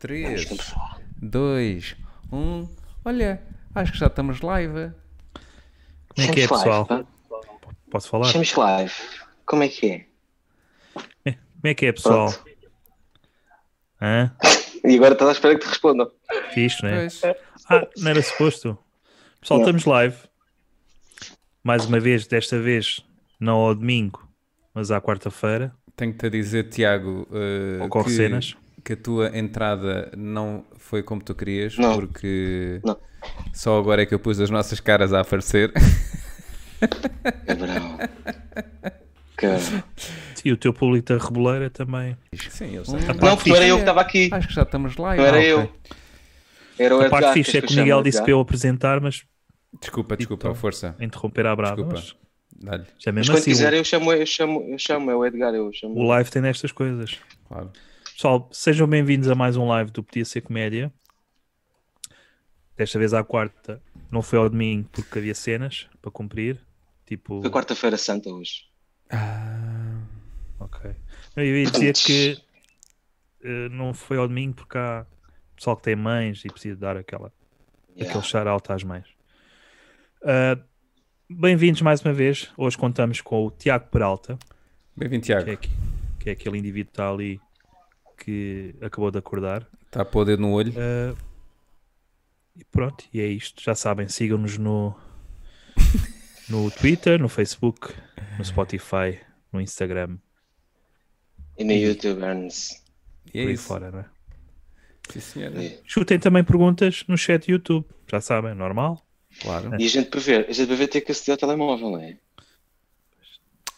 3, 2, 1. Olha, acho que já estamos live. Como é que é, pessoal? Posso falar? Estamos live. Como é que é? Como é que é, pessoal? Hã? E agora estás à espera que te respondam. Fiz, não é? Pois. Ah, não era suposto. Pessoal, não. Estamos live. Mais uma vez, desta vez, não ao domingo, mas à quarta-feira. Tenho-te a dizer, Tiago, que a tua entrada não foi como tu querias, não. Porque não. Só agora é que eu pus as nossas caras a aparecer. Cabrão. Cabrão. E o teu público da reboleira também. Sim, eu sei. Não, porque era eu que estava aqui. Acho que já estamos lá. Não era eu. Era o a parte fixe é que o Miguel disse para eu apresentar, mas... Desculpa, força. Interromper à brava. Desculpa. Dá-lhe. Já mesmo mas quando assim, quiser eu chamo, é o Edgar, eu chamo. O live tem nestas coisas. Claro. Pessoal, sejam bem-vindos a mais um live do Podia Ser Comédia. Desta vez à quarta, não foi ao domingo porque havia cenas para cumprir. Tipo... Foi quarta-feira santa hoje. Ah, ok. Eu ia dizer que não foi ao domingo porque há pessoal que tem mães e precisa dar aquele shout-out às mães. Bem-vindos mais uma vez. Hoje contamos com o Tiago Peralta. Bem-vindo, Tiago. Que é aquele indivíduo que está ali que acabou de acordar. Está a pôr o dedo no olho. E pronto, e é isto. Já sabem, sigam-nos no Twitter, no Facebook, no Spotify, no Instagram. E no YouTube, Ernest. E é por aí isso. Fora, não é? Sim, senhora. E... Chutem também perguntas no chat do YouTube. Já sabem, normal. Claro. E a gente para ver ter que aceder ao telemóvel, não é?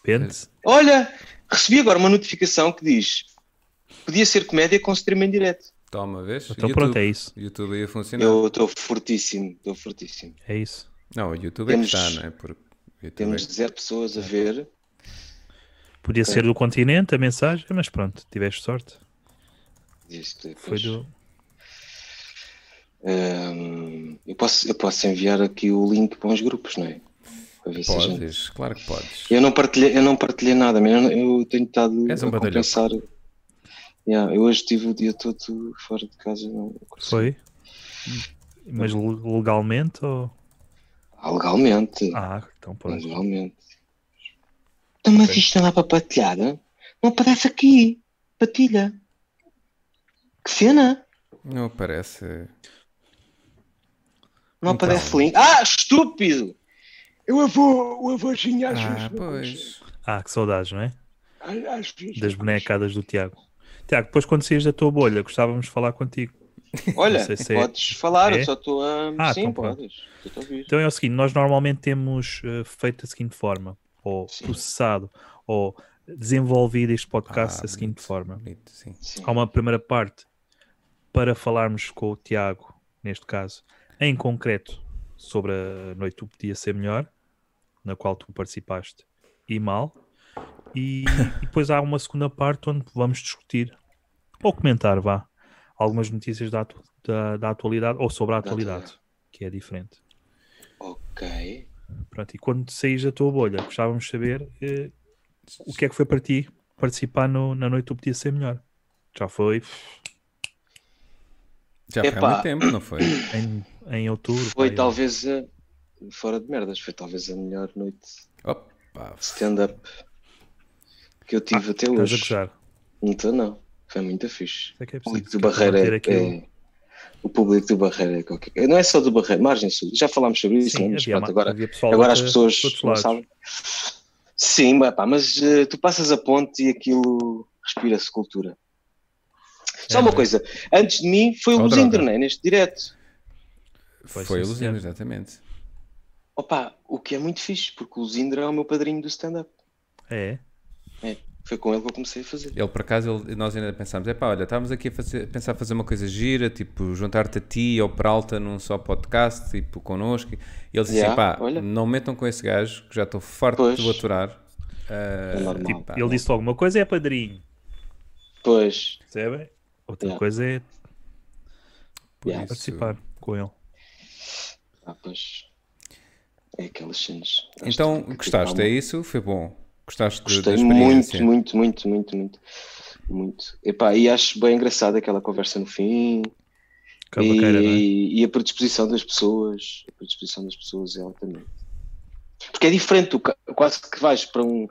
Depende. Olha, recebi agora uma notificação que diz: Podia Ser Comédia com stream em direto. Toma, vês? Então YouTube, pronto, é isso. YouTube ia funcionar. Eu estou fortíssimo, É isso. Não, o YouTube temos, é que está, não é? Porque temos 0 pessoas a ver. Podia ser do continente a mensagem, mas pronto, tiveste sorte. Isto, foi do... Eu posso enviar aqui o link para uns grupos, não é? Para ver podes, se gente... claro que podes. Eu não partilhei nada, mas eu tenho estado a compensar. Eu hoje tive o dia todo fora de casa. Não foi? Mas legalmente? Ou... Legalmente. Ah, então pode. Legalmente. Então, mas isto não dá para partilhar? Não aparece aqui. Patilha. Que cena? Não aparece. Não aparece link. Ah, estúpido! Eu vou xingar as minhas bonecas. Ah, que saudades, não é? Das bonecadas do Tiago. Tiago, depois quando saís da tua bolha, gostávamos de falar contigo. Olha, podes falar, eu só estou a... Sim, podes. Então é o seguinte, nós normalmente temos feito da seguinte forma, ou processado, ou desenvolvido este podcast da seguinte forma. Há uma primeira parte para falarmos com o Tiago, neste caso, em concreto, sobre a noite do Podia Ser Melhor, na qual tu participaste e mal, e depois há uma segunda parte onde vamos discutir, ou comentar, vá, algumas notícias da atualidade, ou sobre a atualidade, que é diferente. Ok. Pronto, e quando saís da tua bolha, gostávamos de saber o que é que foi para ti participar na noite do Podia Ser Melhor. Já foi... Já foi há muito tempo, não foi? Em outubro. Foi talvez, fora de merdas, foi talvez a melhor noite de stand-up que eu tive até hoje. Estás a gozar? Não estou, não. Foi muito fixe. É que é preciso, o público do Barreira é qualquer... Não é só do Barreira, Margem Sul. Já falámos sobre isso, sim, mas pronto, agora as pessoas não sabem. Sim, mas tu passas a ponte e aquilo respira-se cultura. Só uma coisa, antes de mim foi o Lusindro, não é? Neste direto. Foi o Lusindro, exatamente. Opa, o que é muito fixe, porque o Lusindro é o meu padrinho do stand-up. É? Foi com ele que eu comecei a fazer. Ele, por acaso, nós ainda pensámos, olha, estávamos aqui a pensar fazer uma coisa gira, tipo, juntar-te a ti ou Peralta num só podcast, tipo, connosco. E ele disse não metam com esse gajo, que já estou farto de o aturar. Ele disse alguma coisa é padrinho. Pois. Percebem? Outra coisa é participar com ele. Pois. É aquelas cenas. Então, gostaste, é isso? Foi bom? Gostei da experiência? Muito, muito, muito, muito, muito. muito. Epá, e acho bem engraçado aquela conversa no fim. Cabaqueira, não é? E a predisposição das pessoas, é altamente. Porque é diferente, tu quase que vais para um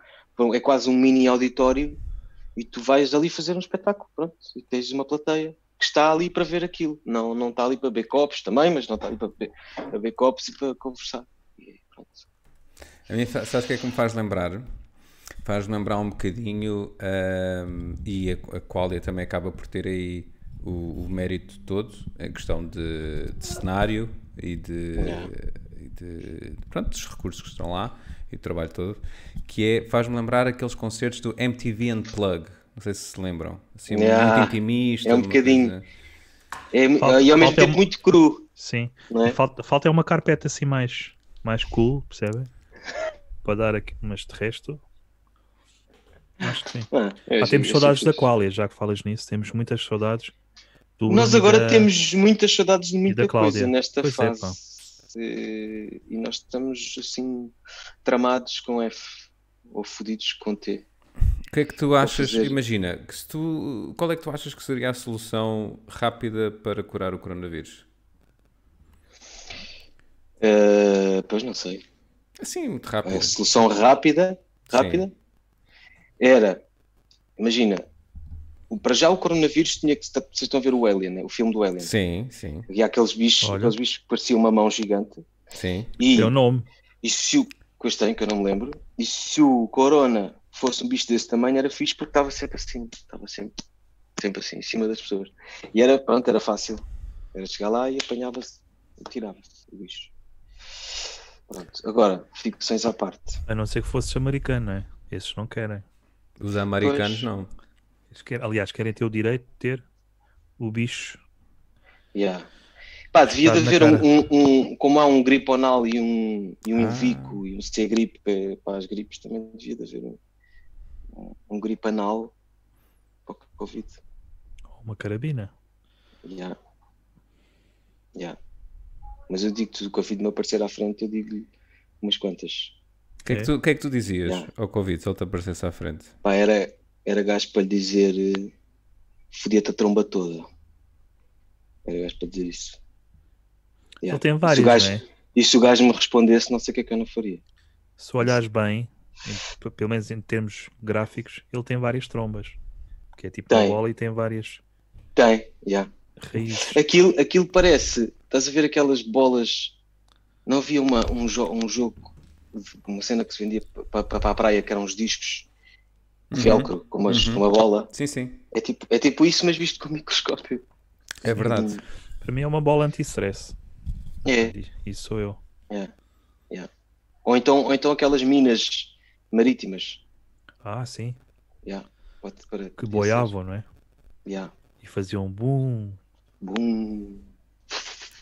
é quase um mini auditório e tu vais ali fazer um espetáculo, pronto, e tens uma plateia que está ali para ver aquilo, não está ali para beber copos também, mas não está ali para beber copos e para conversar. E pronto. A mim, sabes o que é que me faz lembrar? Faz-me lembrar um bocadinho, e a Qualia também acaba por ter aí o mérito todo, a questão de cenário e de pronto, dos recursos que estão lá e do trabalho todo, que é, faz-me lembrar aqueles concertos do MTV Unplugged, não sei se se lembram, assim, muito intimista, é um bocadinho, e ao mesmo tempo muito cru. Sim, é? Falta é uma carpeta assim mais cool, percebem? Para dar aqui, mas de resto acho que sim. Temos saudades da Qualia, já que falas nisso, temos muitas saudades do... Nós agora temos muitas saudades de muita coisa nesta fase. E nós estamos assim tramados com F ou fodidos com T. O que é que tu achas, imagina, que se tu, qual é que tu achas que seria a solução rápida para curar o coronavírus? Pois não sei. Assim, muito rápido. A solução rápida era, imagina, para já o coronavírus tinha que... Vocês estão a ver o Alien, né? O filme do Alien. Sim, sim. Havia aqueles bichos que pareciam uma mão gigante. Sim, é o nome. E se o... Coisa que eu não me lembro. E se o corona fosse um bicho desse tamanho, era fixe porque estava sempre assim. Estava sempre assim, em cima das pessoas. E era, pronto, era fácil. Era chegar lá e apanhava-se, atirava-se o bicho. Pronto, agora, ficções à parte. A não ser que fosse americano, não é? Esses não querem. Os americanos não. Aliás, querem ter o direito de ter o bicho. Pá, devia de haver um como há um griponal e um Invico e um C-gripe para as gripes, também devia de haver um gripanal para o Covid. Uma carabina. Mas eu digo-te, o Covid não aparecer à frente, eu digo-lhe umas quantas. O que é que tu dizias ao Covid, se ele te aparecesse à frente? Pá, era gajo para lhe dizer: fodia-te a tromba toda. Era gajo para dizer isso. Ele tem vários, né? E se o gajo me respondesse, não sei o que é que eu não faria. Se olhares bem, pelo menos em termos gráficos, ele tem várias trombas. Que é tipo a bola e tem várias... raízes. Aquilo parece... Estás a ver aquelas bolas... Não havia um jogo, uma cena que se vendia para a praia, que eram uns discos velcro, com uma bola. Sim, sim. É tipo isso, mas visto com microscópio. É verdade. Para mim é uma bola anti-stress. É. Isso sou eu. Ou então aquelas minas marítimas. Sim. Que boiavam, não é? E faziam um boom. Boom.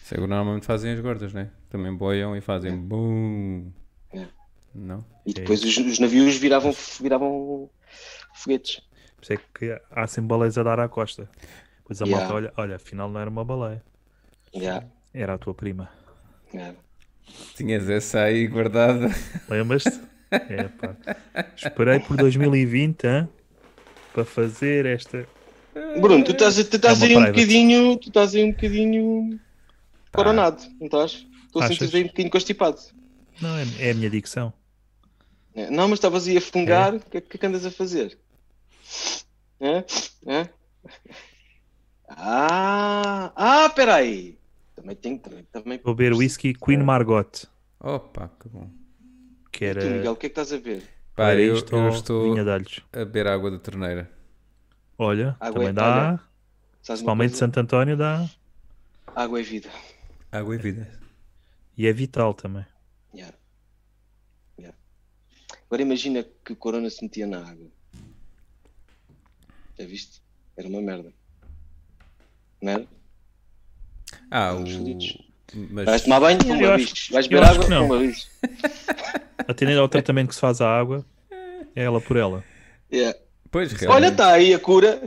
Isso é que normalmente fazem as gordas, não é? Também boiam e fazem boom. Não? E depois os navios viravam foguetes. Por isso é que há sempre baleias a dar à costa. Pois a malta olha, afinal não era uma baleia. Era a tua prima. Tinhas essa aí guardada. Lembras-te? Pá. Esperei por 2020 para fazer esta... Bruno, tu estás aí um bocadinho coronado, não estás? Estou a sentir aí um bocadinho constipado. Não, é a minha dicção. Não, mas estavas aí a fungar, o que andas a fazer? Peraí! Também... Vou beber whisky Queen Margot. Opa, que bom. E tu, Miguel, o que é que estás a ver? Pá, eu estou a beber água da torneira. Olha, água também dá. Principalmente Santo António dá. Água é vida. Água é vida. E é vital também. Agora imagina que o corona se metia na água. Já viste? Era uma merda. Não era? Mas... Vais tomar banho? Vais beber água? Não. Atendendo ao tratamento que se faz à água, é ela por ela. Pois, olha, está aí a cura.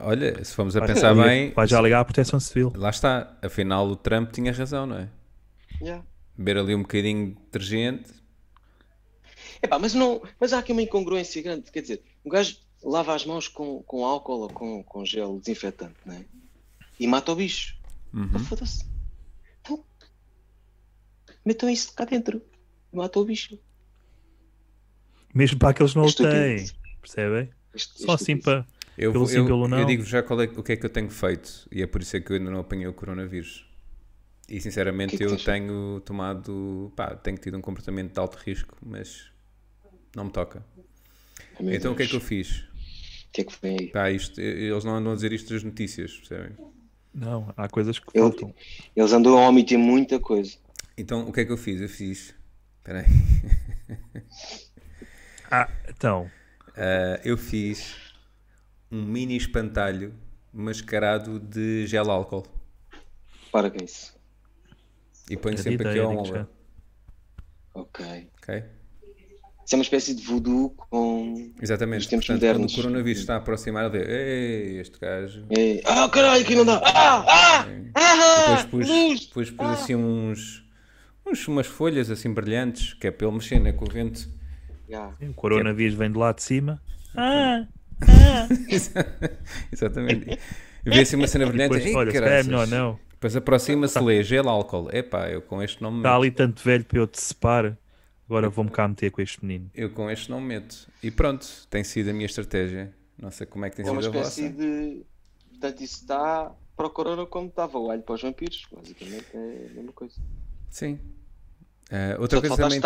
Olha, se formos a pensar bem... Vai já ligar à Proteção Civil. Lá está. Afinal, o Trump tinha razão, não é? Beber ali um bocadinho de detergente... Mas há aqui uma incongruência grande. Quer dizer, um gajo lava as mãos com álcool ou com gel desinfetante, né? E mata o bicho. Uhum. Foda-se. Então, metam isso cá dentro. Mata o bicho. Mesmo para aqueles que não o têm. Percebem? Só assim para... Eu digo já qual é, o que é que eu tenho feito. E é por isso é que eu ainda não apanhei o coronavírus. E sinceramente eu tenho tomado... Pá, tenho tido um comportamento de alto risco, mas não me toca. Então o que é que eu fiz? O que é que foi aí? Pá, eles não andam a dizer isto das notícias, percebem? Não, há coisas que faltam. Eles andam a omitir muita coisa. Então o que é que eu fiz? Eu fiz... Espera aí. Eu fiz um mini espantalho mascarado de gel álcool. Para que isso? E ponho sempre aqui ao ombro. Ok. Isso é uma espécie de voodoo com... Exatamente. Os tempos modernos. Quando o coronavírus está a aproximar, ele vê, ei, este gajo... Ei. Ah, caralho, aqui não dá! Depois pus assim umas folhas assim brilhantes, que é para ele mexer, né, com o vento. Yeah. O coronavírus vem de lá de cima. Exatamente. Vê assim uma cena brilhante. Depois, olha, é melhor não. Depois aproxima-se, lê gel álcool. Epá, eu com este não me meto. Está ali tanto velho para eu te separar. Agora vou-me cá meter com este menino. Eu com este não me meto. E pronto, tem sido a minha estratégia. Não sei como é que tem sido a vossa. Portanto, isso está para o corona como estava o alho para os vampiros. Basicamente é a mesma coisa. Sim. Outra coisa também...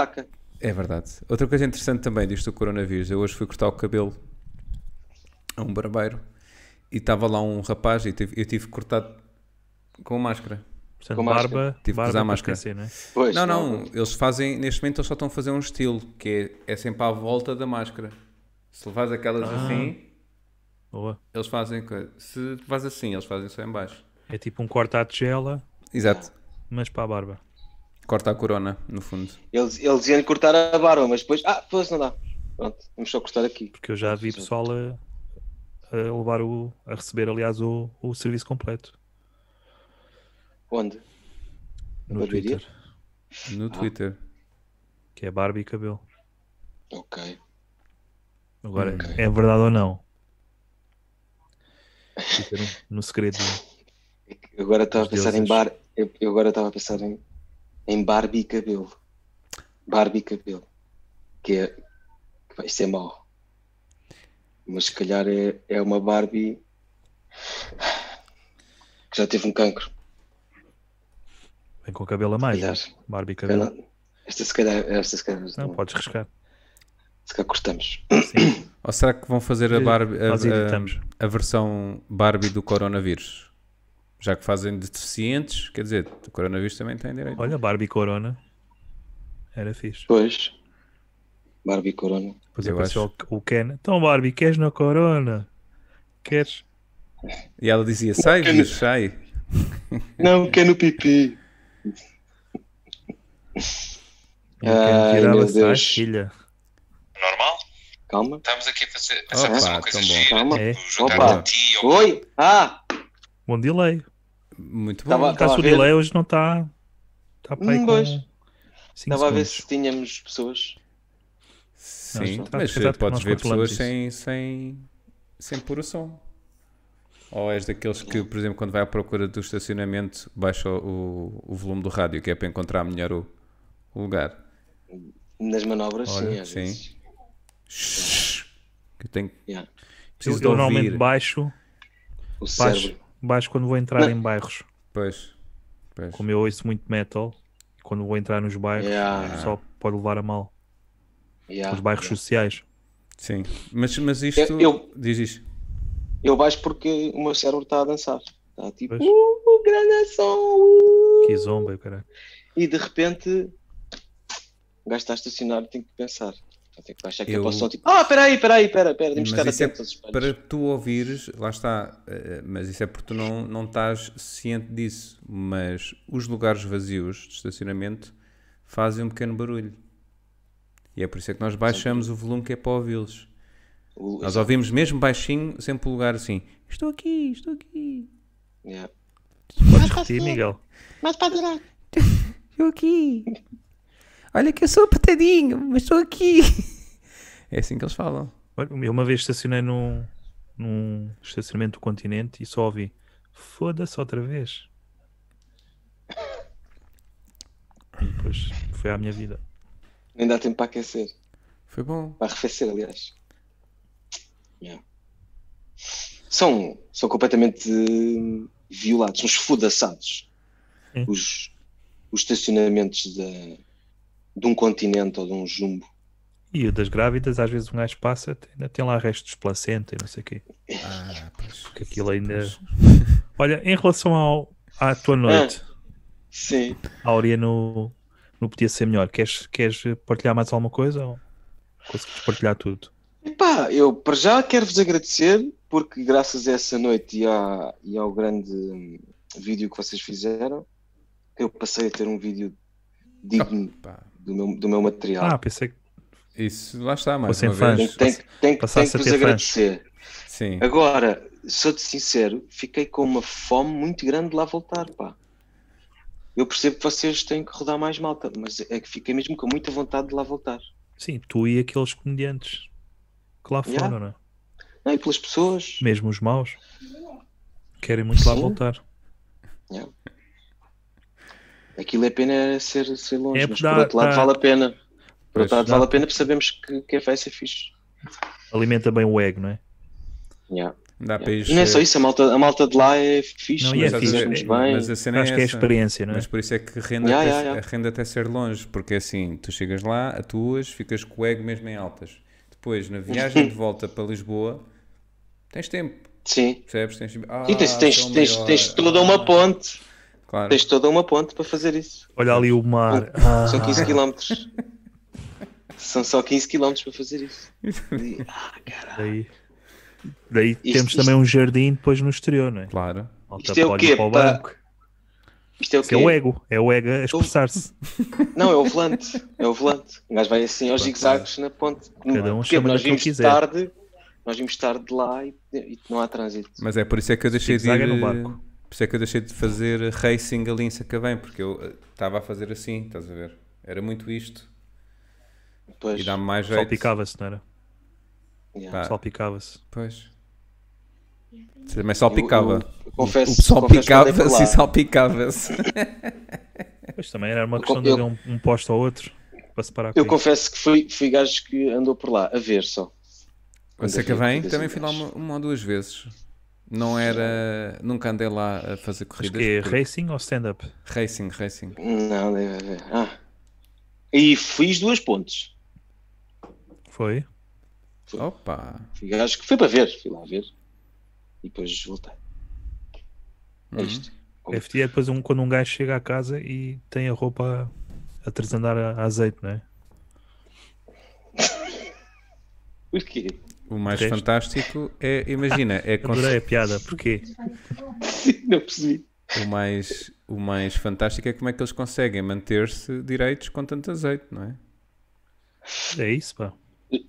É verdade. Outra coisa interessante também disto do coronavírus. Eu hoje fui cortar o cabelo a um barbeiro e estava lá um rapaz e eu tive cortado com máscara. Portanto, com barba, máscara. Tive que usar máscara. Ser, não, é? Pois, não. Eles fazem, neste momento, eles só estão a fazer um estilo que é sempre à volta da máscara. Se levas aquelas assim, boa. Eles fazem. Se levas assim, eles fazem só em baixo. É tipo um corte à tigela. Exato. Mas para a barba. Corta a corona, no fundo. Eles iam cortar a barba, mas depois... pois não dá. Pronto, vamos só cortar aqui. Porque eu já vi pessoal a levar a receber, aliás, o serviço completo. Onde? No Twitter. No Twitter. Que é barba e cabelo. Ok. Agora, é verdade ou não? Fica no segredo. Agora estava a pensar em bar... Eu agora estava a pensar em barba e cabelo. Barba e cabelo. Que é... Isto é mau. Mas se calhar é uma Barbie que já teve um cancro. Vem com o cabelo a mais, né? Barba e cabelo. Esta se calhar... Não, podes riscar. Se calhar cortamos. Sim. Ou será que vão fazer a Barbie... A versão Barbie do coronavírus? Já que fazem de deficientes, quer dizer, o coronavírus também tem direito. Olha, Barbie Corona era fixe. Pois, Barbie Corona. Pois eu acho o Ken. Então, Barbie, queres na Corona? Queres? E ela dizia, sai, Ken... sai. Não, quer no pipi. Meu Deus. Filha. Normal? Calma. Estamos aqui a fazer uma coisa gira. É. Oi! Bom delay. Muito bom. O caso do delay hoje não está... Estava a ver se tínhamos pessoas. Sim, não, mas podes ver pessoas sem pôr o som. Ou és daqueles que, por exemplo, quando vai à procura do estacionamento, baixa o volume do rádio, que é para encontrar melhor o lugar. Nas manobras, olha, sim. Sim. Shhh, que eu tenho... Preciso de ouvir. Eu normalmente baixo quando vou entrar em bairros. Pois. Como eu ouço muito metal, quando vou entrar nos bairros, só pode levar a mal. Os bairros sociais. Sim. Mas isto... Diz isto. Eu baixo porque o meu cérebro está a dançar. Está tipo... grande som! Que zomba, caralho. E de repente... O gajo está a estacionar e tenho que pensar. Tenho que baixar aqui. Eu posso só tipo... Espera aí. Temos que estar atentos. Para tu ouvires, lá está. Mas isso é porque tu não estás ciente disso. Mas os lugares vazios de estacionamento fazem um pequeno barulho. E é por isso é que nós baixamos o volume que é para ouvi-los. Nós ouvimos mesmo baixinho, sempre o lugar assim. Estou aqui. Yeah. Podes repetir, Miguel? Mas para durar. Estou aqui. Olha que eu sou apertadinho, mas estou aqui. É assim que eles falam. Olha, eu uma vez estacionei num estacionamento do Continente e só ouvi "foda-se outra vez". E depois foi à minha vida. Nem dá tempo para aquecer. Foi bom. Para arrefecer, aliás. Yeah. São completamente violados, são esfudaçados. Os estacionamentos de um Continente ou de um Jumbo. E o das grávidas, às vezes um gajo passa, ainda tem lá restos de placenta e não sei o quê. Ah, porque aquilo ainda... Olha, em relação à tua noite... Sim. A Áurea não podia ser melhor. Queres partilhar mais alguma coisa ou consegues partilhar tudo? Epá, eu para já quero-vos agradecer, porque graças a essa noite e ao grande vídeo que vocês fizeram, eu passei a ter um vídeo digno do meu material. Ah, pensei que... Isso, lá está, mais uma vez. Tenho que vos agradecer. Sim. Agora, sou-te sincero, fiquei com uma fome muito grande de lá voltar, pá. Eu percebo que vocês têm que rodar mais malta, mas é que fiquei mesmo com muita vontade de lá voltar. Sim, tu e aqueles comediantes que lá foram, não é? Não, e pelas pessoas. Mesmo os maus. Querem muito lá voltar. Yeah. Aquilo é pena ser longe, mas por outro lado vale a pena. Por outro lado vale a pena porque sabemos que vai ser fixe. Alimenta bem o ego, não é? Yeah. Dá para ir... E não é só isso, a malta de lá é fixe, não, mas é fixe. Mas a cena acho é que é essa, experiência, não é? Mas por isso é que rende até ser longe, porque assim, tu chegas lá, atuas, ficas com o ego mesmo em altas. Depois, na viagem de volta para Lisboa, tens tempo. Sim. Percebes? Tens toda uma ponte. Claro. Tens toda uma ponte para fazer isso. Olha ali o mar. São 15 km. São só 15 km para fazer isso. E, caralho. Daí temos também um jardim depois no exterior, não é? Claro. Isto é o quê? Isto é o quê? É o ego a expressar-se. Não, é o volante. O gajo vai assim aos zigue-zagues na ponte. Cada um chama nós vimos quiser. Tarde, nós vimos tarde de lá e não há trânsito. Mas é por isso é que eu deixei de ir no barco. Por isso é que eu deixei de fazer racing ali em Sacavém, porque eu estava a fazer assim, estás a ver? Era muito isto. Pois. E dá-me mais jeito. Salpicava-se, não era? Yeah. Salpicava-se. Pois. Também salpicava. O salpicava-se e salpicava-se. Pois também era uma questão de um posto ao outro para separar. Eu confesso que fui gajo que andou por lá a ver só. A Sacavém também fui lá uma ou duas vezes. Não era. Nunca andei lá a fazer corridas. Acho que é racing ou stand-up? Racing. Não, deve haver. E fiz duas pontes. Foi? Opa! Acho que foi para ver, fui lá ver e depois voltei. É isto. FT é depois quando um gajo chega à casa e tem a roupa a trasandar a azeite, não é? Porquê? O mais fantástico é, imagina, é adorei a piada, porquê? Não percebi. O mais fantástico é como é que eles conseguem manter-se direitos com tanto azeite, não é? É isso, pá.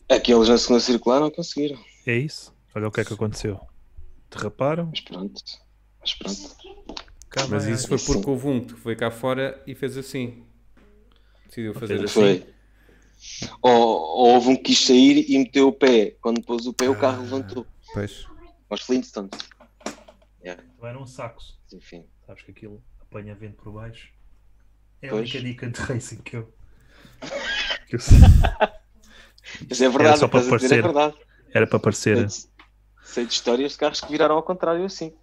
Aqueles na segunda circular não conseguiram. É isso. Olha o que é que aconteceu. Derraparam. Mas pronto. Cá, mas isso foi porque houve um que foi cá fora e fez assim. Decidiu fazer assim. Foi. Ou houve um que quis sair e meteu o pé. Quando pôs o pé, o carro levantou. Pois. Aos Flintstones. Yeah. Era um saco. Enfim. Sabes que aquilo apanha vento por baixo. É a única dica de racing que eu sei. Mas é verdade, era para parecer, é verdade. Era para parecer. Sei de histórias de carros que viraram ao contrário assim.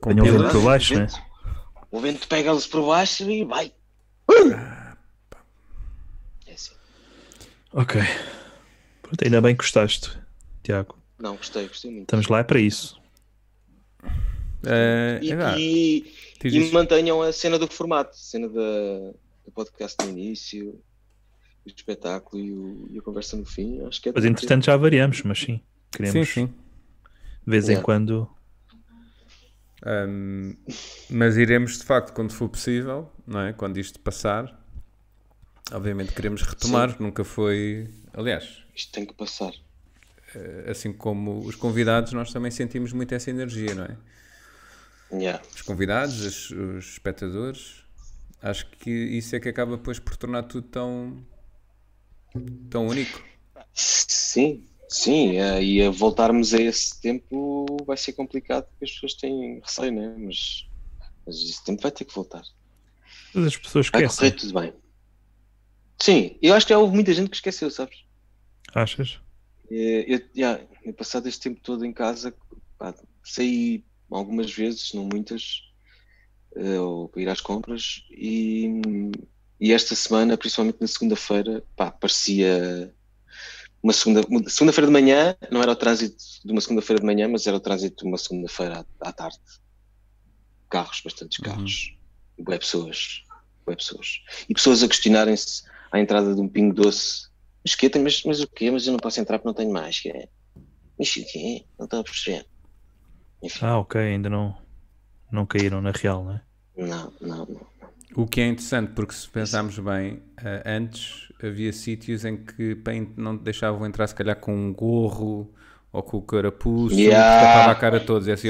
Com o vento por baixo, né? O vento pega-los por baixo e vai. É assim. Ok. Pronto, ainda bem que gostaste, Tiago. Não, gostei muito. Estamos lá para isso. E mantenham a cena do formato, a cena do podcast no início. O espetáculo e a conversa no fim, acho que é. Mas entretanto já variamos, mas sim, queremos sim. De vez em quando. Mas iremos de facto, quando for possível, não é? Quando isto passar, obviamente queremos retomar, sim. Nunca foi. Aliás, isto tem que passar. Assim como os convidados, nós também sentimos muito essa energia, não é? Yeah. Os convidados, os espectadores, acho que isso é que acaba depois por tornar tudo tão único. Sim, Sim, e a voltarmos a esse tempo vai ser complicado, porque as pessoas têm receio, né? Mas esse tempo vai ter que voltar. Mas as pessoas esquecem. Vai correr tudo bem. Sim, eu acho que já houve muita gente que esqueceu, sabes? Achas? Eu passado este tempo todo em casa, pá, saí algumas vezes, não muitas, para ir às compras, e esta semana, principalmente na segunda-feira, pá, parecia... Segunda-feira de manhã, não era o trânsito de uma segunda-feira de manhã, mas era o trânsito de uma segunda-feira à tarde. Carros, bastantes carros. Uhum. Bué pessoas. E pessoas a questionarem-se à entrada de um Pingo Doce. Esqueta, mas o quê? Mas eu não posso entrar porque não tenho mais. Mas o quê? Não estou a perceber. Enfim. Ah, ok. Ainda não caíram na real, não é? Não. O que é interessante, porque se pensarmos bem, antes havia sítios em que não te deixavam entrar, se calhar com um gorro ou com o carapuço, que tapava a cara a todos, e assim,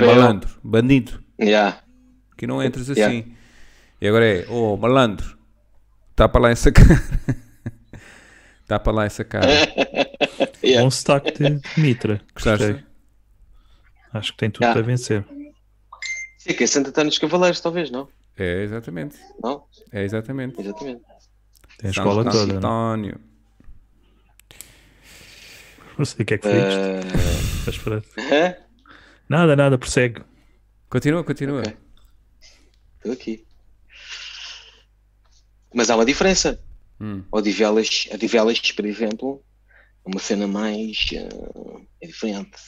malandro, bandido, que não entras assim. E agora é, malandro, tapa lá essa cara. Bom sotaque de Mitra, gostaste? Acho que tem tudo a vencer. Sim, que é Santo António dos Cavaleiros, talvez, não? É, exatamente. Não? É, exatamente. Tem a escola toda, António. Não sei o que é que foi isto. Nada, prossegue. Continua. Okay. Estou aqui. Mas há uma diferença. Odivelas, por exemplo, é uma cena mais... é diferente.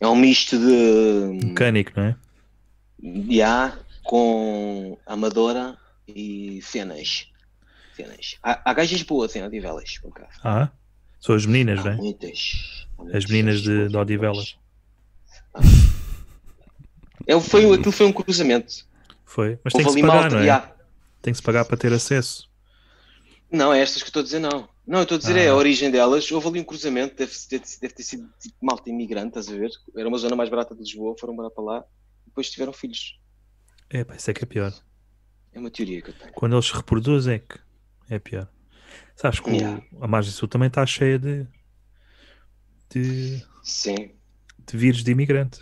É um misto de... mecânico, não é? Com Amadora e cenas. Há gajas boas em Odivelas, por acaso. São as meninas, não é? Muitas. As meninas de Odivelas. Aquilo foi um cruzamento. Foi, mas tem que se pagar, não é? Tem que se pagar para ter acesso. Não, é estas que eu estou a dizer, não. Não, eu estou a dizer é a origem delas. Houve ali um cruzamento, deve ter sido malta imigrante, estás a ver? Era uma zona mais barata de Lisboa, foram morar para lá e depois tiveram filhos. Isso é que é pior. É uma teoria que eu tenho. Quando eles se reproduzem é que é pior. Sabes que a margem sul também está cheia de vírus de imigrante.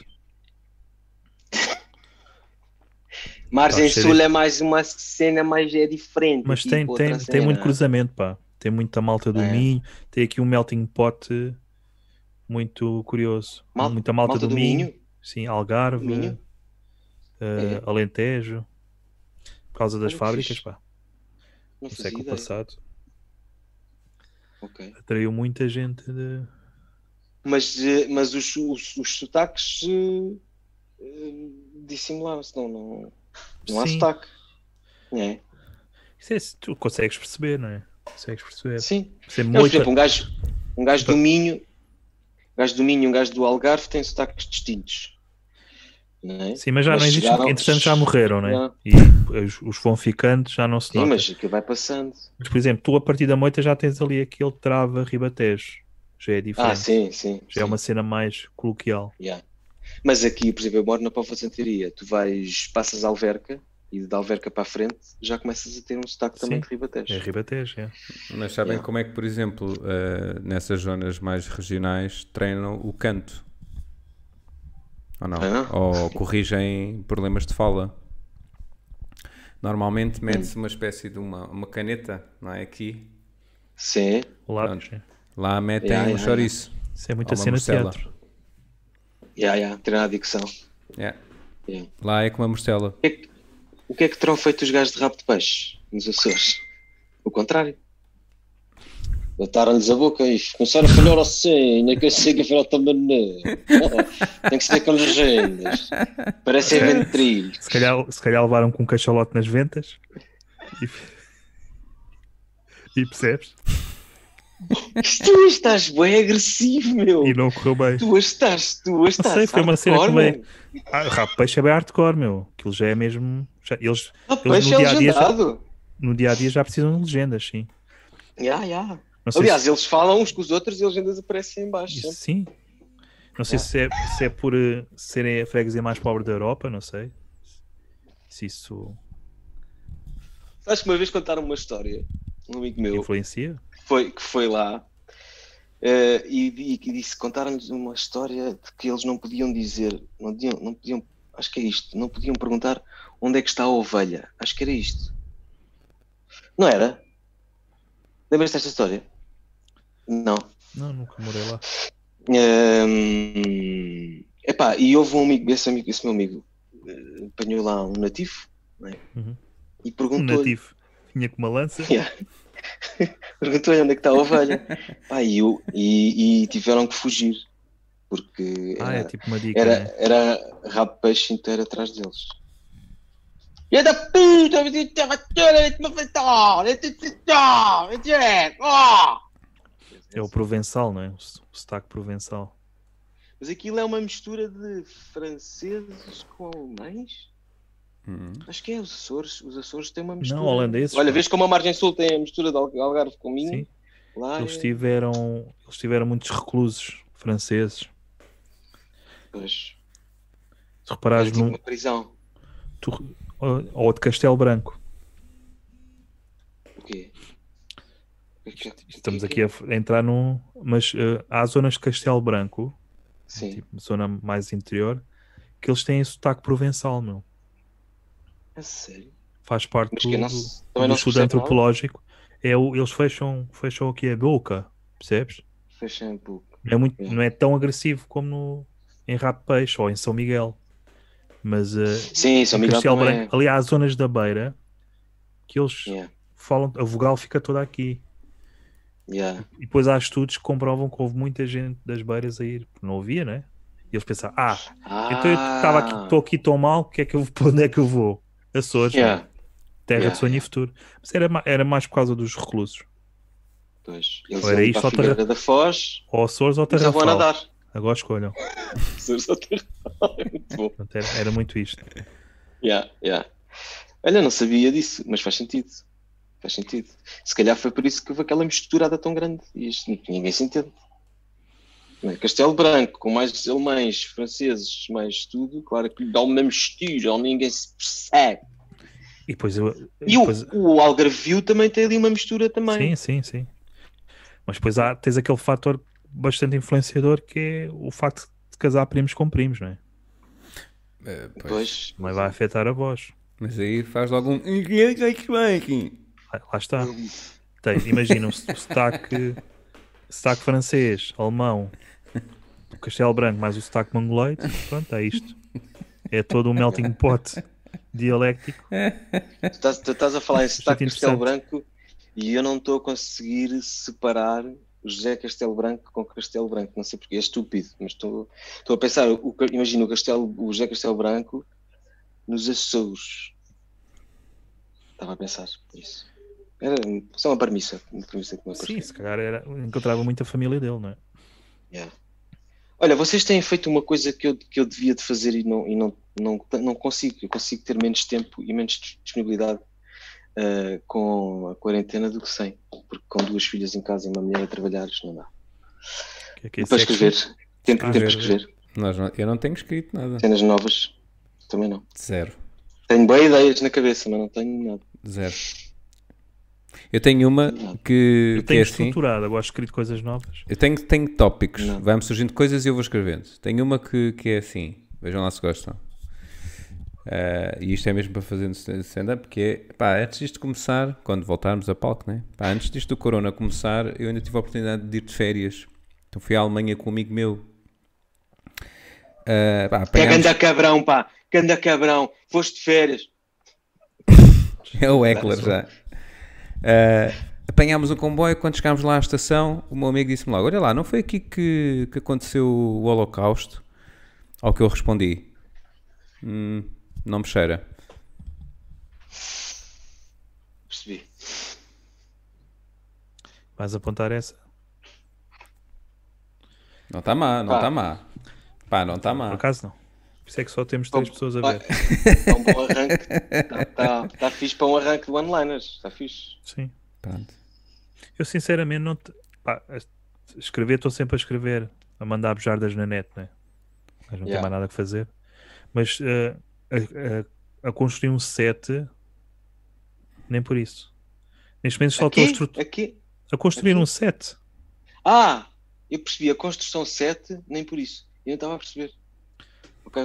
Margem sul é mais uma cena, mas é diferente. Mas tipo tem muito cruzamento, pá. Tem muita malta do Minho. Tem aqui um melting pot muito curioso. Muita malta do Minho. Sim, Algarve. Minho. Alentejo, por causa das fábricas, pá. No século passado atraiu muita gente mas os sotaques dissimularam-se, não há sotaque, é. Isso tu consegues perceber, não é? Sim, por exemplo, um gajo do Minho, um gajo do Algarve tem sotaques distintos. É? Sim, mas já não existe, entretanto já morreram, não é? E os vão ficando, já não se nota. Sim, mas o que vai passando. Mas, por exemplo, tu a partir da Moita já tens ali aquele trava ribatejo, já é diferente. Sim. É uma cena mais coloquial. Mas aqui, por exemplo, eu moro na Póvoa de Santiria, passas a Alverca e da Alverca para a frente já começas a ter um sotaque também de ribatejo. É ribatejo, Mas sabem como é que, por exemplo, nessas zonas mais regionais treinam o canto? Ou não? Ou corrigem problemas de fala. Normalmente mete-se uma espécie de uma caneta, não é? Aqui. Sim. Lá metem um chouriço. Isso é muita cena de teatro. Treinar a dicção. Lá é com uma morcela. O que é que terão feito os gajos de rabo de peixe nos Açores? O contrário. Botaram-lhes a boca e começaram a falhar assim, nem consigo falar também tem que ser com legendas, parecem ventrilhos. Se calhar levaram com um cachalote nas ventas e percebes? Tu estás bem agressivo, meu. E não correu bem. Tu estás. Não sei, foi uma cena que veio. Rabo peixe é bem hardcore, meu. Aquilo já é mesmo. Eles no dia-a-dia já precisam de legendas, sim. Aliás, eles falam uns com os outros e as legendas aparecem em baixo. Isso, sim. Não sei se é por serem a freguesia mais pobre da Europa, não sei. Se isso... Acho que uma vez contaram uma história. Um amigo meu... Influencia? Que foi lá. e disse, contaram-lhes uma história de que eles não podiam dizer, não podiam, acho que é isto, não podiam perguntar onde é que está a ovelha, acho que era isto. Não era? Lembras-te desta história? Não. Não, nunca morei lá. Epá, e houve um amigo, esse meu amigo, apanhou lá um nativo, não é? Uhum. E perguntou-lhe... Um nativo? Tinha com uma lança? Yeah. Perguntou-lhe onde é que está a ovelha. Pá, e tiveram que fugir, porque era, é tipo uma dica, era rabo de peixe inteiro atrás deles. E da puta, é o provençal, não é? O sotaque provençal. Mas aquilo é uma mistura de franceses com alemães? Acho que é os Açores. Os Açores têm uma mistura. Não, holandeses. Olha, vês como a Margem Sul tem a mistura de Algarve com Minho? Lá eles tiveram muitos reclusos franceses. Pois. Se reparares numa prisão. Ou de Castelo Branco. O quê? Estamos aqui a entrar num... Mas há zonas de Castelo Branco, sim, tipo, zona mais interior, que eles têm sotaque provençal, meu. É sério? Faz parte do estudo antropológico. Eles fecham aqui a boca, percebes? Fecham a boca. Não é tão agressivo como em Rabo de Peixe ou em São Miguel. Mas sim, São Miguel Castelo também. Branco, ali há zonas da Beira que eles falam, a vogal fica toda aqui. E depois há estudos que comprovam que houve muita gente das Beiras a ir, porque não ouvia, né? E eles pensavam, então eu estava aqui tão mal, onde é que eu vou? Açores, né? Terra de sonho e futuro. Mas era mais por causa dos reclusos. Pois, eles era isto, da Foz, ou Açores ou Terra vão nadar. Agora escolham. Açores ou Terra. É muito bom. Era muito isto. Olha, não sabia disso, mas faz sentido. Se calhar foi por isso que houve aquela misturada tão grande. E isto, ninguém se entende. Castelo Branco, com mais alemães, franceses, mais tudo, claro que dá uma mistura, onde ninguém se percebe. E o Algarvio também tem ali uma mistura também. Sim. Mas depois tens aquele fator bastante influenciador que é o facto de casar primos com primos, não é? Pois. Mas vai afetar a voz. Mas aí faz logo um... Lá está. Imagina um sotaque francês, alemão, o Castelo Branco, mais o sotaque mongoloide, pronto, é isto. É todo um melting pot dialéctico. Tu estás a falar em sotaque Castelo Branco e eu não estou a conseguir separar José Castelo Branco com Castelo Branco. Não sei porque, é estúpido, mas estou a pensar, imagina o José Castelo Branco nos Açores. Estava a pensar por isso. Era só uma premissa que me apareceu. Sim, se calhar encontrava muita família dele, não é? Olha, vocês têm feito uma coisa que eu devia de fazer e não consigo. Eu consigo ter menos tempo e menos disponibilidade com a quarentena do que sem. Porque com duas filhas em casa e uma mulher a trabalhar, isto não dá. E para escrever. Tempo para escrever. Eu não tenho escrito nada. Cenas novas, também não. Zero. Tenho boas ideias na cabeça, mas não tenho nada. Zero. Eu tenho uma que. Eu tenho que é estruturado, assim. Eu gosto de escrever coisas novas. Eu tenho tópicos, vai-me surgindo coisas e eu vou escrevendo. Tenho uma que é assim, vejam lá se gostam. E isto é mesmo para fazer no stand-up, que é, pá, antes disto começar, quando voltarmos a palco, né? Pá, antes disto do corona começar, eu ainda tive a oportunidade de ir de férias. Então fui à Alemanha com um amigo meu. Ganda cabrão, foste de férias. É o Eckler já. Apanhámos um comboio. Quando chegámos lá à estação, o meu amigo disse-me logo: olha lá, não foi aqui que aconteceu o Holocausto? Ao que eu respondi: não me cheira. Percebi. Vais apontar essa? Não está má, não está má. Pá, não está má. Por acaso não. Por isso é que só temos 3 pessoas a ver. Está um bom arranque. Está fixe para um arranque de one-liners. Está fixe. Sim. Pronto. Eu sinceramente não... Pá, escrever, estou sempre a escrever. A mandar bujardas na net, né? Mas não tem mais nada a fazer. Mas a construir um set... Nem por isso. Neste momento só estou a construir um set. eu percebi a construção 7, nem por isso. Eu não estava a perceber. Okay,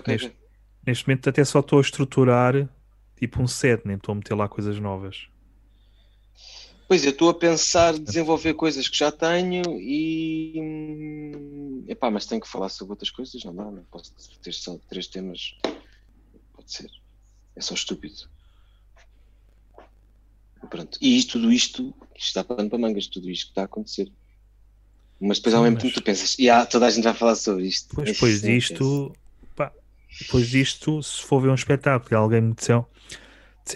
neste momento até só estou a estruturar tipo um 7, nem estou a meter lá coisas novas. Pois é, estou a pensar desenvolver coisas que já tenho e... Epá, mas tenho que falar sobre outras coisas, não dá, não posso ter só 3 temas. Pode ser. É só estúpido. Pronto. E tudo isto está pano para mangas, tudo isto que está a acontecer. Mas depois ao mesmo tempo tu pensas, toda a gente vai falar sobre isto. Pois, depois disto, se for ver um espetáculo e alguém me disser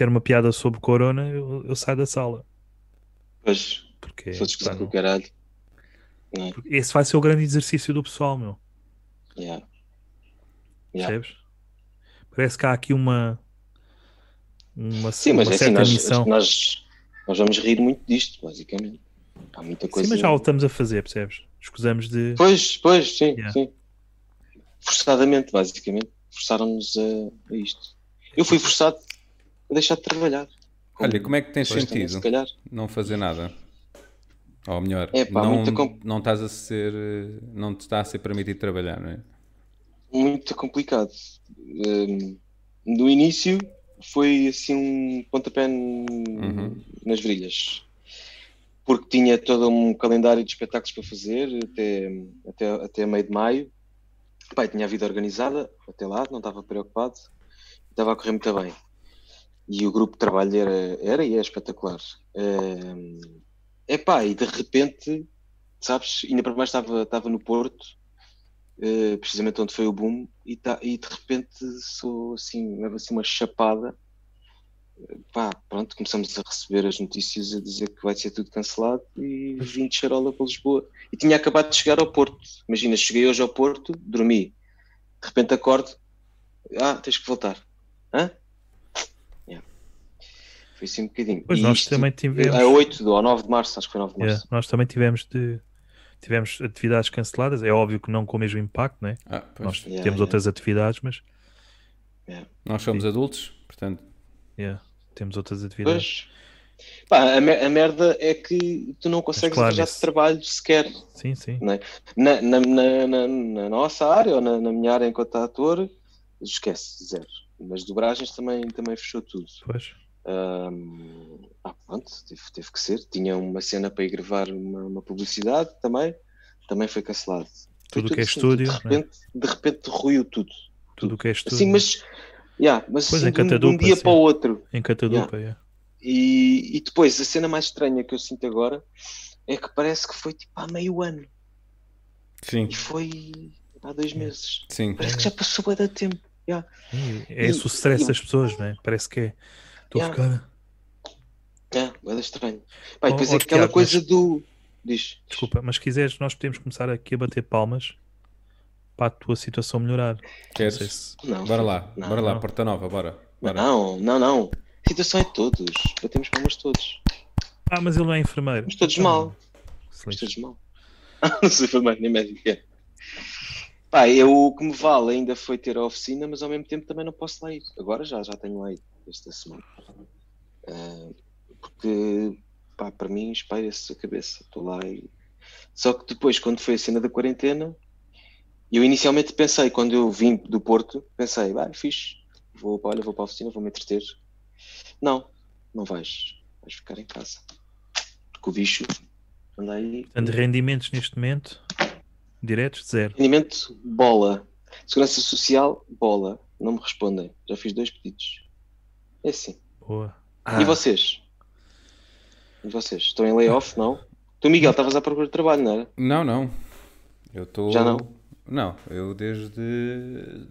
uma piada sobre corona, eu saio da sala. Pois, porque sou discussão com o caralho. Não é? Esse vai ser o grande exercício do pessoal, meu. Percebes? Parece que há aqui uma sim, mas uma certa missão. Nós vamos rir muito disto, basicamente. Há muita coisa. Sim, mas já o estamos a fazer, percebes? Escusamos de... Pois, sim, sim. Forçadamente, basicamente. Forçaram-nos a isto. Eu fui forçado a deixar de trabalhar. Olha, como é que tens sentido também, não fazer nada? Ou melhor, não te está a ser permitido trabalhar, não é? Muito complicado. No início foi assim um pontapé nas virilhas. Porque tinha todo um calendário de espetáculos para fazer até meio de maio. Pai, tinha a vida organizada até lá, não estava preocupado, estava a correr muito bem. E o grupo de trabalho era espetacular. E de repente, sabes, ainda para mais estava no Porto, precisamente onde foi o boom, e de repente levo uma chapada. Pronto, começamos a receber as notícias a dizer que vai ser tudo cancelado e vim de charola para Lisboa. E tinha acabado de chegar ao Porto. Imagina, cheguei hoje ao Porto, dormi, de repente acordo, tens que voltar. Hã? Foi assim um bocadinho. Pois, nós também tivemos... A 8 ou 9 de março, acho que foi 9 de março. Nós também tivemos atividades canceladas, é óbvio que não com o mesmo impacto, não é? Nós temos outras atividades, mas... Nós somos adultos, portanto... Temos outras atividades. Pois. A merda é que tu não consegues arranjar de trabalho sequer. Sim, sim. Não é? Na nossa área, ou na minha área enquanto ator, esquece, zero. Mas dobragens também fechou tudo. Pois. Pronto, teve que ser. Tinha uma cena para ir gravar uma publicidade também foi cancelado. Tudo o que é estúdio, assim, de repente ruiu tudo. Tudo o que é estúdio. Sim, mas assim, de um dia para o outro. Em Catadupa, E depois, a cena mais estranha que eu sinto agora é que parece que foi tipo há meio ano. Sim. E foi há 2 meses. Sim. Parece que já passou bué de tempo. É isso o stress das pessoas, não é? Parece que é... É estranho. Depois é aquela coisa do... Diz. Desculpa, mas se quiseres, nós podemos começar aqui a bater palmas para a tua situação melhorar. Queres? Não. Bora lá, Porta Nova, bora. Não. A situação é de todos. Batemos palmas todos. Mas ele não é enfermeiro. Estamos todos mal. Estamos todos mal. Não sou enfermeiro, nem médico. O que me vale ainda foi ter a oficina, mas ao mesmo tempo também não posso lá ir. Agora já tenho lá ido esta semana. Porque, para mim, espalha-se a cabeça. Estou lá e... Só que depois, quando foi a cena da quarentena, eu inicialmente pensei, quando eu vim do Porto, pensei, fixe, vou para a oficina, vou me entreter. Não vais ficar em casa. Porque o bicho anda aí... Portanto, rendimentos neste momento, diretos, zero. Rendimento, bola. Segurança Social, bola. Não me respondem. Já fiz 2 pedidos. É assim. Boa. E vocês? Estão em layoff, não? Tu, Miguel, estavas à procura de trabalho, não era? Não. Eu estou... Já não? Não, eu desde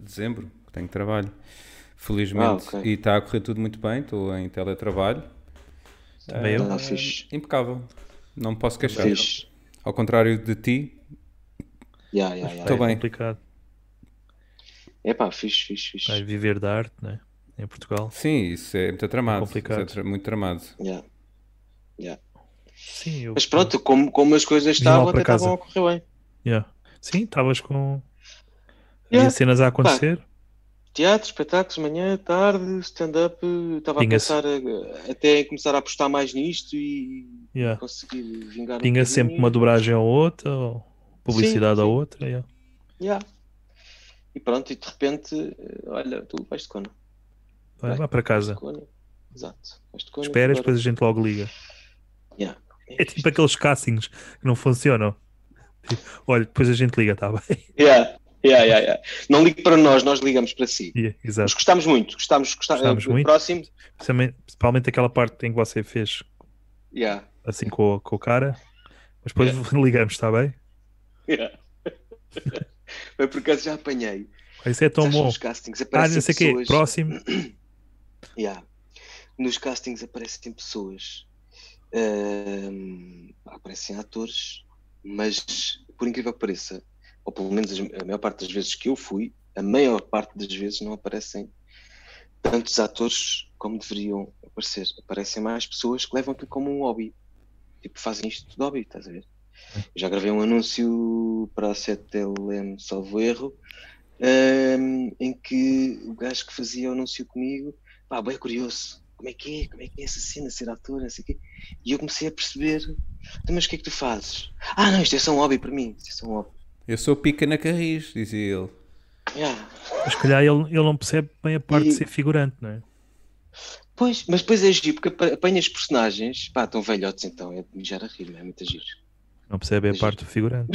dezembro tenho trabalho. Felizmente. Okay. E está a correr tudo muito bem. Estou em teletrabalho. Também eu. Fixe. Impecável. Não me posso queixar. Fixe. Ao contrário de ti. Estou bem. É complicado. Fixe. Vais viver da arte, não é? Em Portugal. Sim, isso é muito tramado. Complicado. É muito tramado. Sim, mas pronto, como as coisas estavam a correr bem. Sim, estavas com cenas a acontecer. Teatro, espetáculos, manhã, tarde, stand-up. Estava a pensar até em começar a apostar mais nisto e conseguir vingar. Tinha sempre uma dobragem ou outra. publicidade à outra. Yeah. Yeah. E pronto, e de repente, olha, tu vais de Kona. Vai para casa. Exato. Esperas, depois a gente logo liga. Yeah. É tipo aqueles castings que não funcionam. Olha, depois a gente liga, tá bem? Yeah. Não ligue para nós ligamos para si. Yeah, exato. Mas gostámos muito, gostámos muito. Próximo. Principalmente aquela parte em que você fez assim com o cara. Mas depois ligamos, tá bem? Yeah. Mas por acaso já apanhei. Isso é tão bom. Nos castings aparecem pessoas... Próximo. Yeah. Nos castings aparecem pessoas. Aparecem atores, mas por incrível que pareça, ou pelo menos a maior parte das vezes que eu fui, a maior parte das vezes não aparecem tantos atores como deveriam aparecer. Aparecem mais pessoas que levam aquilo como um hobby. Tipo, fazem isto de hobby, estás a ver? Eu já gravei um anúncio para a 7LM, salvo erro, em que o gajo que fazia o anúncio comigo, pá, bem curioso, como é que é essa cena, ser ator, não sei o quê. E eu comecei a perceber, mas o que é que tu fazes? Ah, não, isto é só um hobby para mim, isto é só um hobby. Eu sou pica na Carris, dizia ele. Yeah. Mas calhar ele não percebe bem a parte de ser figurante, não é? Pois, mas depois é giro, porque apanhas personagens, pá, tão velhotes então, é de me já a rir, não é? Muito giro. Não percebe a parte do figurante.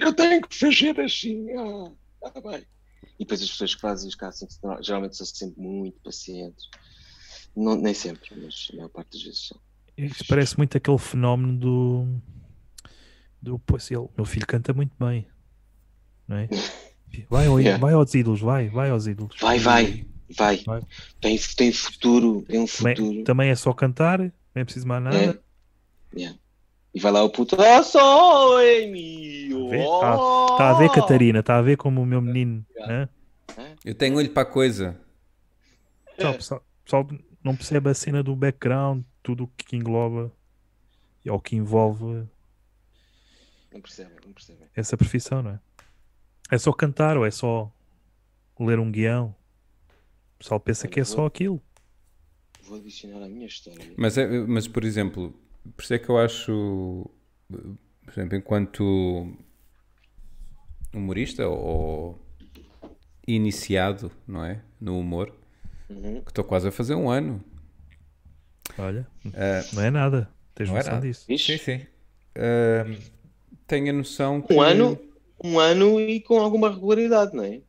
Eu tenho que fazer assim, tá bem. E depois as pessoas que fazem os castings geralmente são sempre muito pacientes. Não, nem sempre, mas a maior parte das vezes são. Isso parece muito aquele fenómeno do pois ele, meu filho canta muito bem, não é? Vai aos ídolos, vai aos ídolos. Vai. Tem futuro, tem um futuro. Também é só cantar, não é preciso mais nada. Yeah. E vai lá o puto. Só em mim. Está a ver, Catarina, está a ver como o meu menino. Yeah. Né? Eu tenho olho para a coisa. Então, pessoal não percebe a cena do background, tudo o que engloba ou que envolve. Não percebe. Essa profissão, não é? É só cantar ou é só ler um guião? O pessoal pensa que é só aquilo. Vou adicionar a minha história. Mas por exemplo, por isso é que eu acho, por exemplo, enquanto humorista ou iniciado, não é? No humor, que estou quase a fazer um ano. Olha, não é nada. Tens noção disso? Sim. Tenho a noção que... Um ano e com alguma regularidade, não é?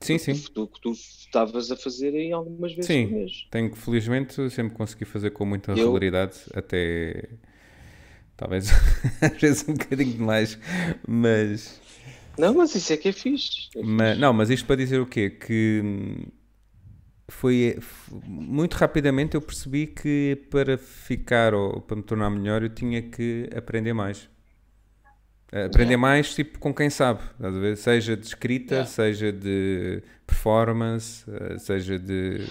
Sim. Tu estavas a fazer aí algumas vezes por mês. Sim, tenho que felizmente sempre consegui fazer com muita regularidade, até talvez às vezes um bocadinho demais, mas... Não, mas isso é que é fixe. Não, mas isto para dizer o quê? Que foi muito rapidamente eu percebi que para ficar ou para me tornar melhor eu tinha que aprender mais. Tipo, com quem sabe, seja de escrita, seja de performance, seja de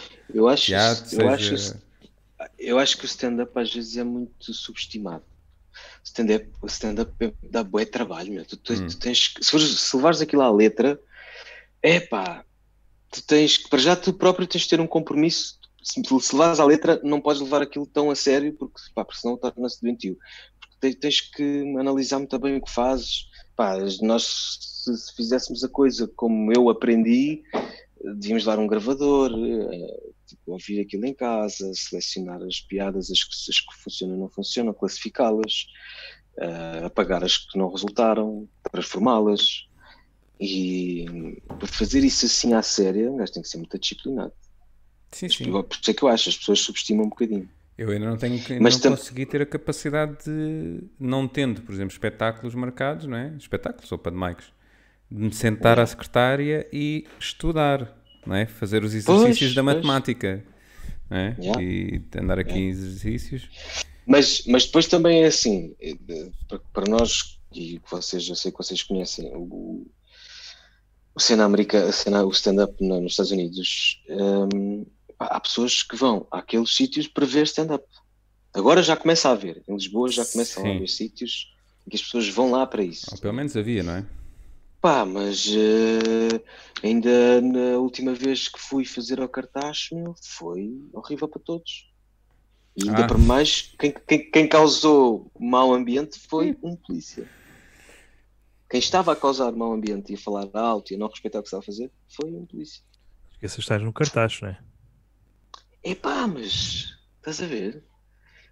teatro, eu acho que o stand-up às vezes é muito subestimado. O stand-up dá bué trabalho, meu. Tu tens, se levares aquilo à letra, tu tens que, para já tu próprio tens de ter um compromisso. Se levares à letra, não podes levar aquilo tão a sério, porque senão torna-se doentio. Tens que analisar muito bem o que fazes. Nós, se fizéssemos a coisa como eu aprendi, devíamos levar um gravador, ouvir aquilo em casa, selecionar as piadas, as que funcionam e não funcionam, classificá-las, apagar as que não resultaram, transformá-las. E para fazer isso assim à séria, um gajo tem que ser muito disciplinado. Sim. Por isso é que eu acho, as pessoas subestimam um bocadinho. Eu ainda não tenho, consegui ter a capacidade de, não tendo, por exemplo, espetáculos marcados, não é? Espetáculos ou pandemicos, de me sentar à secretária e estudar, não é? Fazer os exercícios da matemática, não é? E andar aqui em exercícios. Mas depois também é assim, para nós, e vocês, eu sei que vocês conhecem, o stand-up nos Estados Unidos... Há pessoas que vão àqueles sítios para ver stand-up. Agora já começa a haver. Em Lisboa já começam a haver sítios em que as pessoas vão lá para isso. Ou pelo menos havia, não é? Mas ainda na última vez que fui fazer ao cartaz, foi horrível para todos. E ainda por mais, quem causou mau ambiente foi um polícia. Quem estava a causar mau ambiente e a falar alto e a não respeitar o que estava a fazer foi um polícia. Porque estás no cartaz, não é? Epá, mas estás a ver?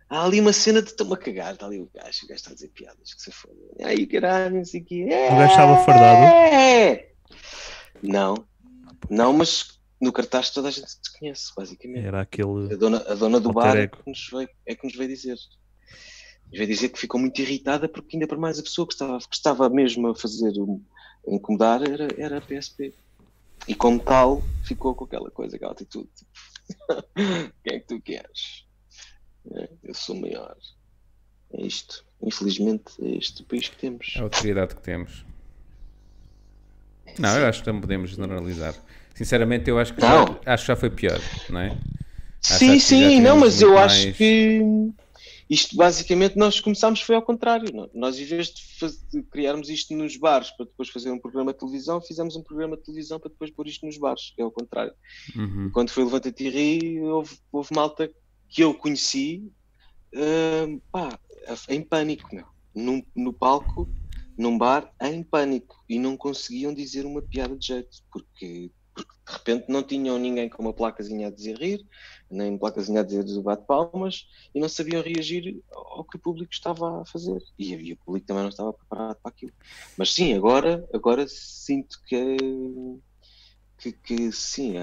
Há ali uma cena de toma cagar, está ali o gajo está a dizer piadas, que se foda. Ai, caralho, não sei o quê. O gajo estava fardado? Não, não, mas no cartaz toda a gente se conhece, basicamente. Era aquele... A dona do bar é que nos veio dizer. Nos veio dizer que ficou muito irritada porque ainda para mais a pessoa que estava mesmo a fazer, a incomodar, era a PSP. E como tal, ficou com aquela coisa, aquela atitude. Quem é que tu queres? Eu sou maior. É isto. Infelizmente, é este o país que temos. É a autoridade que temos. Não, eu acho que não podemos generalizar. Sinceramente, eu acho que já foi pior, não é? Sim, não, mas eu acho que isto basicamente nós começámos foi ao contrário. Não? Nós, em vez de criarmos isto nos bares para depois fazer um programa de televisão, fizemos um programa de televisão para depois pôr isto nos bares, é ao contrário. Uhum. E quando foi Levanta-te e Ri, houve malta que eu conheci em pânico, não? No palco, num bar, em pânico, e não conseguiam dizer uma piada de jeito, porque de repente não tinham ninguém com uma placazinha a dizer rir, nem placazinha a dizer bate palmas, e não sabiam reagir ao que o público estava a fazer, e o público também não estava preparado para aquilo. Mas sim, agora sinto que sim,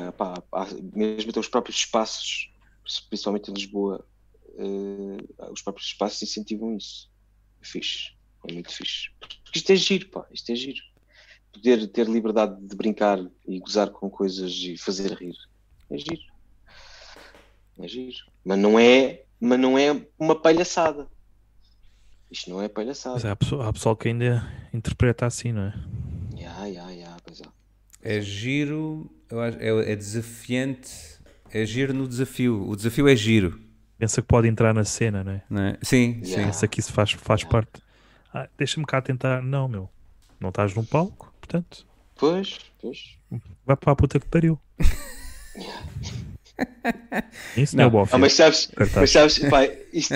mesmo até os próprios espaços, principalmente em Lisboa, os próprios espaços incentivam isso. É fixe. É muito fixe. Porque isto é giro, pá. Isto é giro. Poder ter liberdade de brincar e gozar com coisas e fazer rir. É giro. É giro. Mas não é uma palhaçada. Isto não é palhaçada. Mas há pessoal que ainda interpreta assim, não é? Pois é. É giro, eu acho, é desafiante. É giro no desafio. O desafio é giro. Pensa que pode entrar na cena, não é? Não é? Sim. Pensa que isso faz parte. Ah, deixa-me cá tentar. Não, meu. Não estás num palco, portanto. Pois. Vai para a puta que pariu. Isso não é bom. Mas sabes, pai, isto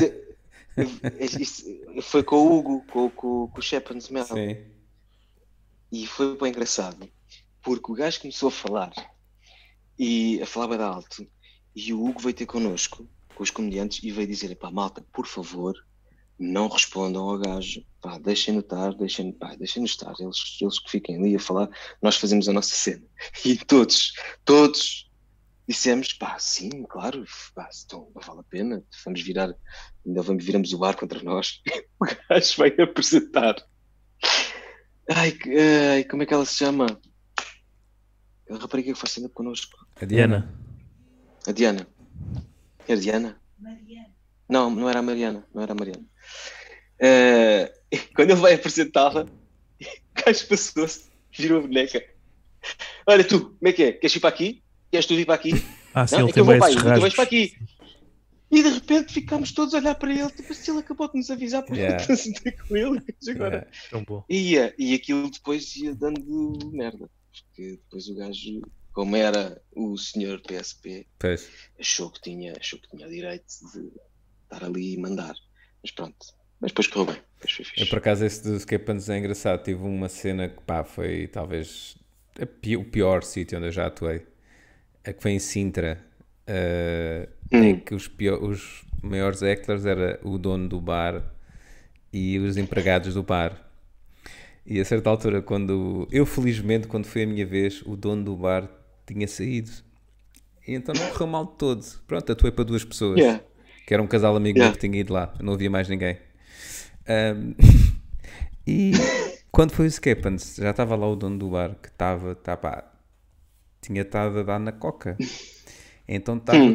foi com o Hugo, com o Shepherd's Mel. Sim. E foi bem engraçado, porque o gajo começou a falar, e a falar bem alto, e o Hugo veio ter connosco, com os comediantes, e veio dizer, pá, malta, por favor, não respondam ao gajo, pá, deixem-no estar, eles que fiquem ali a falar, nós fazemos a nossa cena. E todos dissemos, pá, sim, claro, pá, então vale a pena, ainda viramos o bar contra nós, o gajo vai apresentar. Ai, como é que ela se chama? A rapariga que faz cena connosco. A Diana. É a Diana? Mariana. Não era a Mariana. Quando ele vai apresentá-la, o gajo passou-se, virou a boneca. Olha tu, como é que é? Queres ir para aqui? Queres tu ir para aqui? Sim, ele tem mais rasgos. Tu vais para aqui. E de repente ficámos todos a olhar para ele, tipo, se ele acabou de nos avisar, porque eu sentei com ele. Agora. E aquilo depois ia dando merda. Porque depois o gajo, como era o senhor PSP, pois, achou que tinha direito de estar ali e mandar. Mas pronto, mas depois correu bem. Depois foi fixe. Eu, por acaso, esse do Escapando é engraçado. Tive uma cena que, pá, foi talvez o pior sítio onde eu já atuei. É que foi em Sintra, em que os maiores hecklers era o dono do bar e os empregados do bar. E a certa altura, felizmente, quando foi a minha vez, o dono do bar tinha saído. E então não correu mal de todo. Pronto, atuei para duas pessoas. Yeah. Que era um casal amigo meu que tinha ido lá. Não havia mais ninguém. E quando foi o Escapance, já estava lá o dono do bar, que tinha estado a dar na coca. Então estava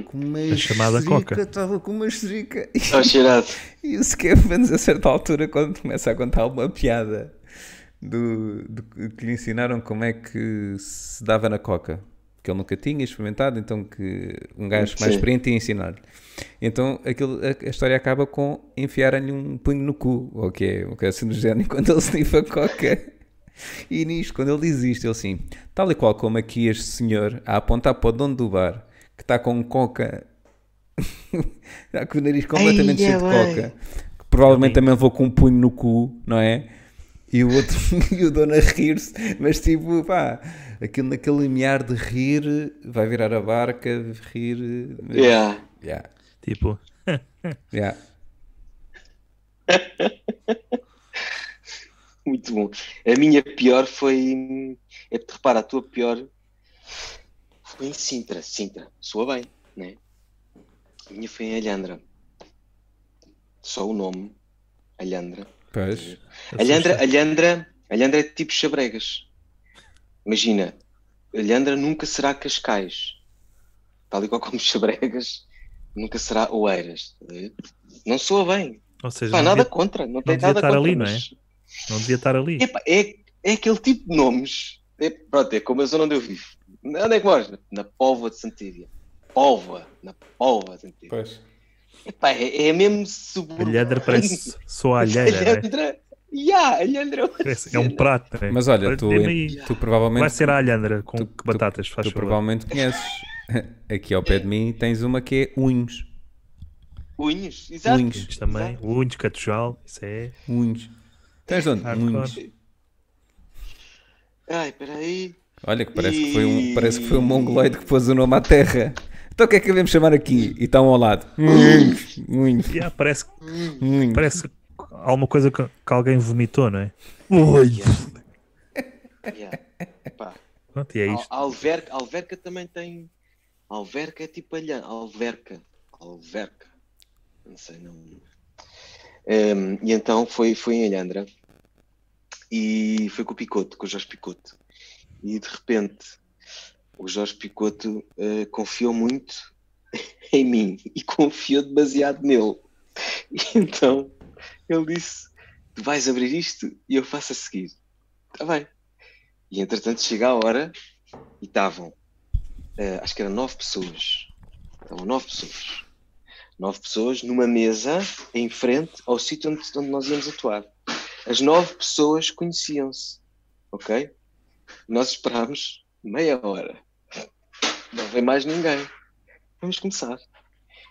com uma estrica. Estava cheirado. E o Escapance, a certa altura, quando começa a contar uma piada que lhe ensinaram como é que se dava na coca, que ele nunca tinha experimentado, então que um gajo mais experiente ia ensinar-lhe. Então a história acaba com enfiarem-lhe um punho no cu, ou que é um caso no género, quando ele esnifa a coca. E nisto, quando ele diz isto, ele assim, tal e qual como aqui este senhor a apontar para o dono do bar, que está com coca, está com o nariz completamente cheio de coca, que provavelmente também levou com um punho no cu, não é? e o outro e o dono a rir-se, mas tipo, pá, aquilo naquele limiar de rir, vai virar a barca, rir... Yeah. Yeah. Tipo... Yeah. Muito bom. A minha pior foi... É que, repara, a tua pior foi em Sintra. Sintra, soa bem, não é? A minha foi em Alhandra. Só o nome. Alhandra. Pois. Alhandra é tipo Xabregas. Imagina, Alhandra nunca será Cascais. Tal igual como Xabregas nunca será Oeiras. Não soa bem. Ou seja, pá, nada devia, contra. Não tem nada contra. Ali, mas... Não devia estar ali, não é? Não devia estar ali. É aquele tipo de nomes. É, pronto, é como a zona onde eu vivo. Onde é que moras? Na Póvoa de Santa Ídia. Epá, é mesmo subúrbio. Alhandra parece só a Alhandra, né? Yeah, Alhandra é um prato, né? Mas olha, tu provavelmente... Vai ser a Alhandra com tu, batatas, faz favor. Tu provavelmente conheces. Aqui ao pé de mim tens uma que é Unhos. Unhos, exato. Unhos também. Unhos, Catujal, isso é... Unhos. Tens onde? Unhos. Ai, peraí. Olha, que parece que foi um mongoloide que pôs o nome à terra. Então o que é que devemos chamar aqui? E estão ao lado. Yeah, parece alguma coisa que alguém vomitou, não é? Yeah. Pá. Pronto, e é isto. Alverca também tem... Alverca é tipo alhã. Alverca. Não sei, não... e então foi em Alhandra. E foi com o Picoto, com o Jorge Picoto. E de repente... O Jorge Picoto confiou muito em mim e confiou demasiado nele. E então ele disse: "Tu vais abrir isto e eu faço a seguir." Está bem. E entretanto chega a hora e estavam, acho que eram 9 pessoas. Estavam 9 pessoas. 9 pessoas numa mesa em frente ao sítio onde nós íamos atuar. As 9 pessoas conheciam-se. Ok? Nós esperámos meia hora. Não vem mais ninguém. Vamos começar.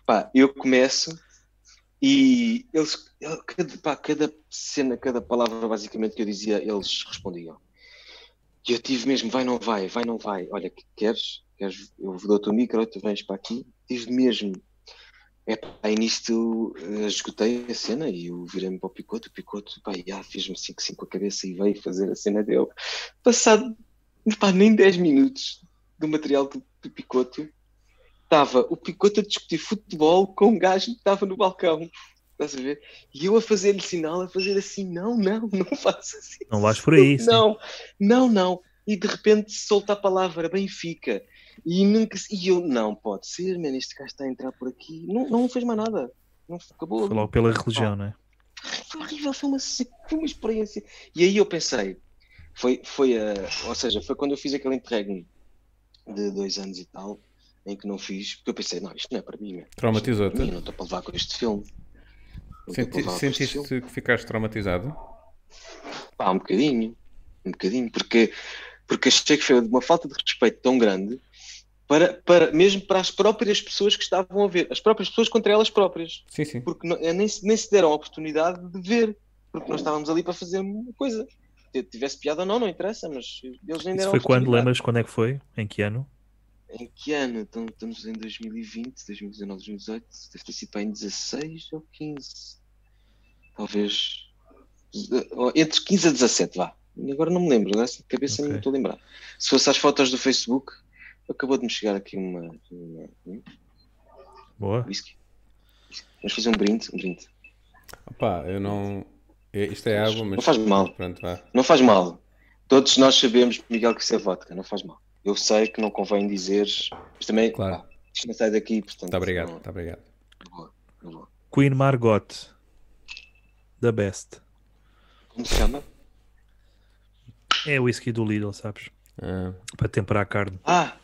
Pá, eu começo e eles, cada cena, cada palavra basicamente que eu dizia, eles respondiam. E eu tive mesmo, vai, não vai. Olha, queres eu dou-te o micro, tu vens para aqui. Tive mesmo. Aí nisto escutei a cena e eu virei-me para o Picoto, pá, fiz-me 5-5 com a cabeça e veio fazer a cena dele. Passado, pá, nem 10 minutos do material do Picoto, estava o Picoto a discutir futebol com um gajo que estava no balcão, estás a ver? E eu a fazer-lhe sinal, a fazer assim, não faço assim. Não vais por aí. Não. E de repente solta a palavra Benfica. E eu, não pode ser, man, este gajo está a entrar por aqui. Não fez mais nada. Não, acabou. Foi logo pela religião, não é? Foi horrível, foi uma experiência. E aí eu pensei, foi quando eu fiz aquele interregno de 2 anos e tal, em que não fiz, porque eu pensei, não, isto não é para mim. Traumatizou-te? Não estou para levar com este filme. Sentiste que ficaste traumatizado? Pá, um bocadinho, porque achei que foi de uma falta de respeito tão grande, mesmo para as próprias pessoas que estavam a ver, as próprias pessoas contra elas próprias. Sim. Porque nem se deram a oportunidade de ver, porque nós estávamos ali para fazer uma coisa. Se tivesse piada ou não interessa, mas eles nem deram a oportunidade. Isso foi quando? Lembras quando é que foi? Em que ano? Então, estamos em 2020, 2019, 2018, deve ter sido para em 16 ou 15. Talvez... Entre 15 a 17, vá. Agora não me lembro, né? De cabeça okay. Não estou a lembrar. Se fosse as fotos do Facebook, acabou de me chegar aqui uma... Boa. Whisky. Vamos fazer um brinde. Opa, eu não... Isto é água, mas... Não faz mal. Pronto, vá. Não faz mal. Todos nós sabemos, Miguel, que isso é vodka. Não faz mal. Eu sei que não convém dizeres, mas também... Claro. Isto não sai daqui, portanto... Está obrigado, está obrigado. Boa. Queen Margot. The best. Como se chama? É o whisky do Lidl, sabes? Ah. Para temperar a carne. Ah!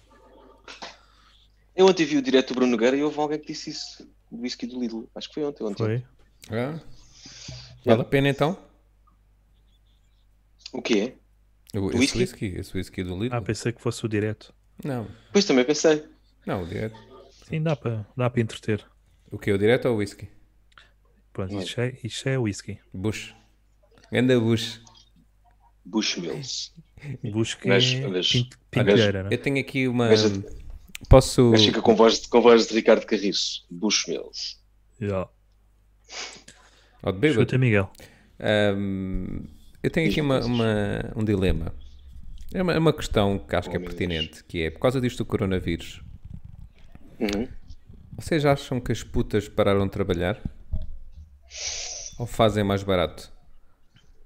Eu ontem vi o direto do Bruno Nogueira e houve alguém que disse isso. O whisky do Lidl. Acho que foi ontem. Foi? Ah. Vale a pena então? O que é? Esse whisky do Lidl? Ah, pensei que fosse o direto. Não. Pois também pensei. Não, o direto. Sim, dá para entreter. O que? O direto ou o whisky? Pronto, isto é whisky. Bush. Ganda Bush. Bushmills. Pintelheira, não? Eu tenho aqui uma... Posso... Mas fica com voz de Ricardo Carriço. Bushmills. Yeah. Oh, de bêbado. Escuta, Miguel. Eu tenho aqui um dilema. É uma questão que acho que é pertinente, que é, por causa disto do coronavírus, vocês acham que as putas pararam de trabalhar? Ou fazem mais barato?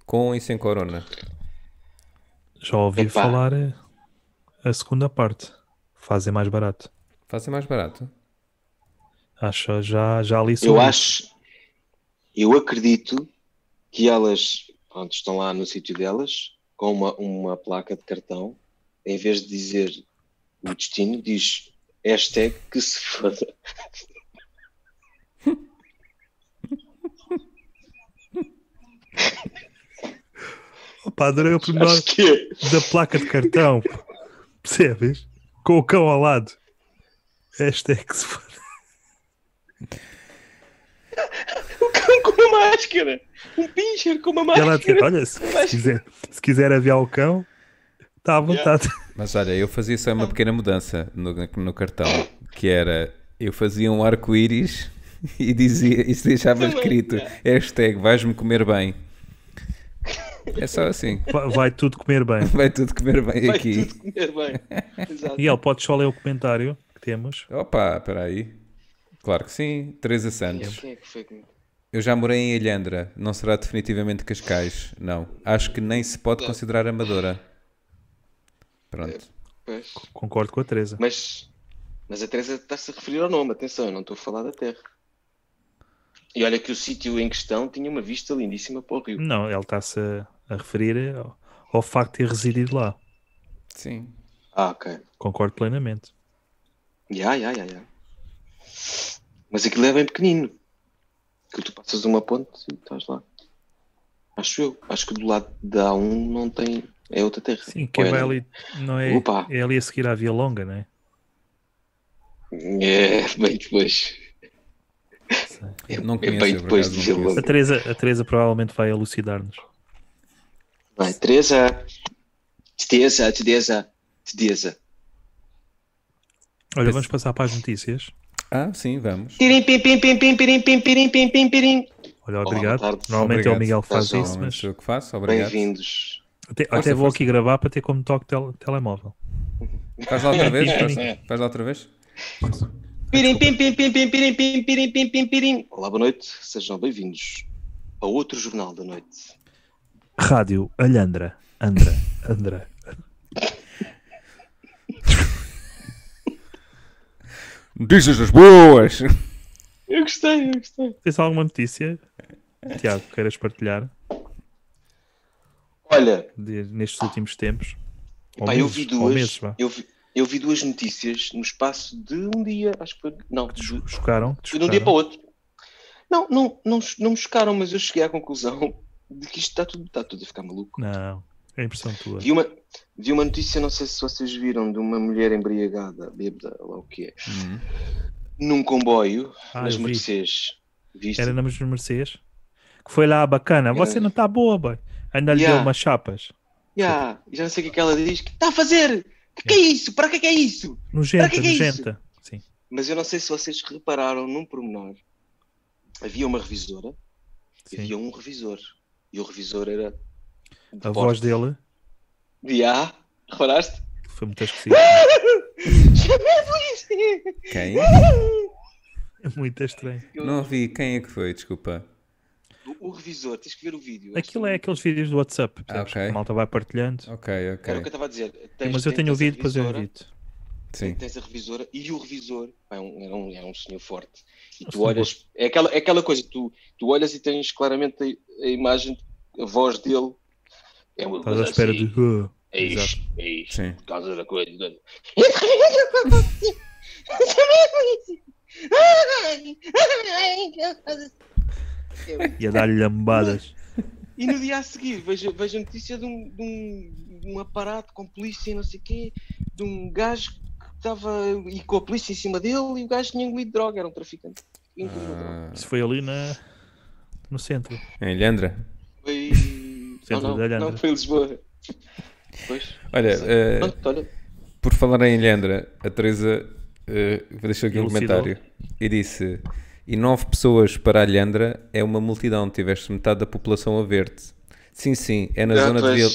Com e sem corona? Já ouvi falar a segunda parte. Fazem mais barato. Fazem mais barato? Acho, já li sobre isso. Eu acredito que elas, pronto, estão lá no sítio delas, com uma placa de cartão, em vez de dizer o destino, diz hashtag que se foda. Opa, adorei o pormenor da placa de cartão, percebes? Com o cão ao lado. Hashtag que se foda. O cão com uma máscara. Um pincher com uma máscara. Dizer, olha, se quiser aviar o cão, está à vontade. Yeah. Mas olha, eu fazia só uma pequena mudança no cartão, que era, eu fazia um arco-íris e dizia, e deixava escrito, hashtag vais-me comer bem. É só assim. Vai tudo comer bem. Vai tudo comer bem vai aqui. Vai tudo comer bem. Exato. E ele, podes só ler o comentário que temos? Opa, espera aí. Claro que sim. Teresa Santos. Eu já morei em Ilhandra. Não será definitivamente Cascais. Não. Acho que nem se pode considerar amadora. Pronto. Concordo com a Teresa. Mas a Teresa está-se a referir ao nome. Atenção, eu não estou a falar da terra. E olha que o sítio em questão tinha uma vista lindíssima para o rio. Não, ele está-se a referir ao facto de ter residido lá. Sim. Ah, ok. Concordo plenamente. Já. Mas aquilo é bem pequenino. Que tu passas uma ponte e estás lá. Acho eu. Acho que do lado da A1 não tem... É outra terra. Sim, que vai ali... Não é... é ali a seguir à Via Longa, não é? É, bem depois... Eu não conheço, a Teresa provavelmente vai elucidar-nos. Vai, Teresa. Olha, vamos passar para as notícias. Ah, sim, vamos. Olha, obrigado. Normalmente é o Miguel que faz isso, mas eu que faço. Obrigado. Bem-vindos. Até vou aqui gravar para ter como toque telemóvel. Faz lá outra vez? Faz lá outra vez? Pirim. Olá, boa noite. Sejam bem-vindos a outro Jornal da Noite. Rádio Alhandra. Andra. Notícias das boas! Eu gostei. Tens alguma notícia, Tiago, que queiras partilhar? Olha... nestes últimos tempos? Pá, eu vi duas... Eu vi duas notícias no espaço de um dia, acho que foi... Não, chocaram? Foi de um dia para o outro. Não me chocaram, mas eu cheguei à conclusão de que isto está tudo a ficar maluco. Não, é a impressão tua. Vi uma notícia, não sei se vocês viram, de uma mulher embriagada, bêbada, lá o que é, num comboio, nas Mercês. Viste? Era nas Mercês? Que foi lá bacana. Você não está boa, boy. Ainda lhe deu umas chapas. Já não sei o que é que ela diz. O que está a fazer? Que é isso? Para que é isso? Nojenta. Sim. Mas eu não sei se vocês repararam num pormenor. Havia uma revisora. Sim. Havia um revisor. E o revisor era... A voz dele? Reparaste? Foi muito esquisito. Quem? É muito estranho. Não ouvi. Quem é que foi? Desculpa. O revisor, tens que ver o vídeo. Aquilo é aqueles vídeos do WhatsApp, okay. A malta vai partilhando. Ok. Era o que eu estava a dizer. Mas eu tenho o vídeo, depois eu edito. Sim. Tens a revisora e o revisor é um senhor forte. E tu olhas, é aquela coisa, tu olhas e tens claramente a imagem, a voz dele. Estás à espera de... É isto. Sim. Por causa da coisa. E a dar-lhe lambadas. E no dia a seguir vejo a notícia de um aparato com polícia e não sei o quê, de um gajo que estava e com a polícia em cima dele, e o gajo tinha engolido droga, era um traficante. Isso foi ali no centro. Em Ilhandra? Foi... Não, foi em Lisboa. Pois. Olha, olha, por falar em Ilhandra, a Teresa deixou aqui um comentário e disse: e 9 pessoas para a Ilhandra é uma multidão, tiveste metade da população a ver-te. Sim, sim, é na, zona de Via,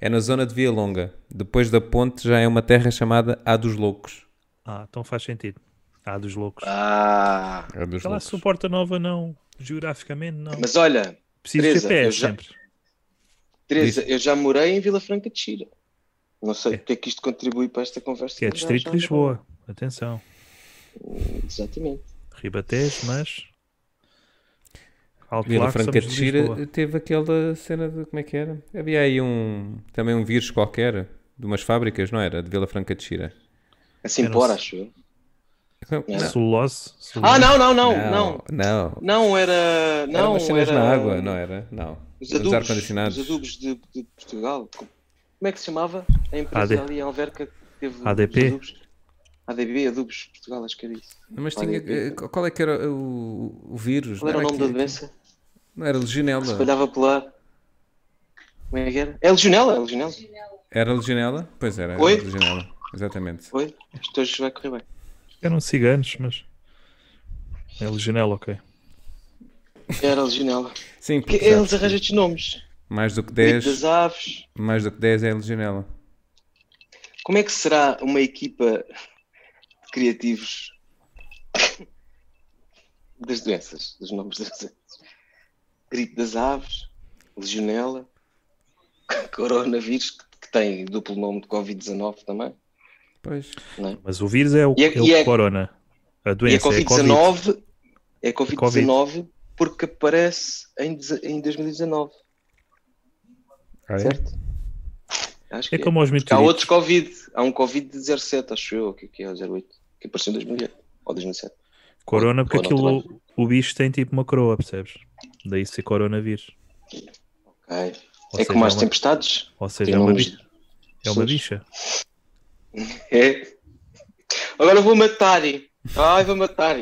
é na zona de Via Longa. Depois da ponte já é uma terra chamada A dos Loucos. Ah, então faz sentido. A dos Loucos. Ah, A dos Loucos. Suporta Nova não, geograficamente não. Mas olha, preciso de GPS sempre. Teresa, eu já morei em Vila Franca de Xira. Não sei porque é que isto contribui para esta conversa. Que é distrito de Lisboa, atenção. Exatamente. Ribatejo, mas... Vila Franca de Xira teve aquela cena de... Como é que era? Havia aí um... Também um vírus qualquer, de umas fábricas, não era? De Vila Franca de Xira. Assim por, acho eu. Celulose? Ah, não. Era... Não, eram umas cenas na água, não era? Não. Os adubos de Portugal. Como é que se chamava a empresa ali, a Alverca, que teve adubos? ADB, adubos Portugal, acho que era isso. Mas tinha, qual é que era o vírus? Qual era o nome da doença? Não era legionela. Se espalhava pelo ar. Como é que era? É legionela? Era legionela? Pois era, era legionela. Exatamente. Oi? Isto hoje vai correr bem. Eram ciganos, mas... É legionela, ok. Era legionela. Sim, porque eles arranjam estes nomes. Mais do que 10. Das aves. Mais do que 10 é legionela. Como é que será uma equipa de criativos das doenças, dos nomes das doenças? Gripe das aves, legionela, coronavírus, que tem duplo nome de Covid-19 também. Pois. Não é? Mas o vírus é o corona. A doença é Covid-19. É Covid-19 porque aparece em 2019. Ah, é? Certo? Acho que é como aos há outros Covid. Há um Covid de 07, acho eu, que é o 08, que apareceu em 2008 ou 2007. Corona, porque aquilo, o bicho tem tipo uma coroa, percebes? Daí ser coronavírus. Ok. Ou é como as tempestades. Ou seja, é uma bicha. É. Agora vou matar. Ai, vou matar.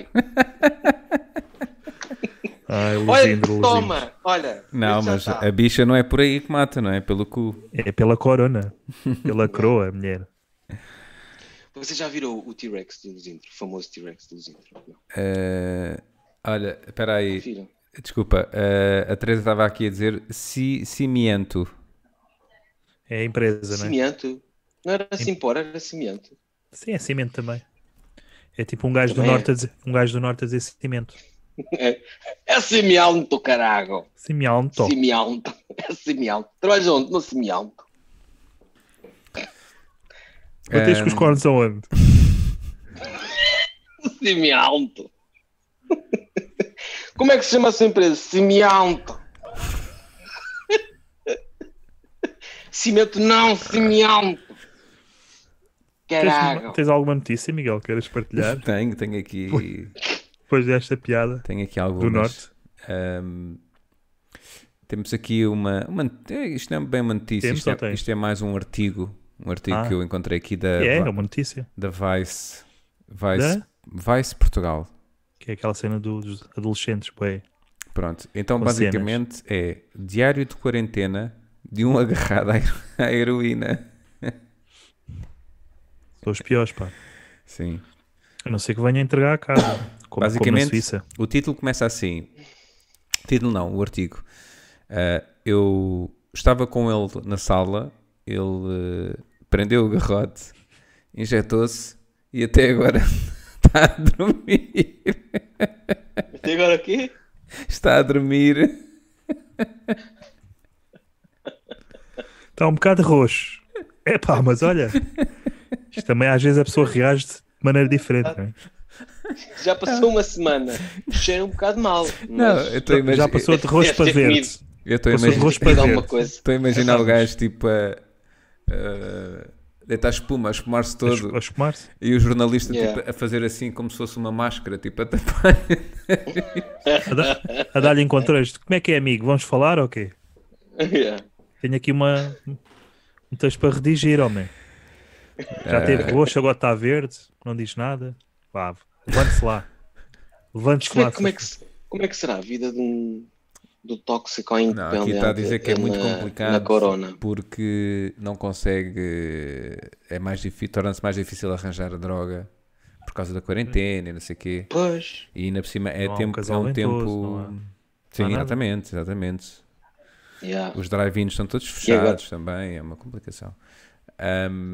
Ai, olha, toma! Olha! Não, mas a bicha não é por aí que mata, não é? Pelo cu. É pela corona. Pela croa, mulher. Você já virou o T-Rex de Lusindro? O famoso T-Rex de Lusindro? Olha, espera aí. Confira. Desculpa. A Teresa estava aqui a dizer Cimiento. É a empresa, não é? Cimiento? Não era Simpora, era Cimiento. Sim, é Cimento também. É tipo um gajo, do norte a dizer Cimento. É Simialto, carago. Simialto. Simialto. É Simialto. Trabalhas onde? No Simialto. Bates com os cornos aonde? Simialto. Como é que se chama a sua empresa? Simialto. Cimento não, Simialto. Carago. Tens alguma notícia, Miguel, queres partilhar? Tenho aqui... Depois desta piada, tenho aqui algo do norte. Temos aqui uma. Isto não é bem uma notícia, isto é mais um artigo. Um artigo que eu encontrei aqui da. É uma notícia. Da Vice Portugal. Que é aquela cena dos adolescentes, boi. Pronto, então basicamente é diário de quarentena de um agarrado à heroína. São os piores, pá. Sim. A não ser que venha entregar a casa. Basicamente, o título começa assim. Título não, o artigo. Eu estava com ele na sala, ele prendeu o garrote, injetou-se e até agora está a dormir. Até agora o quê? Está a dormir. Está um bocado roxo. Epá, mas olha, isto também às vezes a pessoa reage de maneira diferente, não é? Já passou uma semana, cheira um bocado mal. Não, eu estou já passou de rosto para verde. Eu estou a imaginar o gajo tipo a deitar espuma, a espumar-se todo. E o jornalista tipo, a fazer assim como se fosse uma máscara, tipo a tapar. A dar-lhe encontros. Como é que é, amigo? Vamos falar ou quê? Tenho aqui um texto para redigir, homem. Já teve roxo, agora está verde, não diz nada. Levante-se lá. Como é que será a vida de um do tóxico ao independente. Não, aqui está a dizer que é muito complicado na corona, porque não consegue, é mais difícil, torna-se mais difícil arranjar a droga por causa da quarentena e não sei o quê. Pois. E ainda por cima é, não, tempo, é um ventoso, tempo... É? Sim, exatamente, exatamente. Yeah. Os drive-ins estão todos fechados agora... também, é uma complicação.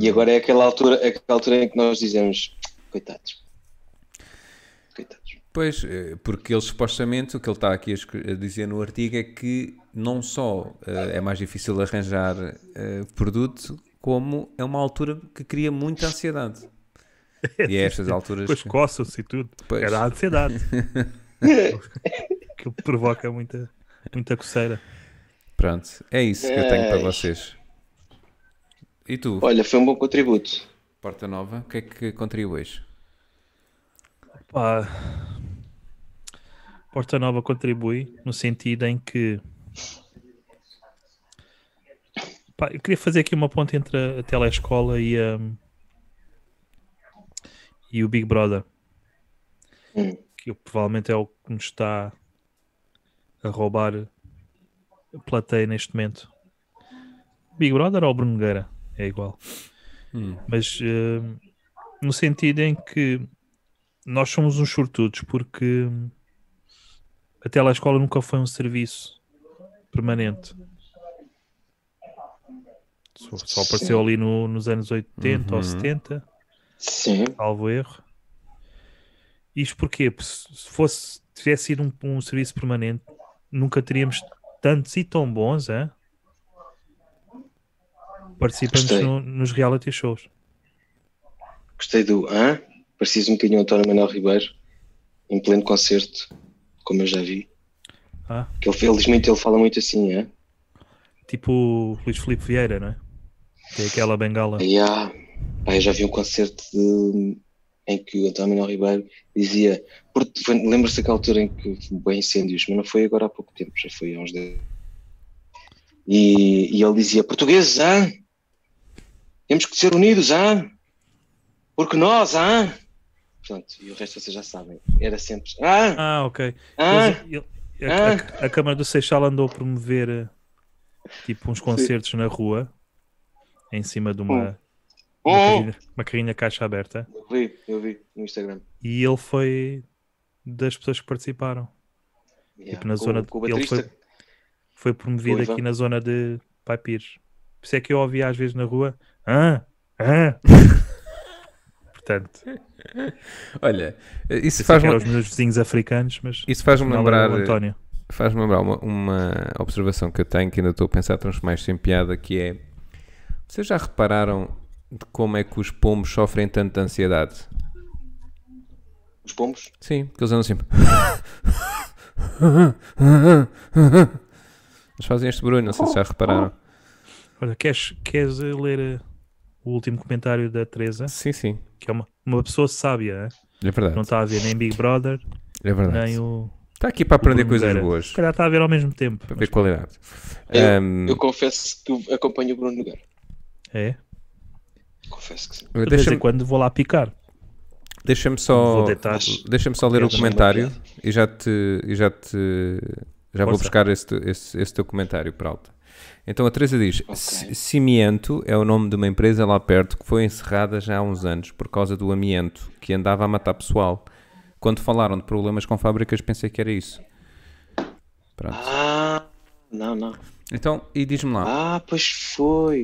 E agora é aquela altura em que nós dizemos, coitados. Pois, porque ele supostamente, o que ele está aqui a dizer no artigo é que não só é mais difícil arranjar produto, como é uma altura que cria muita ansiedade. E é estas alturas... Depois coçam-se e tudo. Pois. É da ansiedade. Que provoca muita, muita coceira. Pronto, é isso que eu tenho para vocês. E tu? Olha, foi um bom contributo. Porta Nova, o que é que contribuis? Pá, Porta Nova contribui no sentido em que... Pá, eu queria fazer aqui uma ponte entre a telescola e o Big Brother. Que provavelmente é o que nos está a roubar a plateia neste momento. Big Brother ou Bruno Nogueira? É igual. Mas no sentido em que nós somos uns sortudos, porque a telescola nunca foi um serviço permanente. Só apareceu ali nos anos 80 ou 70. Sim. Salvo erro. Isto porquê? Porque se tivesse sido um serviço permanente, nunca teríamos tantos e tão bons, hein? Participantes nos reality shows. Gostei do... Preciso um bocadinho António Manuel Ribeiro em pleno concerto, como eu já vi. Que ele, felizmente, ele fala muito assim, é? Tipo Luís Filipe Vieira, não é? Que é aquela bengala. Pá, eu já vi um concerto em que o António Manuel Ribeiro dizia... Lembra-se daquela altura em que foi incêndios, mas não foi agora há pouco tempo, já foi há uns 10 anos. E ele dizia, portugueses, temos que ser unidos, porque nós, Pronto, e o resto vocês já sabem. Era sempre, ok. A Câmara do Seixal andou a promover tipo uns concertos na rua, em cima de uma carrinha caixa aberta. Eu vi no Instagram. E ele foi das pessoas que participaram. Tipo na zona de... Ele foi promovido aqui na zona de Pai Pires. Por isso é que eu ouvia às vezes na rua. Portanto. Olha, isso faz-me... Os meus vizinhos africanos, mas... Isso faz-me lembrar... Faz-me lembrar uma observação que eu tenho, que ainda estou a pensar mais sem piada, que é... Vocês já repararam de como é que os pombos sofrem tanto de ansiedade? Os pombos? Sim, porque eles andam sempre... Eles fazem este barulho, não sei se já repararam. Olha, queres ler o último comentário da Teresa? Sim, sim. Que é uma pessoa sábia, é verdade. Não está a ver nem Big Brother, é verdade. Nem o... Está aqui para aprender coisas boas. Se calhar está a ver ao mesmo tempo. Para ver qualidade. Eu confesso que acompanho o Bruno Nogueira. É? Confesso que sim. De vez em quando vou lá picar. Deixa-me só, ler o comentário e já te... Já vou buscar esse teu comentário, Peralta. Então a Teresa diz, Cimiento é o nome de uma empresa lá perto que foi encerrada já há uns anos por causa do amianto, que andava a matar pessoal. Quando falaram de problemas com fábricas, pensei que era isso. Pronto. Não. Então, e diz-me lá. Pois foi.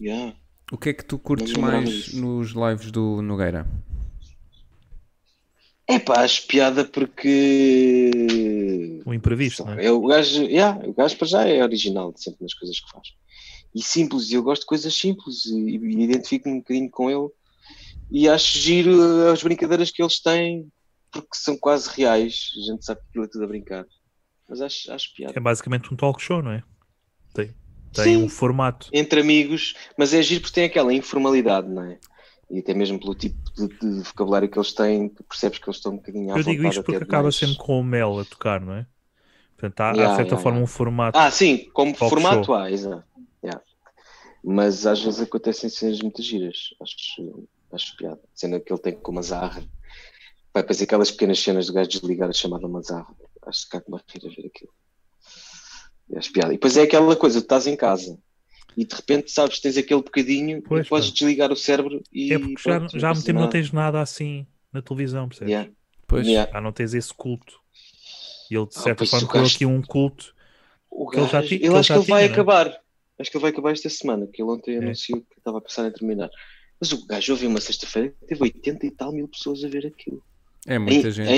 Yeah. O que é que tu curtes mais nos lives do Nogueira? É pá, acho piada porque... O imprevisto, não é? O gajo para já é original sempre nas coisas que faz. E simples, eu gosto de coisas simples e identifico-me um bocadinho com ele. E acho giro as brincadeiras que eles têm, porque são quase reais. A gente sabe que ele é tudo a brincar. Mas acho piada. É basicamente um talk show, não é? Tem um formato. Entre amigos, mas é giro porque tem aquela informalidade, não é? E até mesmo pelo tipo de vocabulário que eles têm, percebes que eles estão um bocadinho à vontade. Eu digo isto porque acaba sempre com o Mel a tocar, não é? Portanto, há de certa forma um formato. Sim, como formato show. Exato. Yeah. Mas às vezes acontecem cenas muito giras. Acho piada. Cena que ele tem com uma zarra. Vai fazer aquelas pequenas cenas do gajo desligar a chamada uma zarra. Acho que há que me rir a ver aquilo. as piadas. E depois é aquela coisa, tu estás em casa e de repente sabes, tens aquele bocadinho e podes desligar o cérebro e... É porque pronto, já há muito tempo não tens nada assim na televisão, percebes? Yeah. Pois. Yeah. Já não tens esse culto. E ele de certa forma criou aqui um culto. O gajo, ele acho que ele vai acabar. Acho que ele vai acabar esta semana, que ele ontem anunciou que estava a pensar em terminar. Mas o gajo ouviu uma sexta-feira que teve 80 e tal mil pessoas a ver aquilo. É muita gente.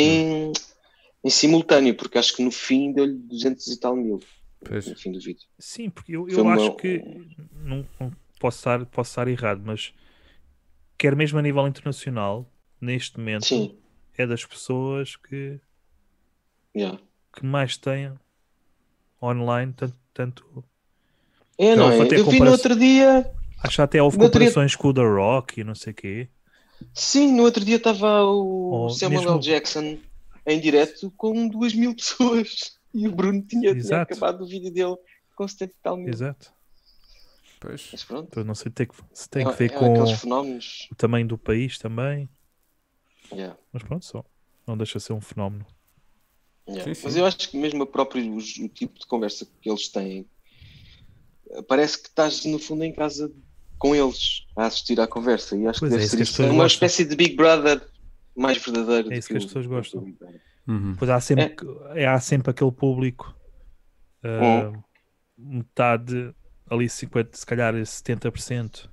Em simultâneo, porque acho que no fim deu-lhe 200 e tal mil. Pois. No fim do vídeo. Sim, porque eu acho que... Não posso estar errado, mas quer mesmo a nível internacional, neste momento, sim, é das pessoas que mais têm online, tanto... É, então, não é? Eu vi no outro dia... Acho que até houve comparações com o The Rock e não sei o quê. Sim, no outro dia estava o Samuel L. Jackson em direto com 2.000 pessoas e o Bruno tinha acabado o vídeo dele com 70 e tal mil. Exato. Pois. Mas pronto. Então, não sei se tem que ver com o tamanho do país também. Yeah. Mas pronto, só. Não deixa de ser um fenómeno. Yeah. Sim, mas eu acho que mesmo a própria, o tipo de conversa que eles têm... Parece que estás no fundo em casa com eles a assistir à conversa e acho que deve ser isso. É uma espécie de Big Brother mais verdadeiro. É isso que as pessoas gostam. Pois há sempre aquele público, metade ali 50, se calhar 70%.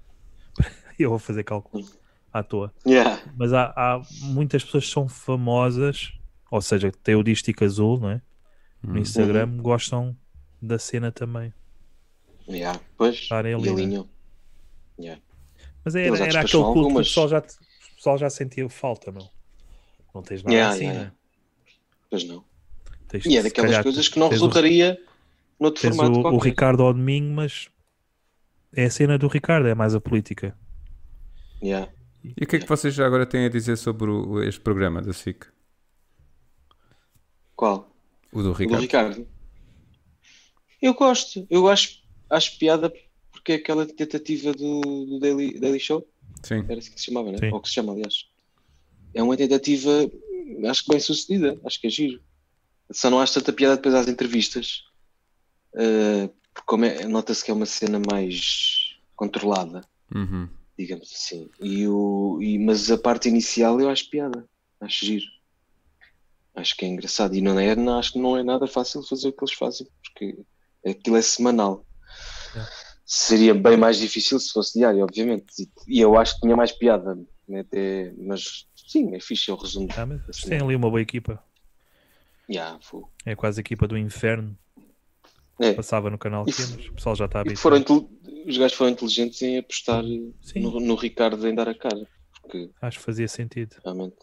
Eu vou fazer cálculo à toa. Yeah. Mas há muitas pessoas que são famosas, ou seja, que têm o dístico azul, não é? No Instagram, gostam da cena também. Yeah, pois, ali, yeah. Mas era aquele culto algumas... que o pessoal já sentiu falta, meu. Não tens nada assim, né? Pois não. E é daquelas coisas que não resultaria noutro formato qualquer. O Ricardo ao domingo, mas é a cena do Ricardo, é mais a política. Yeah. E o que é que vocês já agora têm a dizer sobre este programa da SIC? Qual? O do Ricardo. Eu gosto, eu acho piada porque é aquela tentativa do Daily Show. Sim. Era assim que se chamava, né? Ou que se chama, aliás. É uma tentativa, acho que bem sucedida, acho que é giro. Só não acho tanta piada depois às entrevistas, porque nota-se que é uma cena mais controlada, digamos assim. Mas a parte inicial eu acho piada, acho giro. Acho que é engraçado e acho que não é nada fácil fazer o que eles fazem, porque aquilo é semanal. Seria bem mais difícil se fosse diário, obviamente, e eu acho que tinha mais piada, né? Mas sim, é fixe, eu resumo. Assim. Tem ali uma boa equipa. É quase a equipa do inferno. Passava no canal, mas o pessoal já está habituado. Os gajos foram inteligentes em apostar no Ricardo, em dar a cara. Porque... Acho que fazia sentido. Realmente.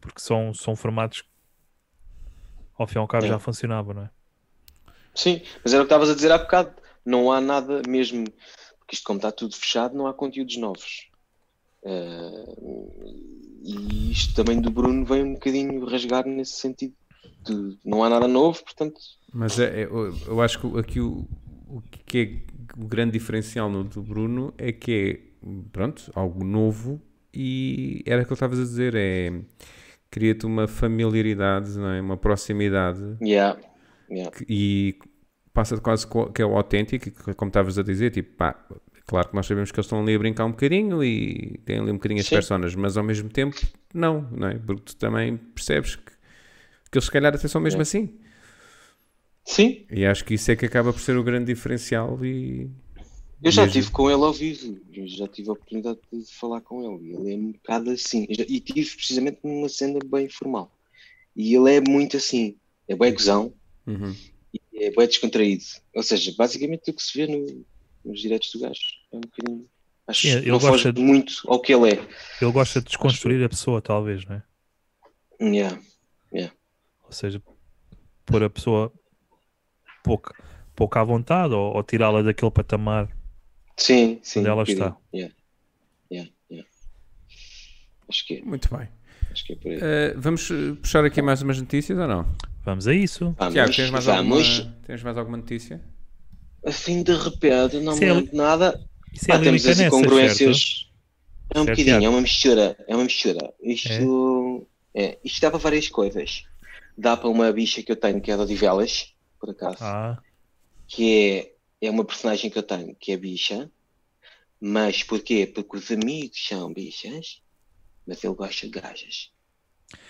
Porque são formatos que ao fim e ao cabo já funcionavam, não é? Sim, mas era o que estavas a dizer há bocado. Não há nada mesmo, porque isto, como está tudo fechado, não há conteúdos novos. E isto também do Bruno vem um bocadinho rasgar nesse sentido. Não há nada novo, portanto... Mas eu acho que aqui o que é o grande diferencial no do Bruno é que pronto, algo novo, e era o que eu estava a dizer, cria-te uma familiaridade, não é? Uma proximidade. E passa quase que é o autêntico, como estavas a dizer, tipo, pá, claro que nós sabemos que eles estão ali a brincar um bocadinho e têm ali um bocadinho as personas, mas ao mesmo tempo não é? Porque tu também percebes que eles se calhar até são mesmo assim. Sim. E acho que isso é que acaba por ser o grande diferencial e... Eu já estive com ele ao vivo, já tive a oportunidade de falar com ele, ele é um bocado assim, e tive precisamente numa cena bem formal, e ele é muito assim, é bem gozão, e é bem descontraído, ou seja, basicamente o que se vê nos diretos do gajo, é um bocadinho, acho que não foge muito ao que ele é. Ele gosta de desconstruir a pessoa, talvez, não é? Ou seja, pôr a pessoa pouco à vontade, ou tirá-la daquele patamar. Sim, onde ela está. Acho que é. Muito bem. Acho que é por aí. Vamos puxar aqui mais umas notícias ou não? Vamos a isso. Tiago, tens mais alguma notícia? Assim, de repente, não me lembro nada. Temos as incongruências. É um bocadinho, é uma mistura. Isto dá para várias coisas. Dá para uma bicha que eu tenho, que é de Odivelas, por acaso. que é uma personagem que eu tenho, que é bicha. Mas porquê? Porque os amigos são bichas, mas eu gosto de gajas.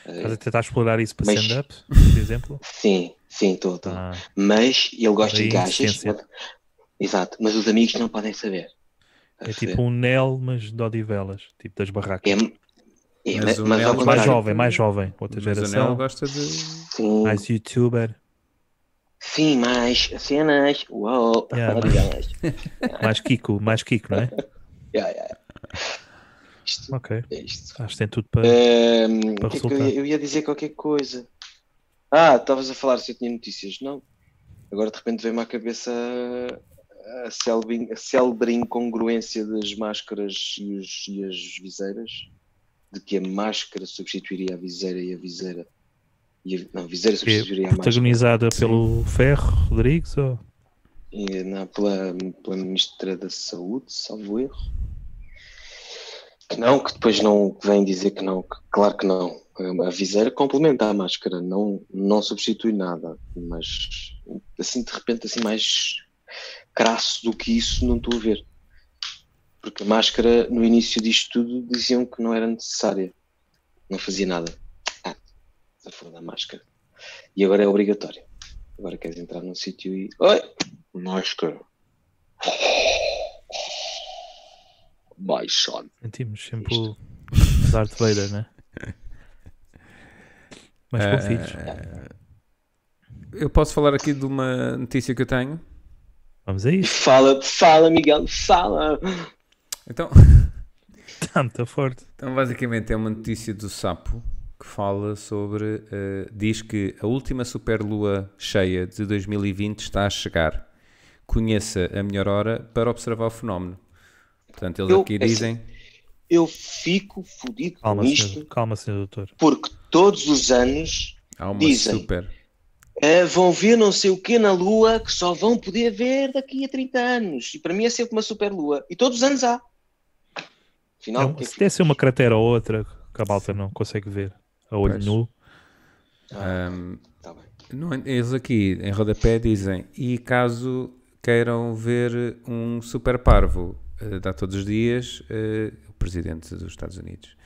Estás a tentar explorar isso para stand-up, por exemplo? Sim, sim, estou. Mas eu gosto de gajas. Mas... Exato, mas os amigos não podem saber. É tipo um Nel, mas de Odivelas, tipo das barracas. Mas Nel, mais jovem. Outra geração. O Nel gosta de... Sim. Mais youtuber. Sim, mais cenas. Uou! Yeah, mais Kiko, não é? Isto, ok. Isto. Acho que tem tudo para resultar. Eu ia dizer qualquer coisa. Estavas a falar se eu tinha notícias. Não. Agora de repente veio-me à cabeça a célebre incongruência das máscaras e as viseiras. De que a máscara substituiria a viseira e a viseira... Não, viseira substituiria a máscara. Protagonizada pelo Ferro Rodrigues? Ou... Não, pela Ministra da Saúde, salvo erro. Claro que não. A viseira complementa a máscara, não substitui nada. Mas, assim, de repente, assim mais crasso do que isso, não estou a ver. Porque a máscara, no início disto tudo, diziam que não era necessária. Não fazia nada. Está fora da máscara. E agora é obrigatório. Agora queres entrar num sítio e... Oi! Máscara. Baixado. Sentimos sempre isto. O Darth Vader, não é? Mas com filhos. Eu posso falar aqui de uma notícia que eu tenho? Vamos a isso. Fala, Miguel, fala! Então, está muito forte. Então, basicamente, é uma notícia do Sapo que fala sobre... diz que a última superlua cheia de 2020 está a chegar. Conheça a melhor hora para observar o fenómeno. Portanto, eles aqui dizem... Eu fico fodido com isto. Calma, senhor doutor. Porque todos os anos dizem... Super. Vão ver não sei o que na Lua que só vão poder ver daqui a 30 anos. E para mim é sempre uma super Lua. E todos os anos há. Afinal, não, se deve ser uma cratera ou outra que a malta não consegue ver a olho nu. Tá bem. Não, eles aqui em rodapé dizem: e caso queiram ver um super parvo, dá todos os dias, o presidente dos Estados Unidos.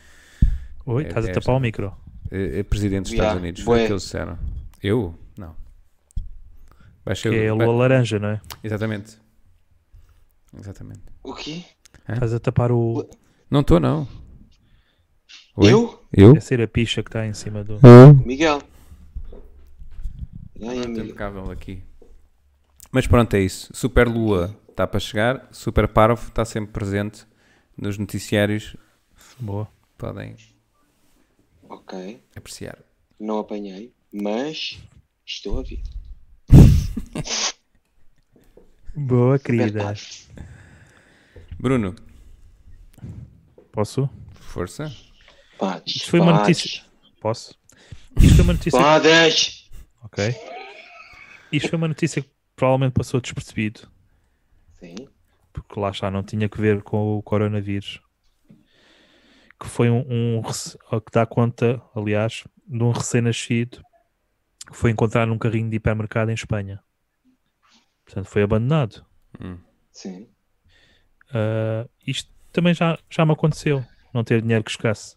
Oi, estás a tapar o micro. Presidente dos Estados Unidos, foi o que eles disseram. Eu? Não. Que é a lua laranja, não é? Exatamente. O quê? Estás a tapar o... Não estou, não. Oi? Eu? Deve ser a picha que está em cima do... Miguel. Não é impecável aqui. Mas pronto, é isso. Super lua está para chegar. Super parvo está sempre presente nos noticiários. Boa. Podem... Ok. Apreciar. Não apanhei. Mas estou a vir. Boa, querida. Bruno. Posso? Força. Isto foi uma notícia. Posso? Isto foi uma notícia. Ok. Isto foi uma notícia que provavelmente passou despercebido. Sim. Porque lá já não tinha que ver com o coronavírus. Que foi que dá conta, aliás, de um recém-nascido que foi encontrado num carrinho de hipermercado em Espanha. Portanto, foi abandonado. Sim. Isto também já me aconteceu. Não ter dinheiro que chegasse.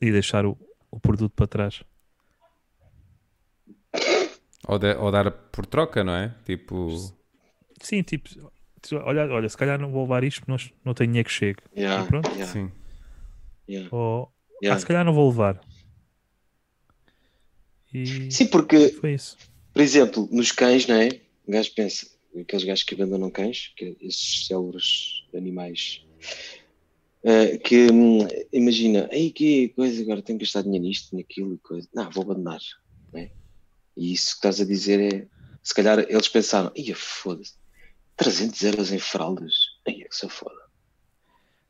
E deixar o produto para trás. Ou dar por troca, não é? Tipo... Sim, tipo... Olha, se calhar não vou levar isto porque não tenho dinheiro que chegue. E pronto. Sim. Ou... se calhar não vou levar. E... Sim, porque, foi isso. Por exemplo, nos cães, não é? O gajo pensa, aqueles gajos que abandonam cães, que esses célebres animais, que imagina, ei, que coisa, agora tenho que gastar dinheiro nisto, naquilo e coisa. Não, vou abandonar. Não é? E isso que estás a dizer é, se calhar eles pensaram, ia foda-se, 300 euros em fraldas, ia que se foda.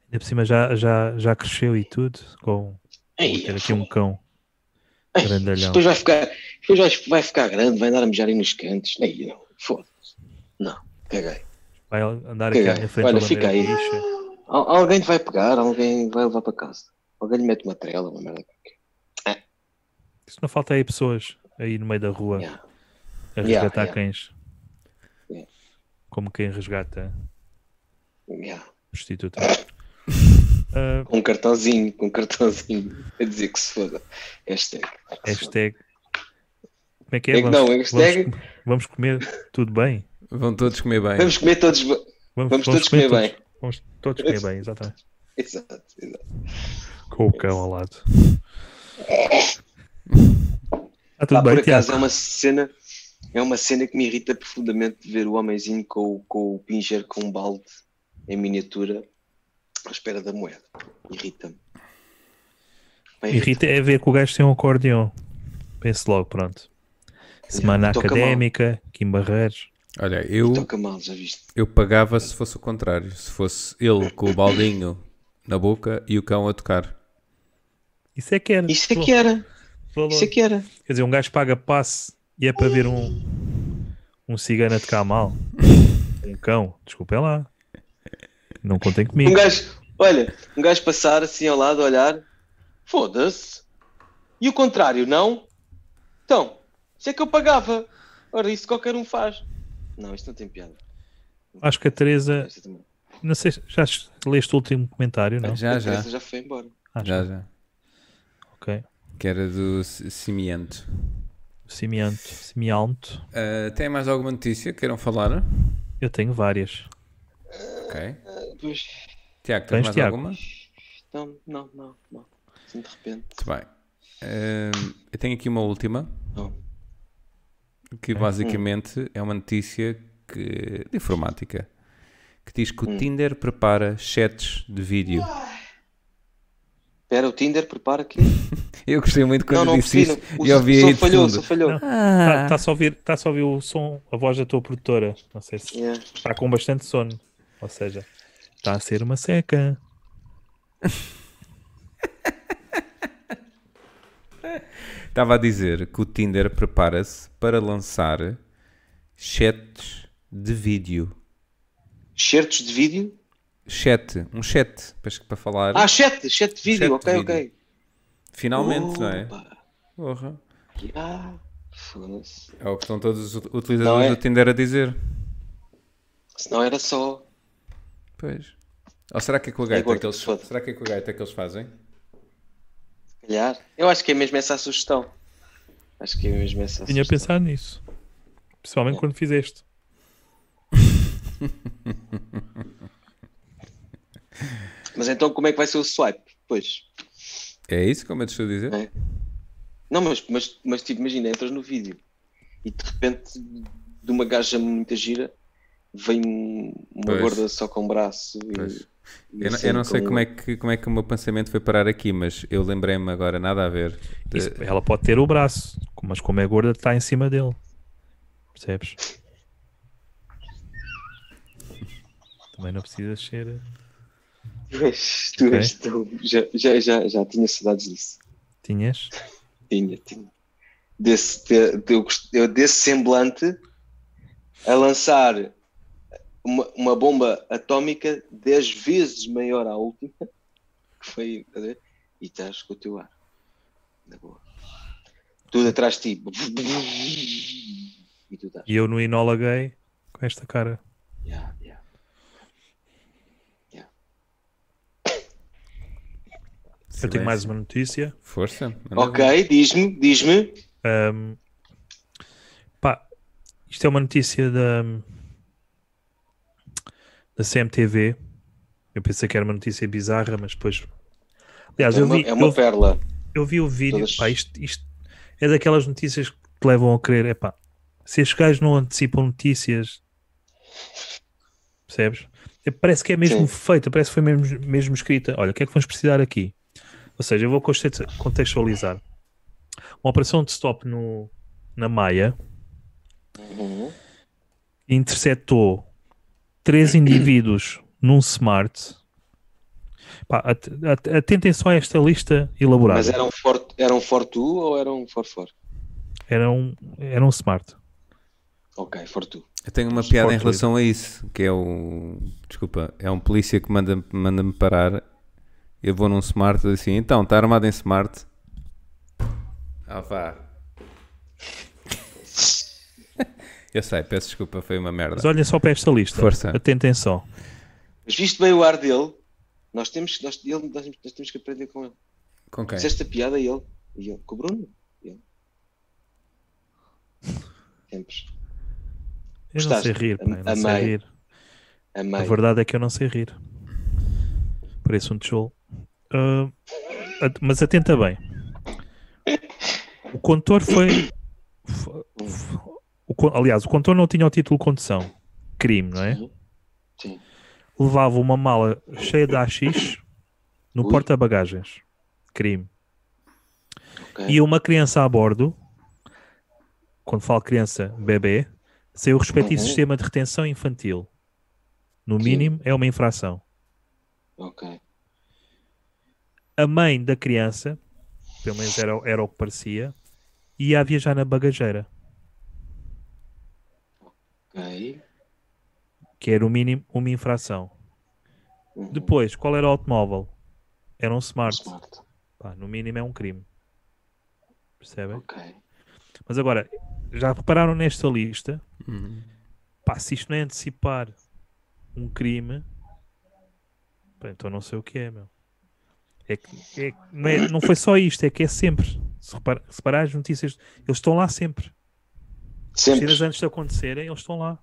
Ainda por cima já cresceu e tudo, com ter aqui um cão. Depois vai ficar grande, vai andar a mijar aí nos cantos. Não, foda-se. Não, caguei. Vai andar aqui à minha frente. Olha, fica aí. Alguém te vai pegar, alguém vai levar para casa. Alguém lhe mete uma trela, uma merda. Isso não falta aí pessoas aí no meio da rua a resgatar cães. Yeah. Como quem resgata prostituta. Com um cartãozinho a dizer que se foda. Hashtag. Como é que é? Vamos comer tudo bem. Vão todos comer bem. Vamos todos comer bem. Vamos todos comer bem, exatamente. Exato. Com o cão ao lado. Está tudo bem, por acaso, é uma cena que me irrita profundamente de ver o homenzinho com o pincher com um balde em miniatura à espera da moeda. Irrita-me. Irrita é ver que o gajo tem um acordeão. Pense logo, pronto. Semana Académica, Kim Barreiros. Olha, eu pagava se fosse o contrário. Se fosse ele com o baldinho na boca e o cão a tocar. Isso é que era. Quer dizer, um gajo paga passe e é para ver um cigano a tocar mal. Um cão, desculpem lá. Não contem comigo. Um gajo passar assim ao lado, olhar. Foda-se. E o contrário, não? Então, isso é que eu pagava. Ora, isso qualquer um faz. Não, isto não tem piada. Acho que a Teresa... Não sei, já leste o último comentário, não? Já. A Teresa já foi embora. Já. Ok. Que era do Simianto. Simianto. Tem mais alguma notícia que queiram falar? Eu tenho várias. Ok. Pois... Tiago, tens mais alguma? Não. Assim, de repente. Muito bem. Eu tenho aqui uma última. Que basicamente é uma notícia de informática que diz que o Tinder prepara chats de vídeo. Espera, o Tinder prepara aqui? Eu gostei muito quando disse isso. O som falhou. Está só a ouvir o som, a voz da tua produtora. Não sei se está com bastante sono. Ou seja, está a ser uma seca. Estava a dizer que o Tinder prepara-se para lançar chats de vídeo. Chats de vídeo? Chat. Um chat para falar. Ah, chat de vídeo. Ok. Finalmente, não é? Porra. É o que estão todos os utilizadores do Tinder a dizer. Se não era só... Pois. Ou será que é com a gaita que eles fazem? Eu acho que é mesmo essa a sugestão. Tinha pensado nisso. Principalmente quando fizeste. Mas então como é que vai ser o swipe? Pois. É isso como eu te estou a dizer? É. Não, mas tipo, imagina, entras no vídeo e de repente de uma gaja muita gira vem uma gorda só com um braço e... Eu não sei como é que o meu pensamento foi parar aqui, mas eu lembrei-me agora, nada a ver. Isso, ela pode ter o braço, mas como é gorda está em cima dele. Percebes? Também não precisa ser... Já tinha saudades disso. Tinhas? Tinha. Desse semblante a lançar... Uma bomba atómica 10 vezes maior à última, que foi, e estás com o teu ar. Na boa. Tudo atrás de ti. E eu no Enola Gay com esta cara. Eu tenho mais uma notícia. Força. Ok, diz-me. Isto é uma notícia da CMTV. Eu pensei que era uma notícia bizarra, mas depois... Aliás, eu vi uma perla. Eu vi o vídeo. Todas... Isto é daquelas notícias que te levam a crer. Se estes gajos não antecipam notícias... Percebes? Parece que é mesmo feita. Parece que foi mesmo escrita. Olha, o que é que vamos precisar aqui? Ou seja, eu vou contextualizar. Uma operação de stop na Maia interceptou 3 indivíduos num smart. Atentem só a esta lista elaborada. Mas eram Fortu ou eram Forfor? Era um smart. Ok, Fortu. Eu tenho uma piada em relação a isso, que é o... Desculpa, é um polícia que manda-me parar. Eu vou num smart e assim, então, está armado em smart. Ah, vá. Eu sei, peço desculpa, foi uma merda. Mas olhem só para esta lista. Força. Atentem só. Mas visto bem o ar dele, nós temos que aprender com ele. Com quem? Fizeste a piada e ele. Com o Bruno? Ele. Tempos. Eu não sei rir, pai. Não sei rir. A verdade é que eu não sei rir. Parece um tijolo. Mas atenta bem. O condutor aliás, o condutor não tinha o título de condução. Crime, não é? Sim. Levava uma mala cheia de AX no porta-bagagens. Crime. Okay. E uma criança a bordo, quando falo criança, bebê, sem o respectivo sistema de retenção infantil. No mínimo, é uma infração. Ok. A mãe da criança, pelo menos era o que parecia, ia a viajar na bagageira. Ok. Que era o mínimo, uma infração. Depois, qual era o automóvel? Era um Smart. Pá, no mínimo é um crime. Percebem? Ok. Mas agora, já repararam nesta lista? Pá, se isto não é antecipar um crime, pá, então não sei o que é, meu. Não foi só isto, é que é sempre. Se reparar as notícias, eles estão lá sempre. Sempre. As cenas antes de acontecerem, eles estão lá.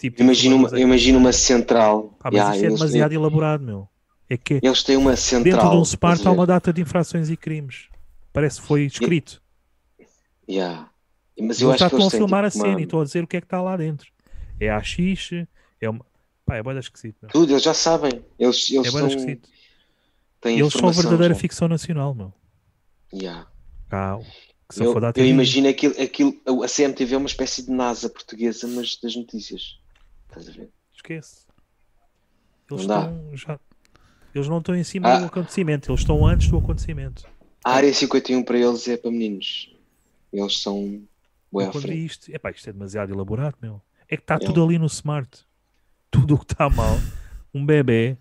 Tipo, imagino uma central. Ah, mas isto é demasiado elaborado, meu. É que eles têm uma central. Dentro de um SPAR há uma data de infrações e crimes. Parece que foi escrito. Mas eu acho que estão a filmar tipo a cena e estão a dizer o que é que está lá dentro. É AX, é uma... Pá, é boeda esquisito. Meu. Tudo, eles já sabem. Eles é boeda esquisito. Eles são verdadeira ficção nacional, meu. Eu imagino aquilo, a CMTV é uma espécie de NASA portuguesa, mas das notícias. Estás a ver? Esquece. Eles não estão em cima do acontecimento, eles estão antes do acontecimento. A área 51 para eles é para meninos. Eles são bué à frente. Isto é demasiado elaborado, meu. É que está tudo ali no Smart. Tudo o que está mal. Um bebê,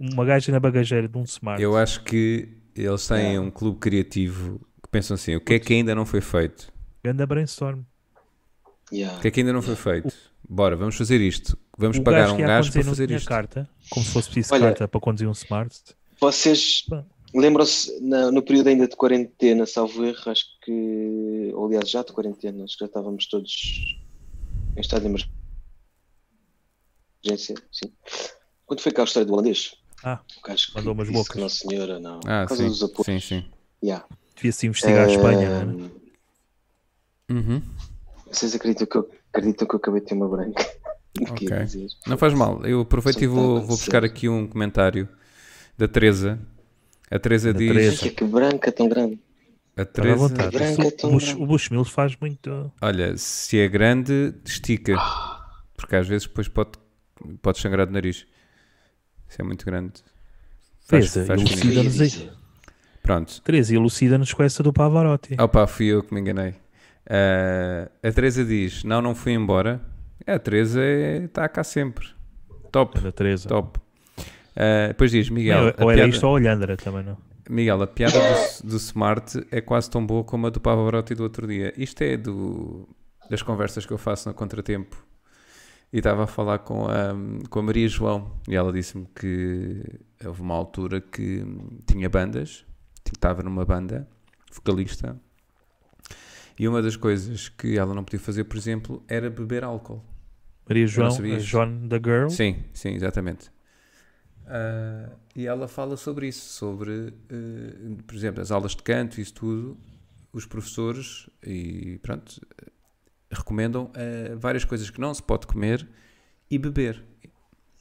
uma gaja na bagageira de um Smart. Eu acho que eles têm um clube criativo que pensam assim, o que é que ainda não foi feito? Ganda brainstorm. O que é que ainda não foi feito? Bora, vamos fazer isto. Vamos pagar um gajo para fazer isto. Carta, como se fosse preciso carta para conduzir um Smart. Vocês lembram-se, no período ainda de quarentena, salvo erro, acho que, ou aliás já de quarentena, acho que já estávamos todos em estado de emergência. Sim. Quando foi cá a história do holandês? Mandou umas bocas. Nossa Senhora, não. Por causa dos apoios. Sim. Devia-se investigar a Espanha, não é? Vocês acreditam que eu acabei de ter uma branca? Okay. Não faz mal, eu aproveito e vou buscar aqui um comentário da Teresa. A Teresa diz... Teresa. Que branca tão grande. A Teresa... O Bushmill faz muito... Olha, se é grande, estica. Porque às vezes depois pode sangrar do nariz. Se é muito grande. Faz elucida-nos aí. Pronto. Teresa, elucida-nos com essa do Pavarotti. Opa, fui eu que me enganei. A Teresa diz, não fui embora. A Teresa está cá sempre. Top. Top. Depois diz, Miguel... Ou era isto ou a Olhandra também, não? Miguel, a piada do Smart é quase tão boa como a do Pavarotti do outro dia. Isto é das conversas que eu faço no Contratempo. E estava a falar com a Maria João. E ela disse-me que houve uma altura que tinha bandas. Estava numa banda, vocalista. E uma das coisas que ela não podia fazer, por exemplo, era beber álcool. Maria João, John the Girl? Sim, exatamente. E ela fala sobre isso, sobre, por exemplo, as aulas de canto, isso tudo, os professores, e pronto, recomendam várias coisas que não se pode comer e beber.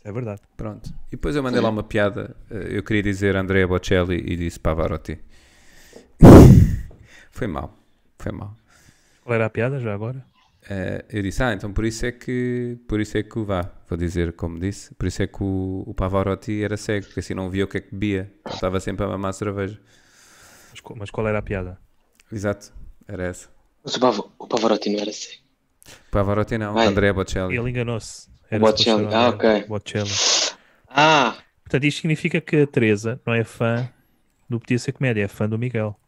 É verdade. Pronto. E depois eu mandei lá uma piada, eu queria dizer Andrea Bocelli e disse Pavarotti. Foi mal. Qual era a piada já agora? Eu disse, então por isso é que vou dizer como disse, por isso é que o Pavarotti era cego, porque assim não via o que é que bebia, estava sempre a mamar cerveja. Mas qual era a piada? Exato, era essa. Mas o Pavarotti não era cego. Pavarotti não, Andrea Bocelli. Ele enganou-se. Era Bocelli, Bocelli. Portanto, isto significa que a Teresa não é fã do Podia Ser Comédia, é fã do Miguel.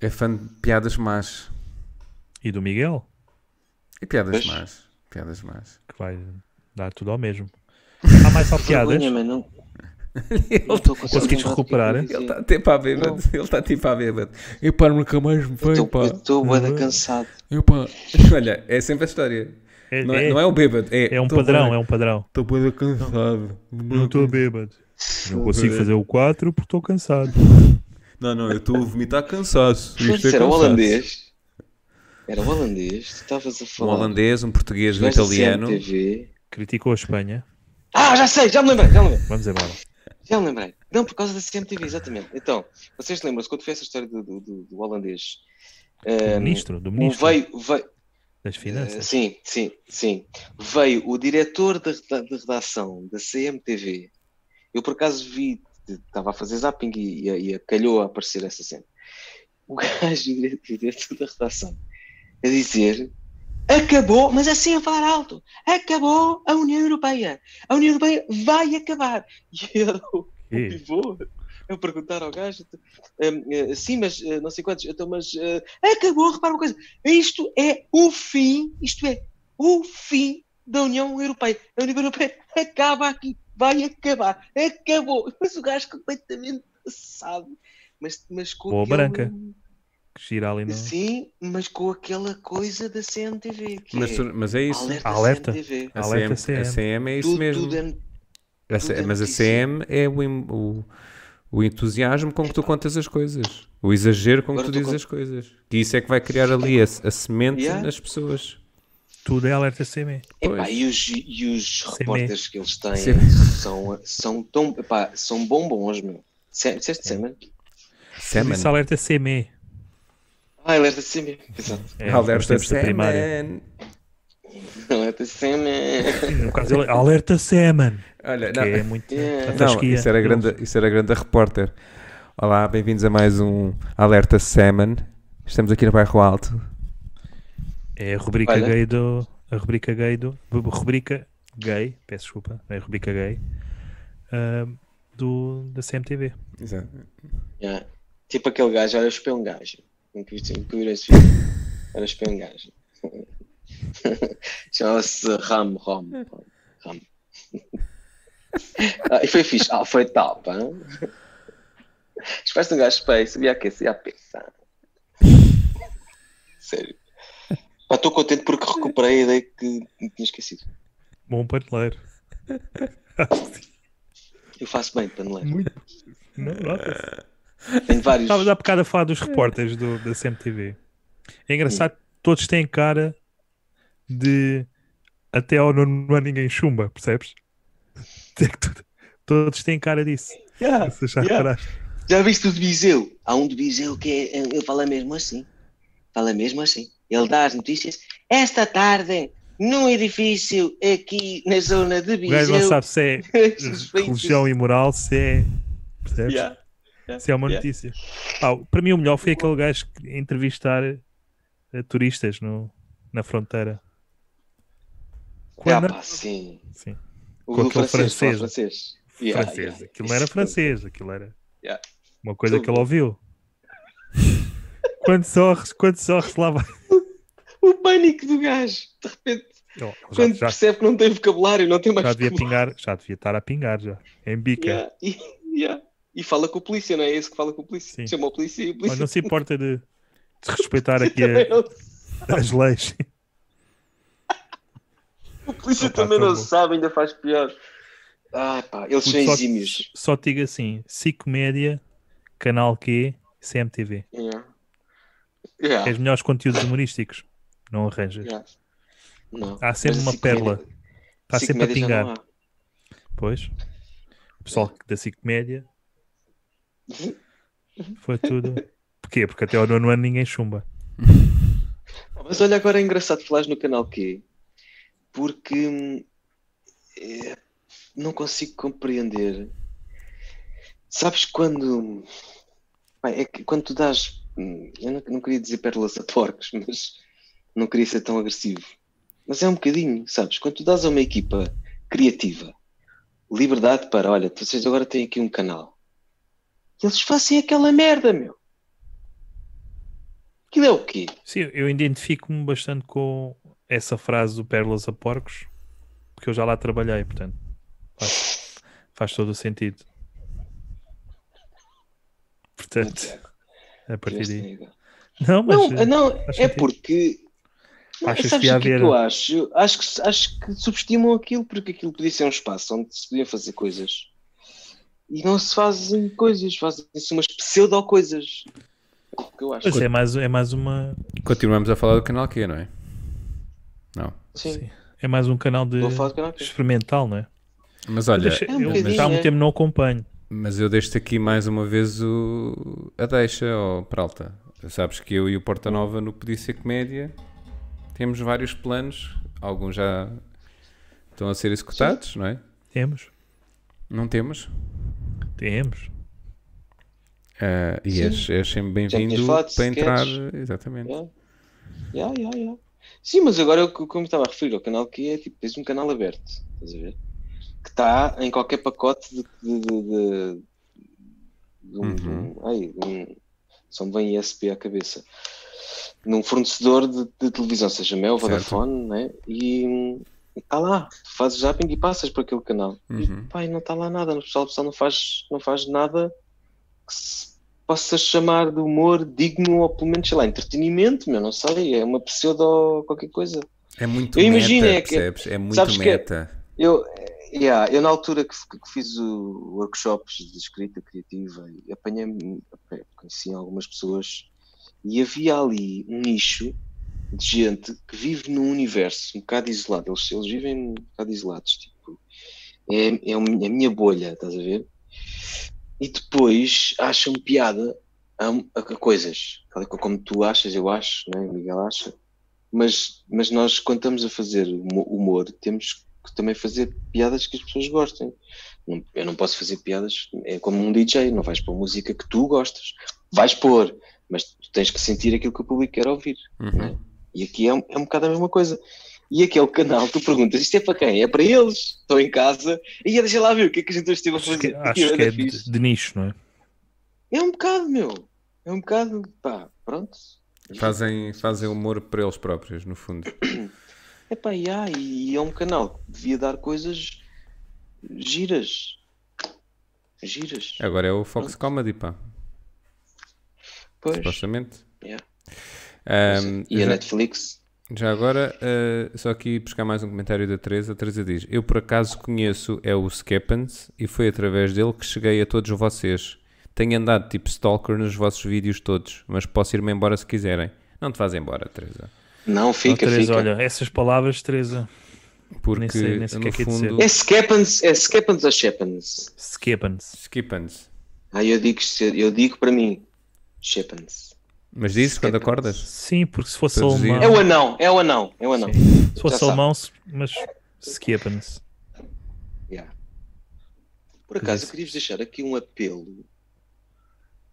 É fã de piadas más. E do Miguel? E piadas más. Piadas más. Que vai dar tudo ao mesmo. Há mais só piadas. Conseguiste recuperar? Ele está tipo à bêbada. Ele está tipo à bêbada. Eu pá, nunca mais me veio, pá. Estou bada cansado. Eu pá. Olha, é sempre a história. Não é o bêbado. É um padrão, é um padrão. Estou bada cansado. Não estou bêbado. Não consigo fazer o 4 porque estou cansado. Não, eu estou a vomitar cansaço. Isto era holandês. Era um holandês, tu estavas a falar. Um holandês, um português, um italiano. Criticou a Espanha. Ah, já sei, já me lembrei. Vamos embora. Já me lembrei. Não, por causa da CMTV, exatamente. Então, vocês lembram-se quando foi essa história do holandês? Do ministro. Veio das finanças. Sim. Veio o diretor da redação da CMTV. Eu, por acaso, vi, estava a fazer zapping e calhou a aparecer essa cena. O gajo diretor da redação a dizer: acabou, mas assim a falar alto, acabou a União Europeia. A União Europeia vai acabar. E eu pivô, eu perguntar ao gajo, sim, mas não sei quantos, então, mas acabou, repara uma coisa, isto é o fim, da União Europeia. A União Europeia acaba aqui, vai acabar, acabou. Mas o gajo completamente assado. Mas com boa aquele... branca. Que gira ali, não? Sim, mas com aquela coisa da CMTV. Que mas é isso. Alerta. CMTV. A CM é isso tudo, mesmo. Mas a CM é o entusiasmo com que tu contas as coisas. O exagero com que tu dizes as coisas. E isso é que vai criar ali a semente nas pessoas. Tudo é alerta CM. Epá, e os repórteres que eles têm são bombons, meu. Disseste CM? Isso alerta CME. Alerta CME. Exato. Alerta CME. Alerta CME. No caso, alerta CME. Olha, não. É muito... não, isso era grande a repórter. Olá, bem-vindos a mais um Alerta CME. Estamos aqui no Bairro Alto. É a rubrica gay do... peço desculpa. É a rubrica gay da CMTV. Exato. Yeah. Tipo aquele gajo, olha, eu chupei um gajo. Nunca virei esse filme. Era um gajo. Chamava-se Ram. E foi fixe. Foi top, hein? Espécie de um gajo feio, sabia que ia pensar. Sério. Estou contente porque recuperei a ideia que me tinha esquecido. Bom paneleiro. Eu faço bem de paneleiro. Muito. Não, tem vários. Estavas há bocado a falar dos repórteres da CMTV. É engraçado, todos têm cara de até ao nono ano ninguém chumba, percebes? Todos têm cara disso. Já viste o de Viseu? Há um de Viseu que é, ele fala mesmo assim. Ele dá as notícias. Esta tarde, num edifício aqui na zona de Viseu. O gajo não sabe se é religião e moral, se é. Percebes? Se é uma notícia. Para mim o melhor foi aquele gajo entrevistar turistas na fronteira. Quando... Sim. Com aquele francês. Aquilo não era francês, aquilo era uma coisa que ele ouviu. Quando sorres lá vai. O pânico do gajo, de repente. Quando percebe que não tem vocabulário, não tem mais vocabulário. Já devia estar a pingar já. Em bica. E fala com a polícia, não é? Esse que fala com a polícia. Sim. Chama a polícia e a polícia... Mas não se importa de respeitar aqui as leis. A polícia também não sabe, ainda faz pior. Eles são exímios. Só te digo assim, SIC Média, Canal Q, CMTV. É os melhores conteúdos humorísticos. Não arranjas. Não. Há sempre uma pérola. Está sempre a pingar. Pois. O pessoal da SIC Média... Foi tudo. Porquê? Porque até ao nono ano ninguém chumba. Mas olha, agora é engraçado falares no Canal Q, porque não consigo compreender. Sabes quando... Bem, é que quando tu dás... Eu não queria dizer pérolas a porcos, mas não queria ser tão agressivo. Mas é um bocadinho, sabes? Quando tu dás a uma equipa criativa liberdade para, olha, vocês agora têm aqui um canal. Eles fazem aquela merda, meu. Aquilo é o quê? Sim, eu identifico-me bastante com essa frase do Pérolas a Porcos, porque eu já lá trabalhei, portanto faz todo o sentido. Portanto, a partir daí. Não, mas não é porque não, achas que ia haver... Acho que subestimam aquilo, porque aquilo podia ser um espaço onde se podiam fazer coisas e não se fazem coisas, fazem-se umas pseudo-coisas. Mas é mais uma... Continuamos a falar do canal Q, não é? Não. Sim. É mais um canal de experimental, não é? Mas olha, já há muito tempo não acompanho. Mas eu deixo-te aqui mais uma vez a deixa, ó Peralta. Sabes que eu e o Porta Nova no Podia Ser Comédia temos vários planos. Alguns já estão a ser executados, sim, não é? Temos. Não temos? Temos. E és sempre bem-vindo para entrar. Exatamente. Yeah. Sim, mas agora o que eu me estava a referir ao canal que é tipo, tens um canal aberto, estás a ver? Que está em qualquer pacote só me vem ISP à cabeça. Num fornecedor de televisão, seja Mel, Vodafone, né? E está lá, fazes zapping e passas para aquele canal. E pá, não está lá nada, o pessoal não faz nada que se possa chamar de humor digno, ou pelo menos, sei lá, entretenimento, meu, não sei, é uma pseudo qualquer coisa. É muito meta, percebes? É muito meta. Eu na altura que fiz workshops de escrita criativa, conheci algumas pessoas e havia ali um nicho de gente que vive num universo um bocado isolado, eles vivem um bocado isolados, tipo, é a minha bolha, estás a ver? E depois acham piada a coisas, como tu achas, eu acho, né? O Miguel acha, mas nós quando estamos a fazer humor temos que também fazer piadas que as pessoas gostem. Eu não posso fazer piadas, é como um DJ, não vais pôr música que tu gostas, vais pôr, mas tu tens que sentir aquilo que o público quer ouvir. Né? E aqui é um bocado a mesma coisa. E aquele canal, tu perguntas, isto é para quem? É para eles? Estou em casa e deixa lá ver o que é que a gente esteve a fazer. Acho que é de nicho, não é? É um bocado, meu. É um bocado, pá, pronto. Fazem humor para eles próprios, no fundo. Epá, e é um canal que devia dar coisas giras. Agora é o Fox Comedy, pá. Pois. Supostamente. Yeah. E a Netflix. Já agora, só aqui buscar mais um comentário da Teresa. A Teresa diz, eu por acaso conheço é o Skeppens e foi através dele que cheguei a todos vocês. Tenho andado tipo stalker nos vossos vídeos todos, mas posso ir-me embora se quiserem. Não te vais embora, Teresa. Não, fica. Olha, essas palavras, Teresa, porque nem sei no fundo... É Skeppens, ou Sheppens? Skeppens. Eu digo para mim, Sheppens. Mas dizes quando acordas? Sim, porque se fosse alemão... É o anão. Sim. Se fosse alemão, mas Skeppens. Yeah. Por acaso, eu queria-vos deixar aqui um apelo,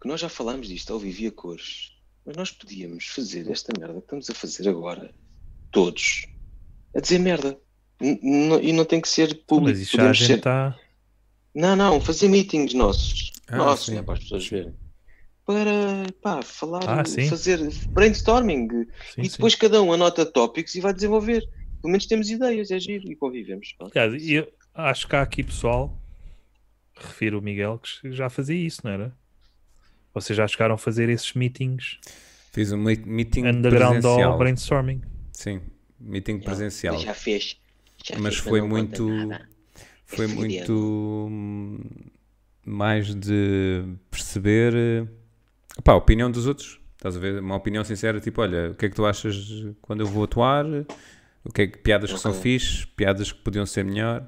que nós já falámos disto ao Vivi a Cores. Mas nós podíamos fazer esta merda que estamos a fazer agora, todos, a dizer merda. E não tem que ser público. Mas podemos ser... Tá... Não, fazer meetings nossos. Nossos, é para as pessoas verem. Para, pá, falar, fazer brainstorming. Sim, e depois cada um anota tópicos e vai desenvolver. Pelo menos temos ideias, é giro, e convivemos. Aliás, eu acho que há aqui pessoal, refiro o Miguel, que já fazia isso, não era? Vocês já chegaram a fazer esses meetings? Fiz um meeting underground ou brainstorming. Sim, meeting presencial. Já fez. Mas foi muito... Foi muito... Mais de perceber... Opá, a opinião dos outros. Estás a ver? Uma opinião sincera, tipo, olha, o que é que tu achas quando eu vou atuar? O que é que... Piadas que são fixe, piadas que podiam ser melhor.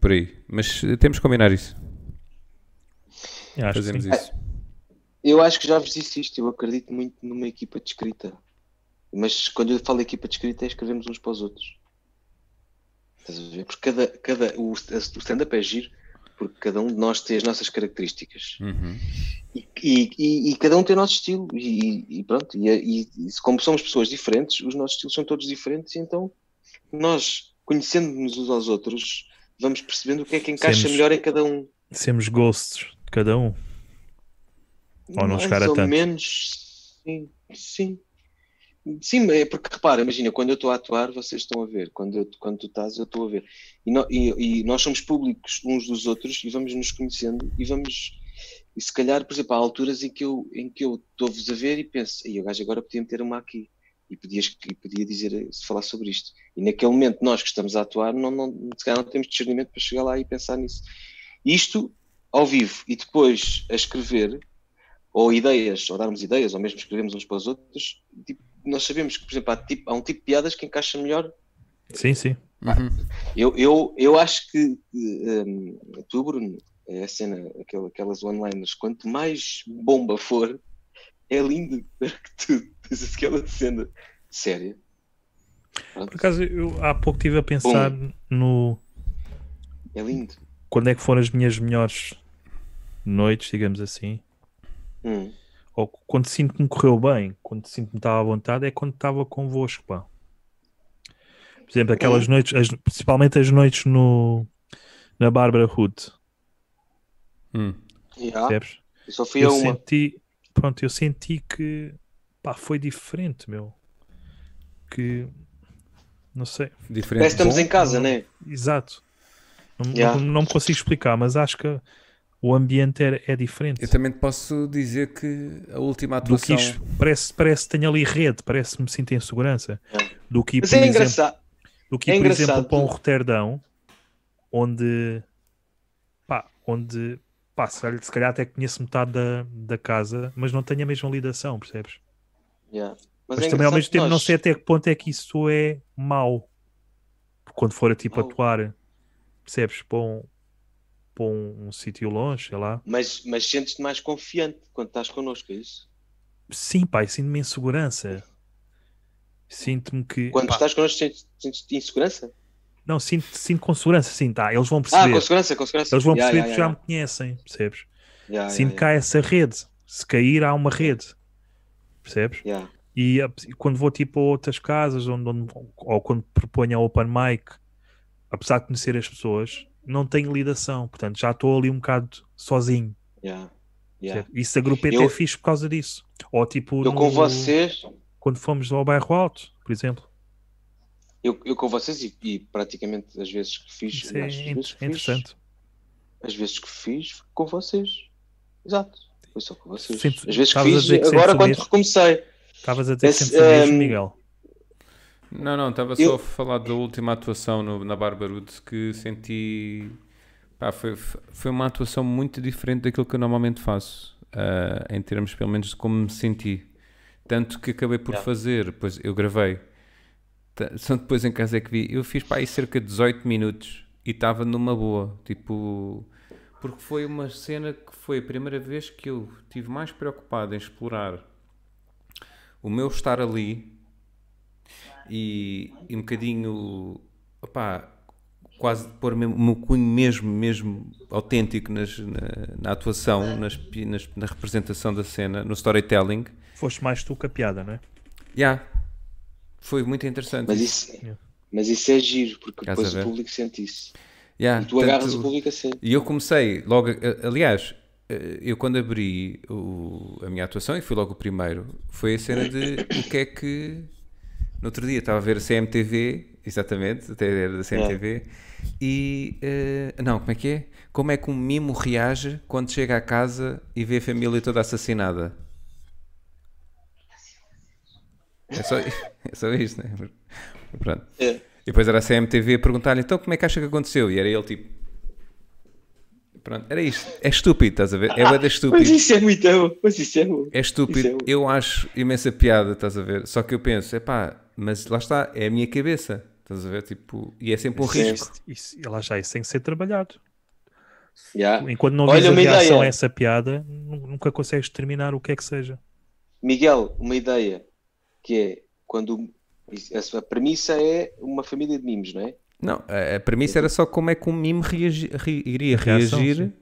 Por aí. Mas temos que combinar isso. Fazemos isso. Eu acho que já vos disse isto, eu acredito muito numa equipa de escrita. Mas quando eu falo equipa de escrita é escrevemos uns para os outros. Estás a ver? Porque o stand-up é giro, porque cada um de nós tem as nossas características. E cada um tem o nosso estilo. E pronto, e como somos pessoas diferentes, os nossos estilos são todos diferentes, então nós, conhecendo-nos uns aos outros, vamos percebendo o que é que encaixa melhor em cada um. Temos gostos de cada um. Ou não chegar a tanto. Mais ou menos, sim. Sim, é porque repara, imagina, quando eu estou a atuar, vocês estão a ver, quando tu estás, eu estou a ver. E nós somos públicos uns dos outros e vamos nos conhecendo e vamos. E se calhar, por exemplo, há alturas em que eu estou-vos a ver e penso, aí o gajo agora podia meter uma aqui e podia dizer, falar sobre isto. E naquele momento, nós que estamos a atuar, se calhar não temos discernimento para chegar lá e pensar nisso. Isto ao vivo e depois a escrever, ou ideias, ou darmos ideias, ou mesmo escrevemos uns para os outros, tipo, nós sabemos que, por exemplo, há um tipo de piadas que encaixa melhor. Sim, sim. Uhum. Eu acho que tu, Bruno, é a cena, aquelas one-liners, quanto mais bomba for, é lindo que tu dizes aquela cena séria. Pronto. Por acaso, eu há pouco estive a pensar no... É lindo. Quando é que foram as minhas melhores noites, digamos assim. Ou quando sinto que me correu bem, quando sinto que me estava à vontade, é quando estava convosco, pá. Por exemplo, aquelas noites, principalmente as noites na Bárbara Hood. Percebes? Eu só fui eu senti que, pá, foi diferente, meu. Que, não sei. Diferente. Parece que estamos em casa, não é? Exato. Não me consigo explicar, mas acho que o ambiente é diferente. Eu também posso dizer que a última atuação... Parece que tenho ali rede, parece que me sinto em segurança. É. Do que, por exemplo, para um Roterdão, onde se calhar até conheço metade da casa, mas não tenho a mesma lidação, percebes? Yeah. Mas também ao mesmo tempo não sei até que ponto é que isso é mau. Porque quando for a atuar, percebes, para um sítio longe, sei lá. Mas sentes-te mais confiante quando estás connosco, é isso? Sim, pá, sinto-me em segurança. Sinto-me que... Quando estás connosco, sentes-te em segurança? Não, sinto com segurança, sim, tá, eles vão perceber. Com segurança. Eles vão perceber que já me conhecem, percebes? Sinto que há essa rede. Se cair, há uma rede. Percebes? E quando vou, tipo, a outras casas, ou quando proponho a open mic, apesar de conhecer as pessoas... não tenho lidação, portanto já estou ali um bocado sozinho. Isso a grupeta é fixe por causa disso. Ou tipo, eu com vocês, quando fomos ao Bairro Alto, por exemplo, eu com vocês e praticamente às vezes que fiz, às vezes que fiz com vocês, exato, foi só com vocês. Sempre, às vezes que fiz, que agora quando recomecei, estavas a dizer sempre mesmo, Miguel. Não, estava só a falar da última atuação na Barbarude, que senti... Pá, foi uma atuação muito diferente daquilo que eu normalmente faço, em termos, pelo menos, de como me senti. Tanto que acabei por fazer, pois eu gravei. Só depois em casa é que vi. Eu fiz, pá, aí cerca de 18 minutos e estava numa boa, tipo... Porque foi uma cena que foi a primeira vez que eu estive mais preocupado em explorar o meu estar ali... E um bocadinho, opá, quase pôr o meu cunho mesmo autêntico na atuação, na representação da cena, no storytelling. Foste mais tu que a piada, não é? Foi muito interessante. Mas isso é giro, porque depois o público sente isso. E tu agarras o público a ser. E eu comecei logo, aliás, eu quando abri a minha atuação, e fui logo o primeiro, foi a cena de o que é que... No outro dia estava a ver a CMTV, exatamente, até era da CMTV, e... como é que é? Como é que um mimo reage quando chega à casa e vê a família toda assassinada? É só isto, não é? Pronto. E depois era a CMTV a perguntar-lhe, então como é que acha que aconteceu? E era ele tipo... Pronto, era isto. É estúpido, estás a ver? É estúpido. Mas isso é muito bom. É estúpido. Eu acho imensa piada, estás a ver? Só que eu penso, mas lá está, é a minha cabeça. Estás a ver? Tipo, e é sempre um risco. Lá já isso tem que ser trabalhado. Enquanto não vês a reação a essa piada, nunca consegues determinar o que é que seja. Miguel, uma ideia que é quando... A premissa é uma família de mimos, não é? Não, a premissa era só como é que um mimo iria reagir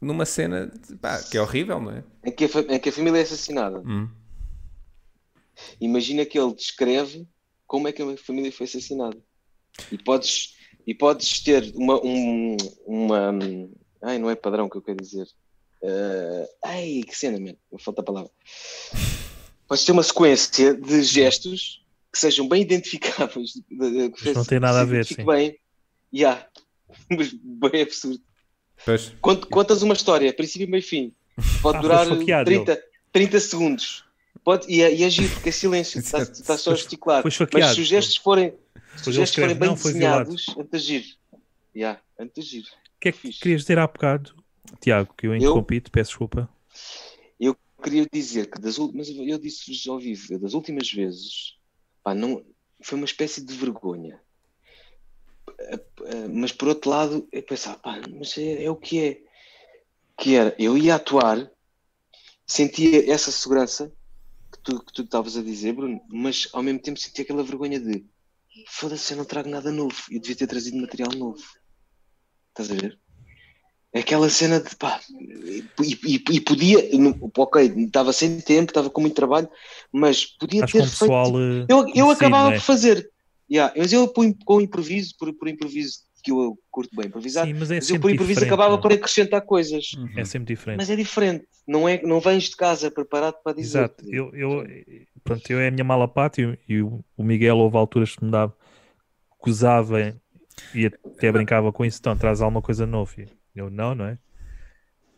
numa cena que é horrível, não é? Em que a família é assassinada. Imagina que ele descreve como é que a família foi assassinada. E podes ter ai, não é padrão que eu quero dizer. Ai, que cena, mano. Falta a palavra. podes ter uma sequência de gestos que sejam bem identificáveis. Mas não tem nada a ver, sim. Bem, yeah. Mas bem absurdo. Pois. Contas uma história, princípio e meio fim. Pode durar 30 segundos. Pode, e agir, porque é silêncio. Está só a gesticular. Mas se os gestos forem bem desenhados, antes de agir. O que é que querias dizer há bocado, Tiago, que eu interrompi, peço desculpa. Eu queria dizer que, mas eu disse-vos ao vivo, das últimas vezes, pá, não, foi uma espécie de vergonha. Mas por outro lado, eu pensava, pá, mas é o que é. Que era, eu ia atuar, sentia essa segurança que tu estavas a dizer, Bruno, mas ao mesmo tempo sentia aquela vergonha de foda-se, eu não trago nada novo, eu devia ter trazido material novo. Estás a ver? Aquela cena de pá, e podia, ok, estava sem tempo, estava com muito trabalho, mas podia ter feito. Pessoal, eu acabava por fazer. Yeah, mas eu com improviso, por improviso, que eu curto bem improvisar, sim, mas eu por improviso acabava por acrescentar coisas. Uhum. É sempre diferente. Mas é diferente, não vens de casa preparado para dizer. Exato, eu é a minha mala pata e o Miguel houve alturas que me dava, que usava e até brincava com isso, então traz alguma coisa nova. Eu não é?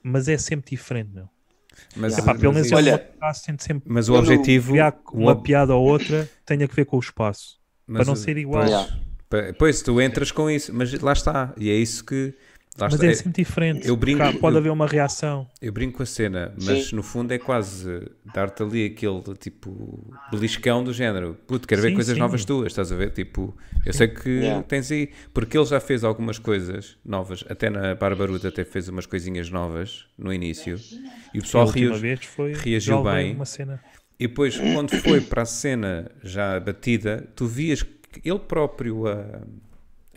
Mas é sempre diferente, não? Mas, epá, pelo menos olha, sempre, mas o objetivo... Uma piada ou outra tenha que ver com o espaço, para não ser igual. Pois, tu entras com isso, mas lá está, e é isso que... Mas está, é sempre diferente, pode haver uma reação. Eu brinco com a cena, mas sim, no fundo é quase dar-te ali aquele tipo beliscão do género. Puto, quero ver coisas novas tuas, estás a ver? Tipo, eu sei que tens aí, porque ele já fez algumas coisas novas, até na Barbaruta até fez umas coisinhas novas no início, e o pessoal reagiu bem. Uma cena. E depois, quando foi para a cena já batida, tu vias que ele próprio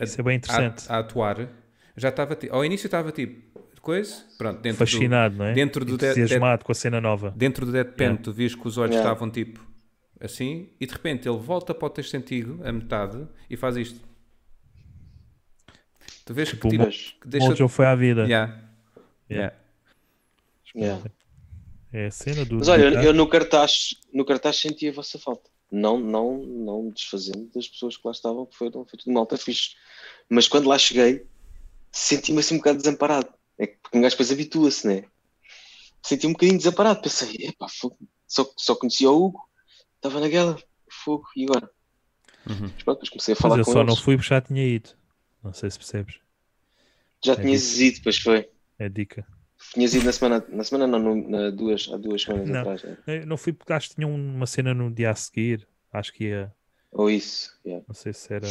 isso é bem interessante. A atuar. Já estava, ao início estava tipo coisa, pronto, dentro fascinado, não é? Dentro do entusiasmado com a cena nova. Dentro do deadpan, tu vias que os olhos estavam tipo assim, e de repente ele volta para o texto antigo, a metade, e faz isto. Tu vês tipo, que o jogo foi à vida. É a cena do... Mas olha, eu no cartaz senti a vossa falta. Não desfazendo das pessoas que lá estavam, que foi tudo malta fixe. Mas quando lá cheguei, senti-me assim um bocado desamparado. É que um gajo depois habitua-se, não é? Senti-me um bocadinho desamparado. Pensei, epá, fogo. Só conhecia o Hugo, estava naquela, fogo, e agora? Uhum. Mas pronto, depois comecei a falar com eles. Não fui porque já tinha ido. Não sei se percebes. Já tinhas ido, pois foi. É dica. Tinhas ido na semana não, há 2 semanas atrás. Não. Eu não fui porque acho que tinha uma cena no dia a seguir. Acho que ia... Ou isso, não sei se era...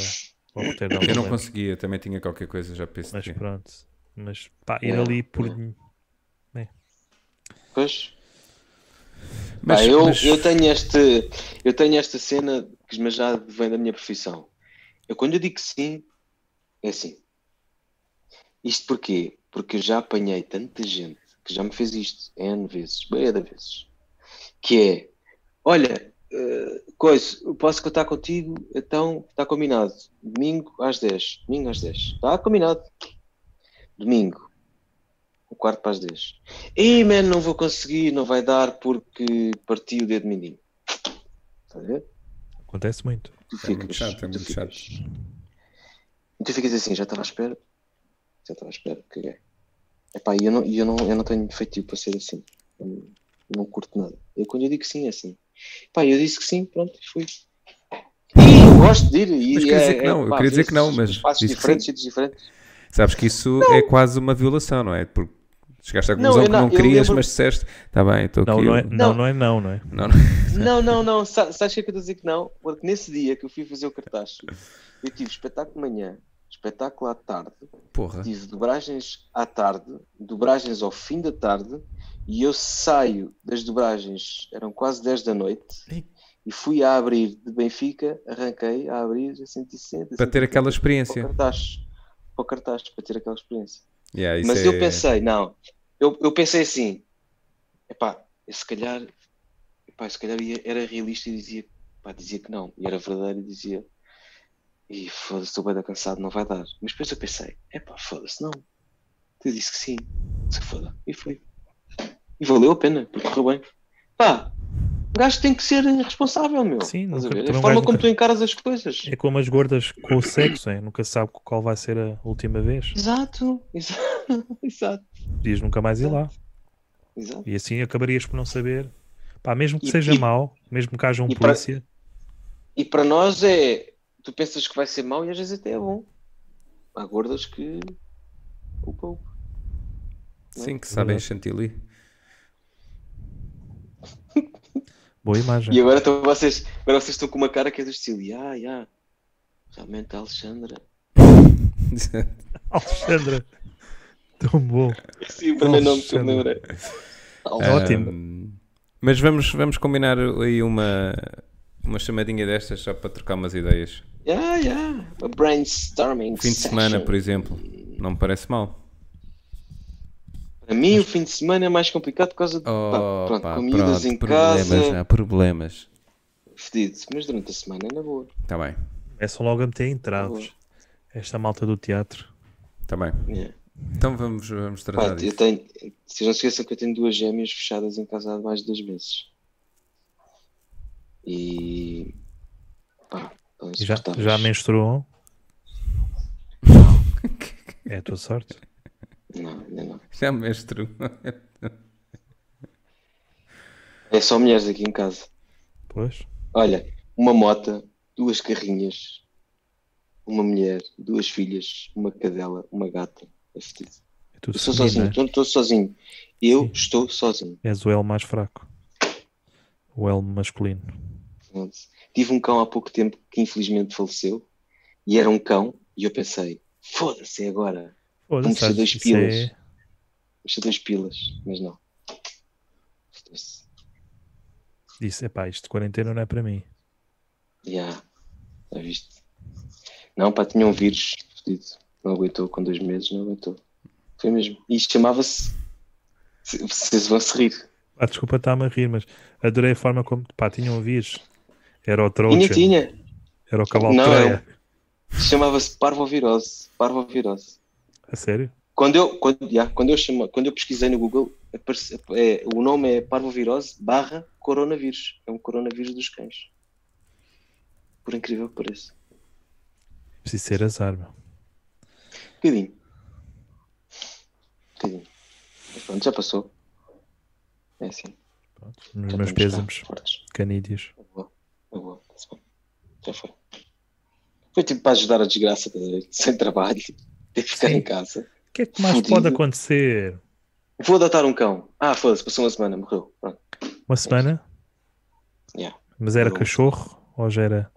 Eu não conseguia, também tinha qualquer coisa, já pensei. Mas pronto, mas pá, ir ali por... Pois. Mas, pá, eu tenho esta cena que já vem da minha profissão. Eu quando eu digo sim, é sim. Isto porquê? Porque eu já apanhei tanta gente que já me fez isto N vezes, bué de vezes. Que é, olha... coisa, posso contar contigo, então está combinado, domingo às 10, está combinado, domingo 15:45, e mano, não vou conseguir, não vai dar porque parti o dedo mindinho. Está a ver? Acontece muito, é muito chato. E tu ficas assim, já estava à espera, caguei. Epá, eu não tenho feitiço para ser assim, eu não curto nada. Eu quando eu digo sim é assim. Pá, eu disse que sim, pronto, fui. Eu gosto de ir. Mas queria dizer que não, eu queria dizer que não, mas espaços diferentes, sítios diferentes. Sabes que isso é quase uma violação, não é? Porque chegaste à conclusão que não querias, mas disseste, está bem, estou aqui. Não, sabes que eu estou a dizer que não? Porque nesse dia que eu fui fazer o cartaz, eu tive espetáculo de manhã, espetáculo à tarde, tive dobragens à tarde, dobragens ao fim da tarde. E eu saio das dobragens, eram quase 10 da noite, e fui a abrir de Benfica, arranquei a abrir a 160. Para ter aquela experiência. Para o cartaz, para ter aquela experiência. Yeah, mas eu pensei, eu pensei assim, epá, se calhar era realista e dizia que não, e era verdadeiro e dizia, e foda-se, estou bem cansado, não vai dar. Mas depois eu pensei, epá, foda-se, não. Tu disse que sim, se foda, e fui. E valeu a pena, porque correu bem. Pá, O gajo tem que ser responsável, meu. Sim, nunca, a forma como tu encaras as coisas. É como as gordas com o sexo, hein? Nunca sabe qual vai ser a última vez. Exato, exato. Podias nunca mais ir lá. Exato. E assim acabarias por não saber. Pá, mesmo que seja mau, mesmo que haja um polícia. E para nós é... Tu pensas que vai ser mau e às vezes até é bom. Há gordas que... Opa. Sim, que sabem chantilly. Boa imagem. E agora vocês estão com uma cara que é do estilo. Realmente a Alexandra. Alexandra. Tão bom. Sim, para o nome que eu me lembrei. Ótimo. Mas vamos combinar aí uma chamadinha destas só para trocar umas ideias. A brainstorming fim de semana, por exemplo. Não me parece mal. Para mim o fim de semana é mais complicado por causa de comidas em casa. Há problemas. Fedido, mas durante a semana é na boa. Está bem. Começam logo a meter entraves. Esta malta do teatro. Está bem. Então vamos tratar disso. Se não se esqueçam que eu tenho duas gêmeas fechadas em casa há mais de 2 meses. E... já menstruam? É a tua sorte? Não, ainda não. Já mestro. É só mulheres aqui em casa. Pois. Olha, uma mota, 2 carrinhas, uma mulher, 2 filhas, uma cadela, uma gata. É fedido. Eu sou sozinho, estou sozinho. Eu estou sozinho. És o elo mais fraco. O elo masculino. Tive um cão há pouco tempo que infelizmente faleceu. E era um cão. E eu pensei, foda-se agora. Vamos ser 2 pilas. Vamos ser 2 pilas, mas não. Disse, epá, isto de quarentena não é para mim. Já viste? Não, pá, tinha um vírus fodido. Não aguentou, com 2 meses, não aguentou. Foi mesmo. E isto chamava-se... Vocês vão se rir. Ah, desculpa, está-me a rir, mas adorei a forma como... Pá, tinha um vírus. Era o trouxa. Tinha. Era o cavalo de Troia. Chamava-se parvovirose. Parvovirose. A sério? Quando eu pesquisei no Google, o nome é parvovirose / coronavírus. É um coronavírus dos cães. Por incrível que pareça. Preciso ser azar, meu. Um bocadinho. Mas pronto, já passou. É assim. Pronto, nos meus pésames. Canídeos. Boa. Já foi. Foi tipo para ajudar a desgraça, sem trabalho. Tem que ficar em casa. O que é que mais pode acontecer? Vou adotar um cão. Foda-se, passou uma semana, morreu. Pronto. Uma semana? Mas era cachorro? Ou já era?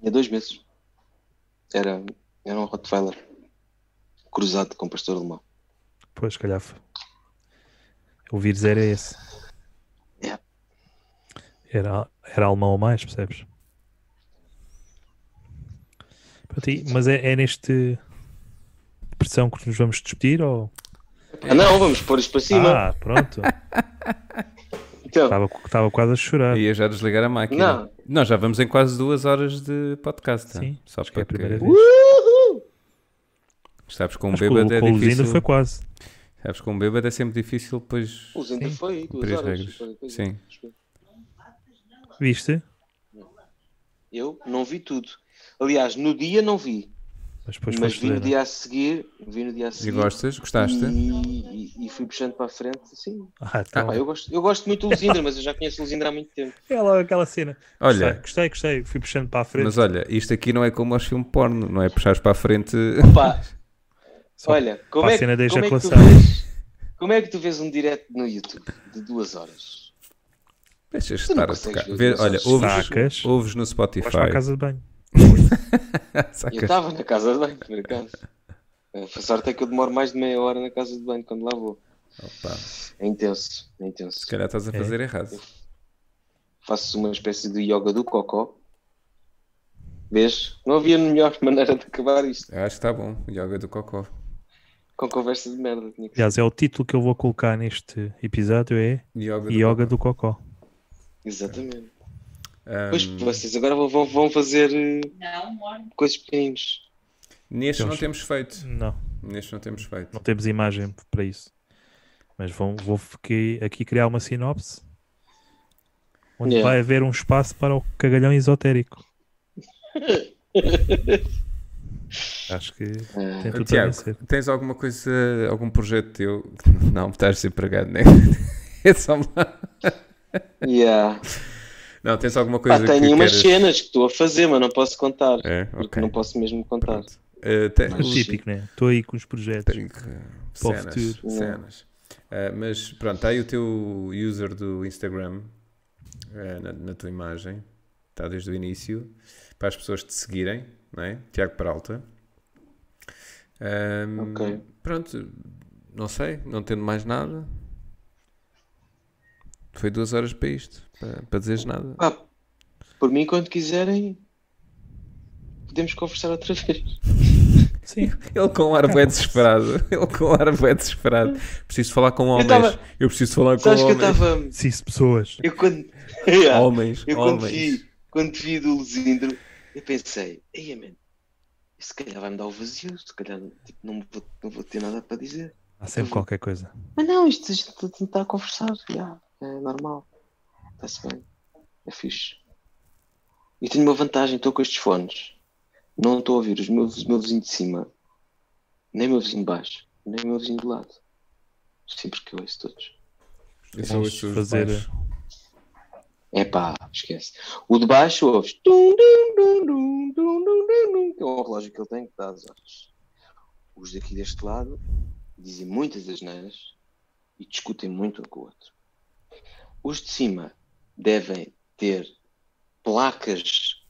Tinha 2 meses. Era um Rottweiler. Cruzado com pastor alemão. Pois, calhar. O vírus era esse. Era alemão ou mais, percebes? Mas é neste pressão que nos vamos despedir? Ou... Não, vamos pôr isto para cima. Pronto. Estava quase a chorar. Ia já desligar a máquina. Não. Nós já vamos em quase 2 horas de podcast. Sim, só acho que é a primeira vez. Sabes, com um bêbado é difícil. Foi quase. Sabes, com um bêbado é sempre difícil, pois... O Zenda foi 2 horas. Sim. Viste? Eu não vi tudo. Aliás, no dia não vi, mas vi no dia a seguir. E gostaste? E fui puxando para a frente, sim. Eu gosto muito do Lusindra, mas eu já conheço o Lusindra há muito tempo. É logo aquela cena. Olha, gostei, fui puxando para a frente. Mas olha, isto aqui não é como aos filmes porno, não é puxares para a frente. Olha, como é que tu vês um direto no YouTube de 2 horas? Deixas estar a tocar. Olha, ouves no Spotify. Vais para a casa de banho. Eu estava na casa de banho, por acaso. A sorte é que eu demoro mais de meia hora na casa de banho quando lá vou. Opa. É intenso. Se calhar estás a fazer errado. Eu faço uma espécie de yoga do cocó. Vês? Não havia melhor maneira de acabar isto. Eu acho que está bom, yoga do cocó. Com conversa de merda. Aliás, é o título que eu vou colocar neste episódio, é Yoga do Cocó. Exatamente. Pois, vocês agora vão fazer coisas pequeninas. Neste não temos feito. Não temos imagem para isso. Mas vou aqui criar uma sinopse onde vai haver um espaço para o cagalhão esotérico. Acho que tem tudo Tiago, a vencer. Tens alguma coisa, algum projeto teu? Não, estás empregado, né? É só uma... Não, tens alguma coisa tenho que umas queres... cenas que estou a fazer, mas não posso contar. É? Porque okay. Não posso mesmo contar. Mas típico, né? Estou aí com os projetos. Cenas. Mas pronto, está aí o teu user do Instagram na tua imagem. Está desde o início. Para as pessoas te seguirem, não é? Tiago Peralta. Okay. Pronto, não sei, não tendo mais nada. Foi 2 horas para isto, para dizeres nada. Por mim, quando quiserem, podemos conversar outra vez. Sim. Ele com um ar bué desesperado. Preciso falar com homens. Eu preciso falar com homens. Preciso pessoas. Quando vi do Lusindro, eu pensei, se calhar vai-me dar o vazio, se calhar tipo, não vou ter nada para dizer. Há sempre qualquer coisa. Mas não, isto a gente está a conversar, é normal. Está-se bem. É fixe. E tenho uma vantagem, estou com estes fones. Não estou a ouvir o meu vizinho de cima, nem o meu vizinho de baixo, nem o meu vizinho do lado. Sempre que eu ouço todos. Eu só ouço os fazer. Esquece. O de baixo ouves. Que é um relógio que ele tem que dá às horas. Os daqui deste lado dizem muitas asneiras e discutem muito um com o outro. Os de cima devem ter placas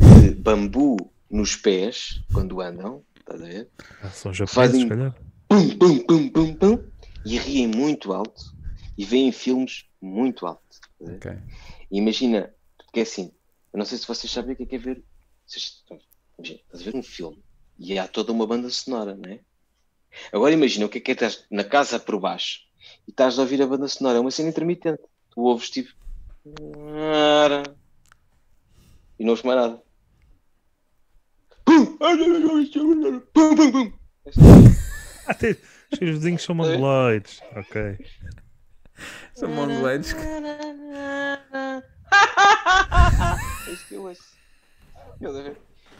de bambu nos pés quando andam, estás a ver? São japoneses, se calhar. Pum, pum, pum, pum, pum, e riem muito alto e veem filmes muito alto. Okay. Imagina, porque é assim, eu não sei se vocês sabem o que é ver. Imagina, estás a ver um filme e há toda uma banda sonora, não é? Agora imagina o que é estás na casa por baixo e estás a ouvir a banda sonora, é uma cena intermitente. Tu ouves tipo e não ouves mais nada. Até os vizinhos são mongoloides. Ok. São mongoloides.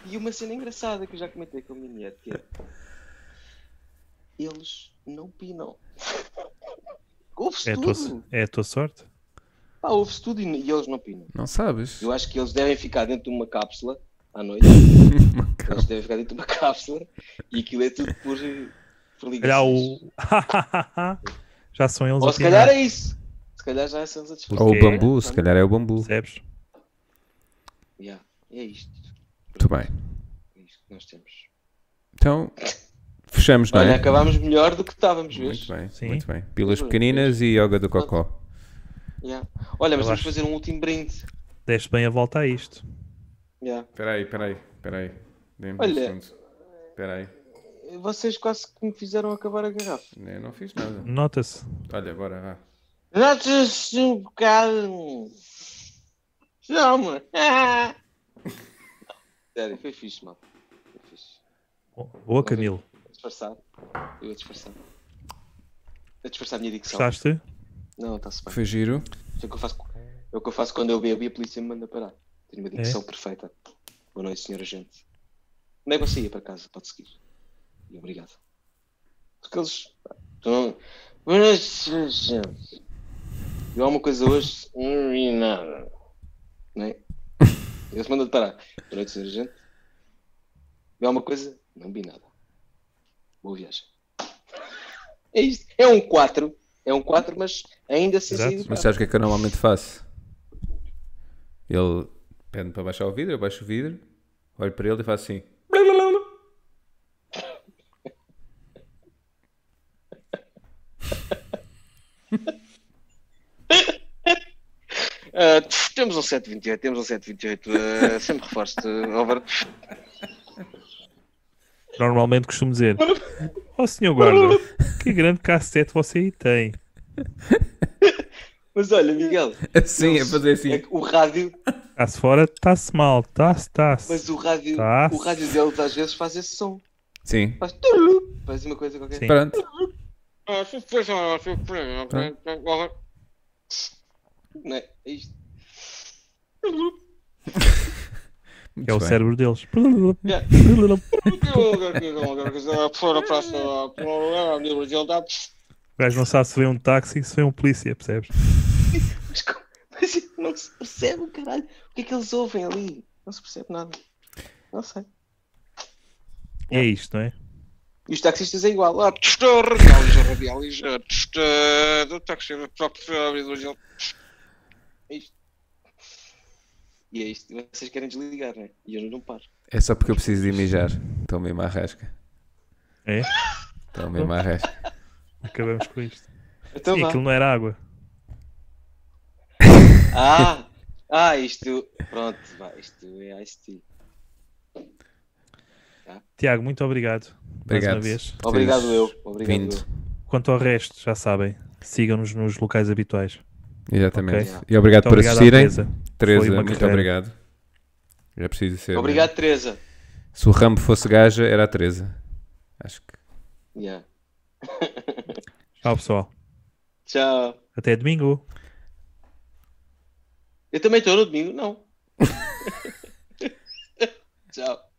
E uma cena engraçada que eu já comentei com a minha mulher, que é, eles não pinam. Ouve-se tudo. É a tua sorte? Ouve-se tudo e eles não pinam. Não sabes? Eu acho que eles devem ficar dentro de uma cápsula à noite. Eles devem ficar dentro de uma cápsula e aquilo é tudo por ligações. Já são eles. Ou se calhar é isso. Se calhar já são eles a disputar. Ou o bambu, se calhar é o bambu. Percebes? É isto. Muito bem. É isto que nós temos. Então, fechamos, não é? Olha, acabámos melhor do que estávamos, vês? Muito bem. Pilas pequeninas e yoga do cocó. Olha, mas vamos fazer um último brinde. Deste bem a volta a isto. Espera aí. Olha, vocês quase que me fizeram acabar a garrafa. Eu não fiz nada. Nota-se. Olha, bora, vá. Nota-se um bocado. Toma. Sério, foi fixe, mal. Boa, Camilo. Eu ia disfarçar a minha dicção. Gostaste? Não, está-se bem. Foi giro. É o que eu faço quando eu bebo e a polícia me manda parar. Tenho uma dicção perfeita. Boa noite, senhor agente. Onde é que você ia para casa? Pode seguir. E obrigado. Porque eles... Boa noite, senhor agente. Viu alguma coisa hoje? Não vi nada. Não é? Eles mandam parar. Boa noite, senhor agente. Viu alguma coisa? Não vi nada. Boa viagem. É isto. É um 4. É um 4, mas ainda assim... Mas sabes o que é que eu normalmente faço? Ele... Pede para baixar o vidro, eu baixo o vidro, olho para ele e faço assim. Temos um 728, sempre reforço-te, Robert. Normalmente costumo dizer, senhor guarda, que grande cassete você aí tem. Mas olha, Miguel, assim, é fazer assim. É o rádio. Está-se fora, está-se mal, está-se. Mas o rádio deles às vezes faz esse som. Sim. Faz uma coisa qualquer. Sim. Pronto. Não é isto. Que é o cérebro deles. Yeah. O gajo não sabe se vê um táxi e se vê um polícia, percebes? Mas não se percebe, caralho. O que é que eles ouvem ali? Não se percebe nada. Não sei. É isto, não é? E os taxistas é igual. Ah, é isto. E é isto. Vocês querem desligar, não é? E eu não paro. É só porque eu preciso de mijar. Estão mesmo à rasca. É? Estão mesmo à rasca. Acabamos com isto. Então, sim, aquilo não era água. Isto... Pronto, vai. Isto é Ice Tea. Tiago, muito obrigado. Obrigado. Mais uma vez. Obrigado eu. Obrigado. Quanto ao resto, já sabem, sigam-nos nos locais habituais. Exatamente. Okay. E obrigado muito por assistirem. Teresa, muito carreira. Obrigado. Já preciso ser. Obrigado, né? Teresa. Se o Rambo fosse gaja, era a Teresa. Acho que. Yeah. Tchau, pessoal. Tchau. Até domingo. Eu também estou no domingo, não. Tchau.